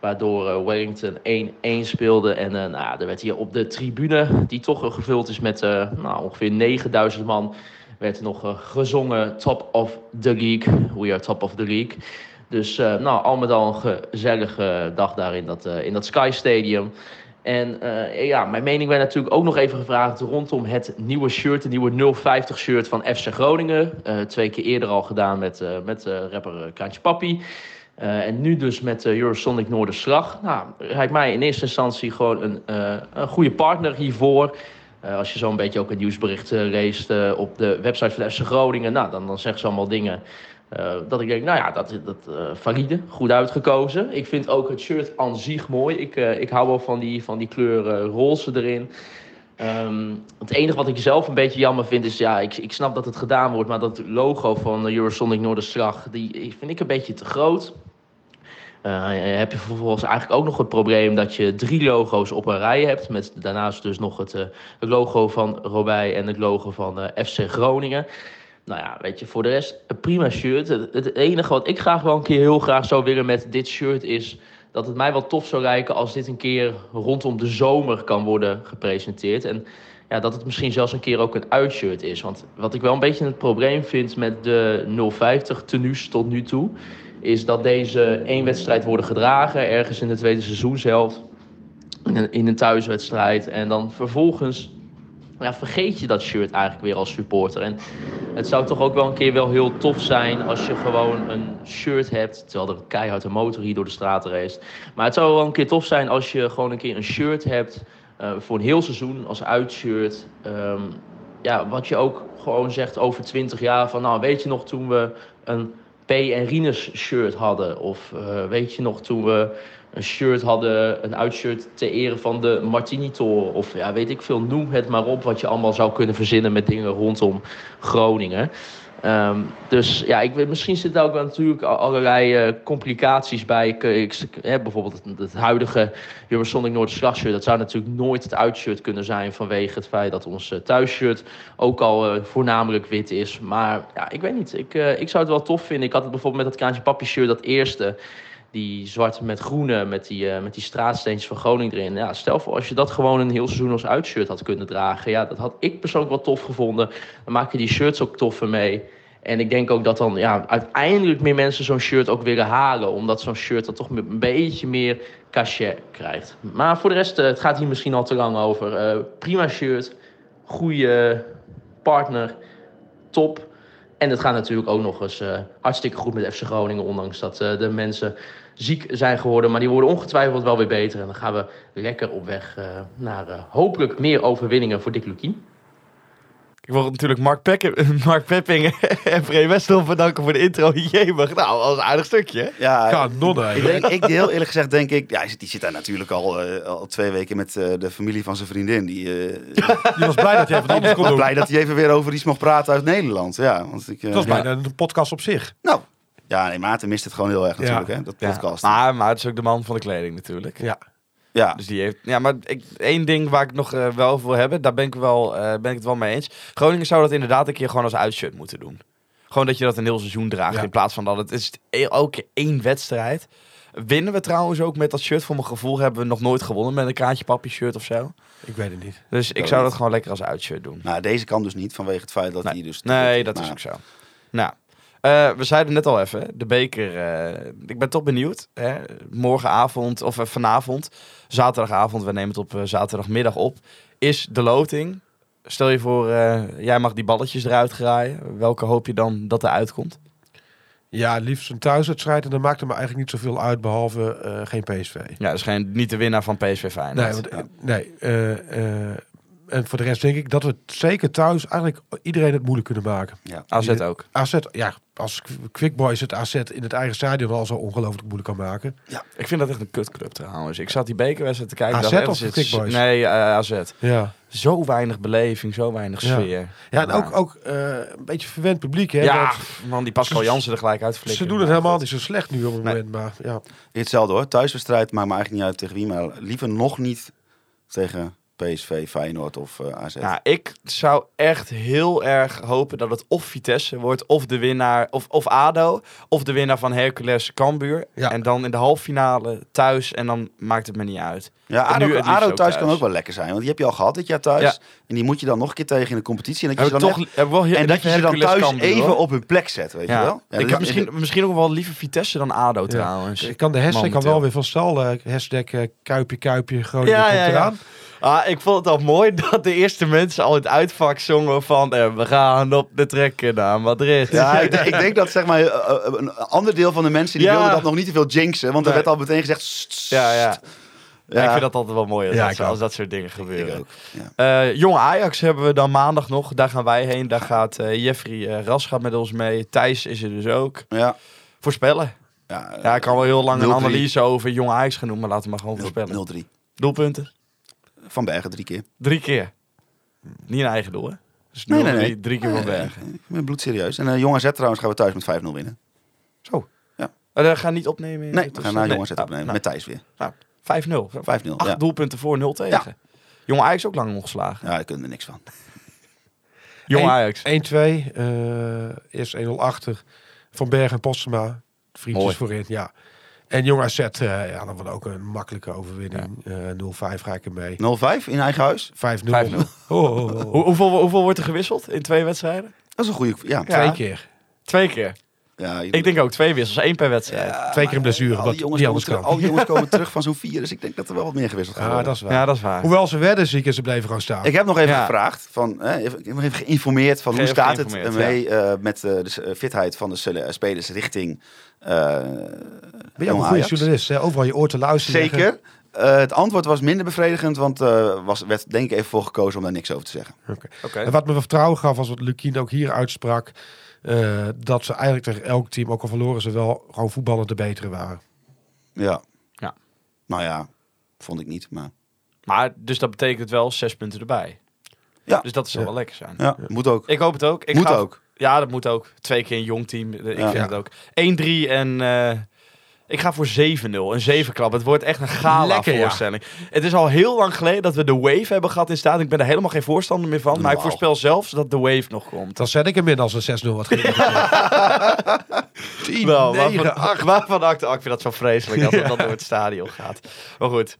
waardoor uh, Wellington één één speelde. En uh, nou, er werd hier op de tribune, die toch uh, gevuld is met uh, nou, ongeveer negenduizend man, werd nog uh, gezongen Top of the League. We are top of the league. Dus uh, nou, al met al een gezellige dag daar in dat, uh, in dat Sky Stadium. En uh, ja, mijn mening werd natuurlijk ook nog even gevraagd rondom het nieuwe shirt, de nieuwe nul vijftig shirt van F C Groningen. Uh, twee keer eerder al gedaan met, uh, met uh, rapper Kraantje Papi. Uh, en nu dus met uh, Eurosonic Noorderslag. Nou, lijkt mij in eerste instantie gewoon een, uh, een goede partner hiervoor. Uh, als je zo'n beetje ook een nieuwsbericht uh, leest uh, op de website van F C Groningen, nou, dan, dan zeggen ze allemaal dingen uh, dat ik denk, nou ja, dat is uh, valide, goed uitgekozen. Ik vind ook het shirt aan zich mooi. Ik, uh, ik hou wel van die, van die kleur uh, roze erin. Um, het enige wat ik zelf een beetje jammer vind is, ja, ik, ik snap dat het gedaan wordt, maar dat logo van uh, Eurosonic Noorderslag, die vind ik een beetje te groot. Uh, heb je vervolgens eigenlijk ook nog het probleem dat je drie logo's op een rij hebt, met daarnaast dus nog het, uh, het logo van Robij en het logo van uh, F C Groningen. Nou ja, weet je, voor de rest een prima shirt. Het, het enige wat ik graag wel een keer heel graag zou willen met dit shirt is dat het mij wel tof zou lijken als dit een keer rondom de zomer kan worden gepresenteerd. En ja, dat het misschien zelfs een keer ook een uitshirt is. Want wat ik wel een beetje het probleem vind met de nul vijftig tenues tot nu toe, is dat deze één wedstrijd worden gedragen ergens in de tweede seizoenshelft, in een thuiswedstrijd. En dan vervolgens ja, vergeet je dat shirt eigenlijk weer als supporter. En het zou toch ook wel een keer wel heel tof zijn als je gewoon een shirt hebt, terwijl er een keihard een motor hier door de straat race. Maar het zou wel een keer tof zijn als je gewoon een keer een shirt hebt uh, voor een heel seizoen als uitshirt. Um, ja, wat je ook gewoon zegt over twintig jaar van, nou weet je nog toen we een P en Rinus shirt hadden, of uh, weet je nog toen we een shirt hadden, een uitshirt ter ere van de Martini-toren, of ja, weet ik veel, noem het maar op wat je allemaal zou kunnen verzinnen met dingen rondom Groningen. Um, dus ja, ik weet, misschien zitten daar ook wel natuurlijk allerlei uh, complicaties bij. Ik, ik, eh, bijvoorbeeld het, het huidige Eurosonic Noorderslag-shirt, dat zou natuurlijk nooit het uitshirt kunnen zijn vanwege het feit dat ons uh, thuisshirt ook al uh, voornamelijk wit is. Maar ja, ik weet niet. Ik, uh, ik zou het wel tof vinden. Ik had het bijvoorbeeld met dat Kraantje Papi shirt, dat eerste, die zwarte met groene, met die, uh, met die straatsteentjes van Groningen erin. Ja, stel voor als je dat gewoon een heel seizoen als uitshirt had kunnen dragen. Ja, dat had ik persoonlijk wel tof gevonden. Dan maak je die shirts ook toffer mee. En ik denk ook dat dan ja, uiteindelijk meer mensen zo'n shirt ook willen halen, omdat zo'n shirt dan toch een beetje meer cachet krijgt. Maar voor de rest, uh, het gaat hier misschien al te lang over. Uh, prima shirt, goede partner, top. En het gaat natuurlijk ook nog eens uh, hartstikke goed met F C Groningen, ondanks dat uh, de mensen ziek zijn geworden. Maar die worden ongetwijfeld wel weer beter. En dan gaan we lekker op weg uh, naar uh, hopelijk meer overwinningen voor Dick Lukkien. Ik wil natuurlijk Mark, Pek- Mark Pepping en Free Westel bedanken voor de intro. Jemig, nou, dat was een aardig stukje. Ja, ja nonnen. Ik denk, ik heel eerlijk gezegd denk ik, ja, die zit daar natuurlijk al, uh, al twee weken met uh, de familie van zijn vriendin. Die, uh, die was blij dat hij even anders kon doen. Blij dat hij even weer over iets mocht praten uit Nederland. Ja, want ik, uh, dat was bijna ja. een podcast op zich. Nou, ja, nee, Maarten mist het gewoon heel erg natuurlijk, ja. hè, dat podcast. Ja. Maar Maarten is ook de man van de kleding natuurlijk. Ja. Ja. Dus die heeft, ja, maar ik, één ding waar ik nog uh, wel over wil hebben, daar ben ik, wel, uh, ben ik het wel mee eens. Groningen zou dat inderdaad een keer gewoon als uitshirt moeten doen. Gewoon dat je dat een heel seizoen draagt, ja. in plaats van dat het is elke één wedstrijd. Winnen we trouwens ook met dat shirt? Voor mijn gevoel hebben we nog nooit gewonnen met een Kraantje Papi shirt of zo. Ik weet het niet. Dus ik zou dat gewoon lekker als uitshirt doen. Nou, deze kan dus niet vanwege het feit dat nee. hij dus... Nee, dat maar... is ook zo. Nou... Uh, we zeiden net al even, de beker, uh, ik ben toch benieuwd, hè? Morgenavond of uh, vanavond, zaterdagavond, we nemen het op uh, zaterdagmiddag op, is de loting, stel je voor, uh, jij mag die balletjes eruit graaien, welke hoop je dan dat eruit komt? Ja, liefst een thuiswedstrijd en dat maakt er me eigenlijk niet zoveel uit, behalve uh, geen P S V. Ja, dus geen, niet de winnaar van P S V Feyenoord. Nee, want, uh, nee uh, uh, En voor de rest denk ik dat we zeker thuis eigenlijk iedereen het moeilijk kunnen maken. Ja, A Z ook. A Z, ja, als Quick Boys het A Z in het eigen stadion al zo ongelooflijk moeilijk kan maken. Ja, ik vind dat echt een kutclub trouwens. Ik zat die bekerwedstrijd te kijken. A Z of Quick Boys? Nee, uh, A Z. Ja. Zo weinig beleving, zo weinig sfeer. Ja, ja en ja. ook, ook uh, een beetje verwend publiek. Hè? Ja, dat, man, die Pascal Jansen er gelijk uit flikken. Ze doen het helemaal niet zo slecht nu op het nee. moment. Maar, ja. Hetzelfde hoor, thuiswedstrijd maakt me eigenlijk niet uit tegen wie. Maar liever nog niet tegen P S V, Feyenoord of uh, A Z. Nou, ik zou echt heel erg hopen dat het of Vitesse wordt, of de winnaar, of, of A D O, of de winnaar van Hercules Cambuur. Ja. En dan in de halve finale thuis en dan maakt het me niet uit. Ja, ADO, nu, ADO thuis, thuis kan ook wel lekker zijn, want die heb je al gehad dit jaar thuis. Ja. En die moet je dan nog een keer tegen in de competitie. En dat je ze dan, toch, echt, wel heel, en dat je ze dan thuis Cambuur, even hoor. Op hun plek zet, weet ja. je wel. Ja, ik heb misschien, het, misschien ook wel liever Vitesse dan A D O ja. trouwens. Ik kan de hashtag kan wel weer van stal. Uh, hashtag uh, Kuipje, Kuipje, Groningen ja, komt ja, eraan. Ja. Ah, ik vond het al mooi dat de eerste mensen al het uitvak zongen van eh, we gaan op de trekken naar Madrid. Ja, ik, ik denk dat zeg maar uh, een ander deel van de mensen die ja. wilden dat nog niet te veel jinxen, want er nee. werd al meteen gezegd. St, st, ja, ja. Ja. Ja, ik vind dat altijd wel mooi ja, dat als dat soort dingen gebeuren. Ook, ja. uh, Jong Ajax hebben we dan maandag nog. Daar gaan wij heen. Daar gaat uh, Jeffrey uh, Ras gaat met ons mee. Thijs is er dus ook. Ja. Voorspellen. Ja, uh, ja, ik kan wel heel lang een analyse over Jong Ajax gaan doen, maar laten we maar gewoon voorspellen. nul drie. Doelpunten. Van Bergen drie keer. Drie keer? Niet een eigen doel, hè? Dus nee, nee, nee. Drie, drie keer nee, Van Bergen. Nee, ik ben bloedserieus. En uh, Jong A Z trouwens gaan we thuis met vijf nul winnen. Zo. Ja. We uh, gaan niet opnemen? In nee, we gaan naar Jong A Z nee. opnemen. Ah, met Thijs weer. Nou, vijf nul. vijf nul, Acht ja. doelpunten voor, nul tegen. Ja. Jong Ajax ook lang ongeslagen. Ja, daar kunnen we niks van. Jong Ajax. een twee. Uh, eerst een nul achter. Van Bergen en Postema. Vriendjes Mooi. Voorin, ja. En Jong A Z, uh, ja, dan wordt ook een makkelijke overwinning. Ja. Uh, nul vijf ga ik ermee. nul vijf in eigen huis? vijf nul. Oh, oh, oh. Hoe, hoeveel, hoeveel wordt er gewisseld in twee wedstrijden? Dat is een goede... Ja. ja. Twee keer. Twee keer? Ja, ik, ik denk ook twee wissels. Eén per wedstrijd. Ja, twee keer een blessure. Al die jongens, die terug, al die jongens komen terug van zo'n vier. Dus ik denk dat er wel wat meer gewisseld gaat worden. Ja, dat is waar. Ja, dat is waar. Hoewel ze werden ziek en ze bleven gewoon staan. Ik heb nog even ja. gevraagd. Van, hè, ik heb nog even geïnformeerd van Geen hoe staat het mee, ja. uh, met uh, de fitheid van de spelers richting... Uh, ben je ook een goede journalist, hè? Overal je oor te luisteren. Zeker. Uh, het antwoord was minder bevredigend, want er uh, werd denk ik even voor gekozen om daar niks over te zeggen. Okay. Okay. En wat me vertrouwen gaf, was wat Lukkien ook hier uitsprak, uh, dat ze eigenlijk tegen elk team, ook al verloren ze wel, gewoon voetballend de betere waren. Ja. ja. Nou ja, vond ik niet, maar... Maar, dus dat betekent wel zes punten erbij. Ja. Dus dat zal ja. wel lekker zijn. Ja, ja, moet ook. Ik hoop het ook. Ik moet ga... ook. Ja, dat moet ook. Twee keer een jong team. Ik ja. vind het ook. één drie en... Uh, ik ga voor zeven nul. Een zevenklap. Het wordt echt een gala voorstelling. Ja. Het is al heel lang geleden dat we de Wave hebben gehad in staat. Ik ben er helemaal geen voorstander meer van. Wow. Maar ik voorspel zelfs dat de Wave nog komt. Dan zet ik hem in als een zes nul wat gebeurt. tien, nou, negen, acht. Waarvan acte, ik vind dat zo vreselijk dat ja. dat door het stadion gaat. Maar goed.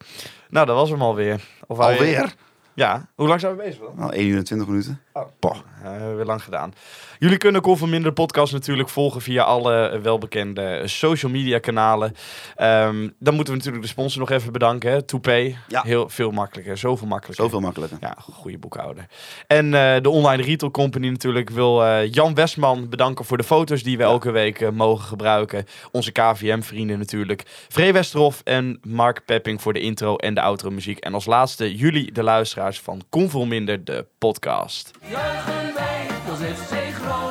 Nou, dat was hem alweer. Of alweer? Alweer? Ja, hoe lang zijn we bezig dan? Nou, eenentwintig minuten. Oh, Poh. Uh, weer lang gedaan. Jullie kunnen Kon van Minder podcast natuurlijk volgen via alle welbekende social media kanalen. Um, dan moeten we natuurlijk de sponsor nog even bedanken. Toepay. Ja. Heel veel makkelijker. Zoveel makkelijker. Zoveel makkelijker. Ja, goede boekhouder. En uh, de online retail company natuurlijk wil uh, Jan Westman bedanken voor de foto's die we ja. elke week uh, mogen gebruiken. Onze K V M vrienden natuurlijk. Free Westerhof en Mark Pepping voor de intro en de outro muziek. En als laatste jullie de luisteraars van Kon van Minder de podcast. Juichen wij als F C Groningen.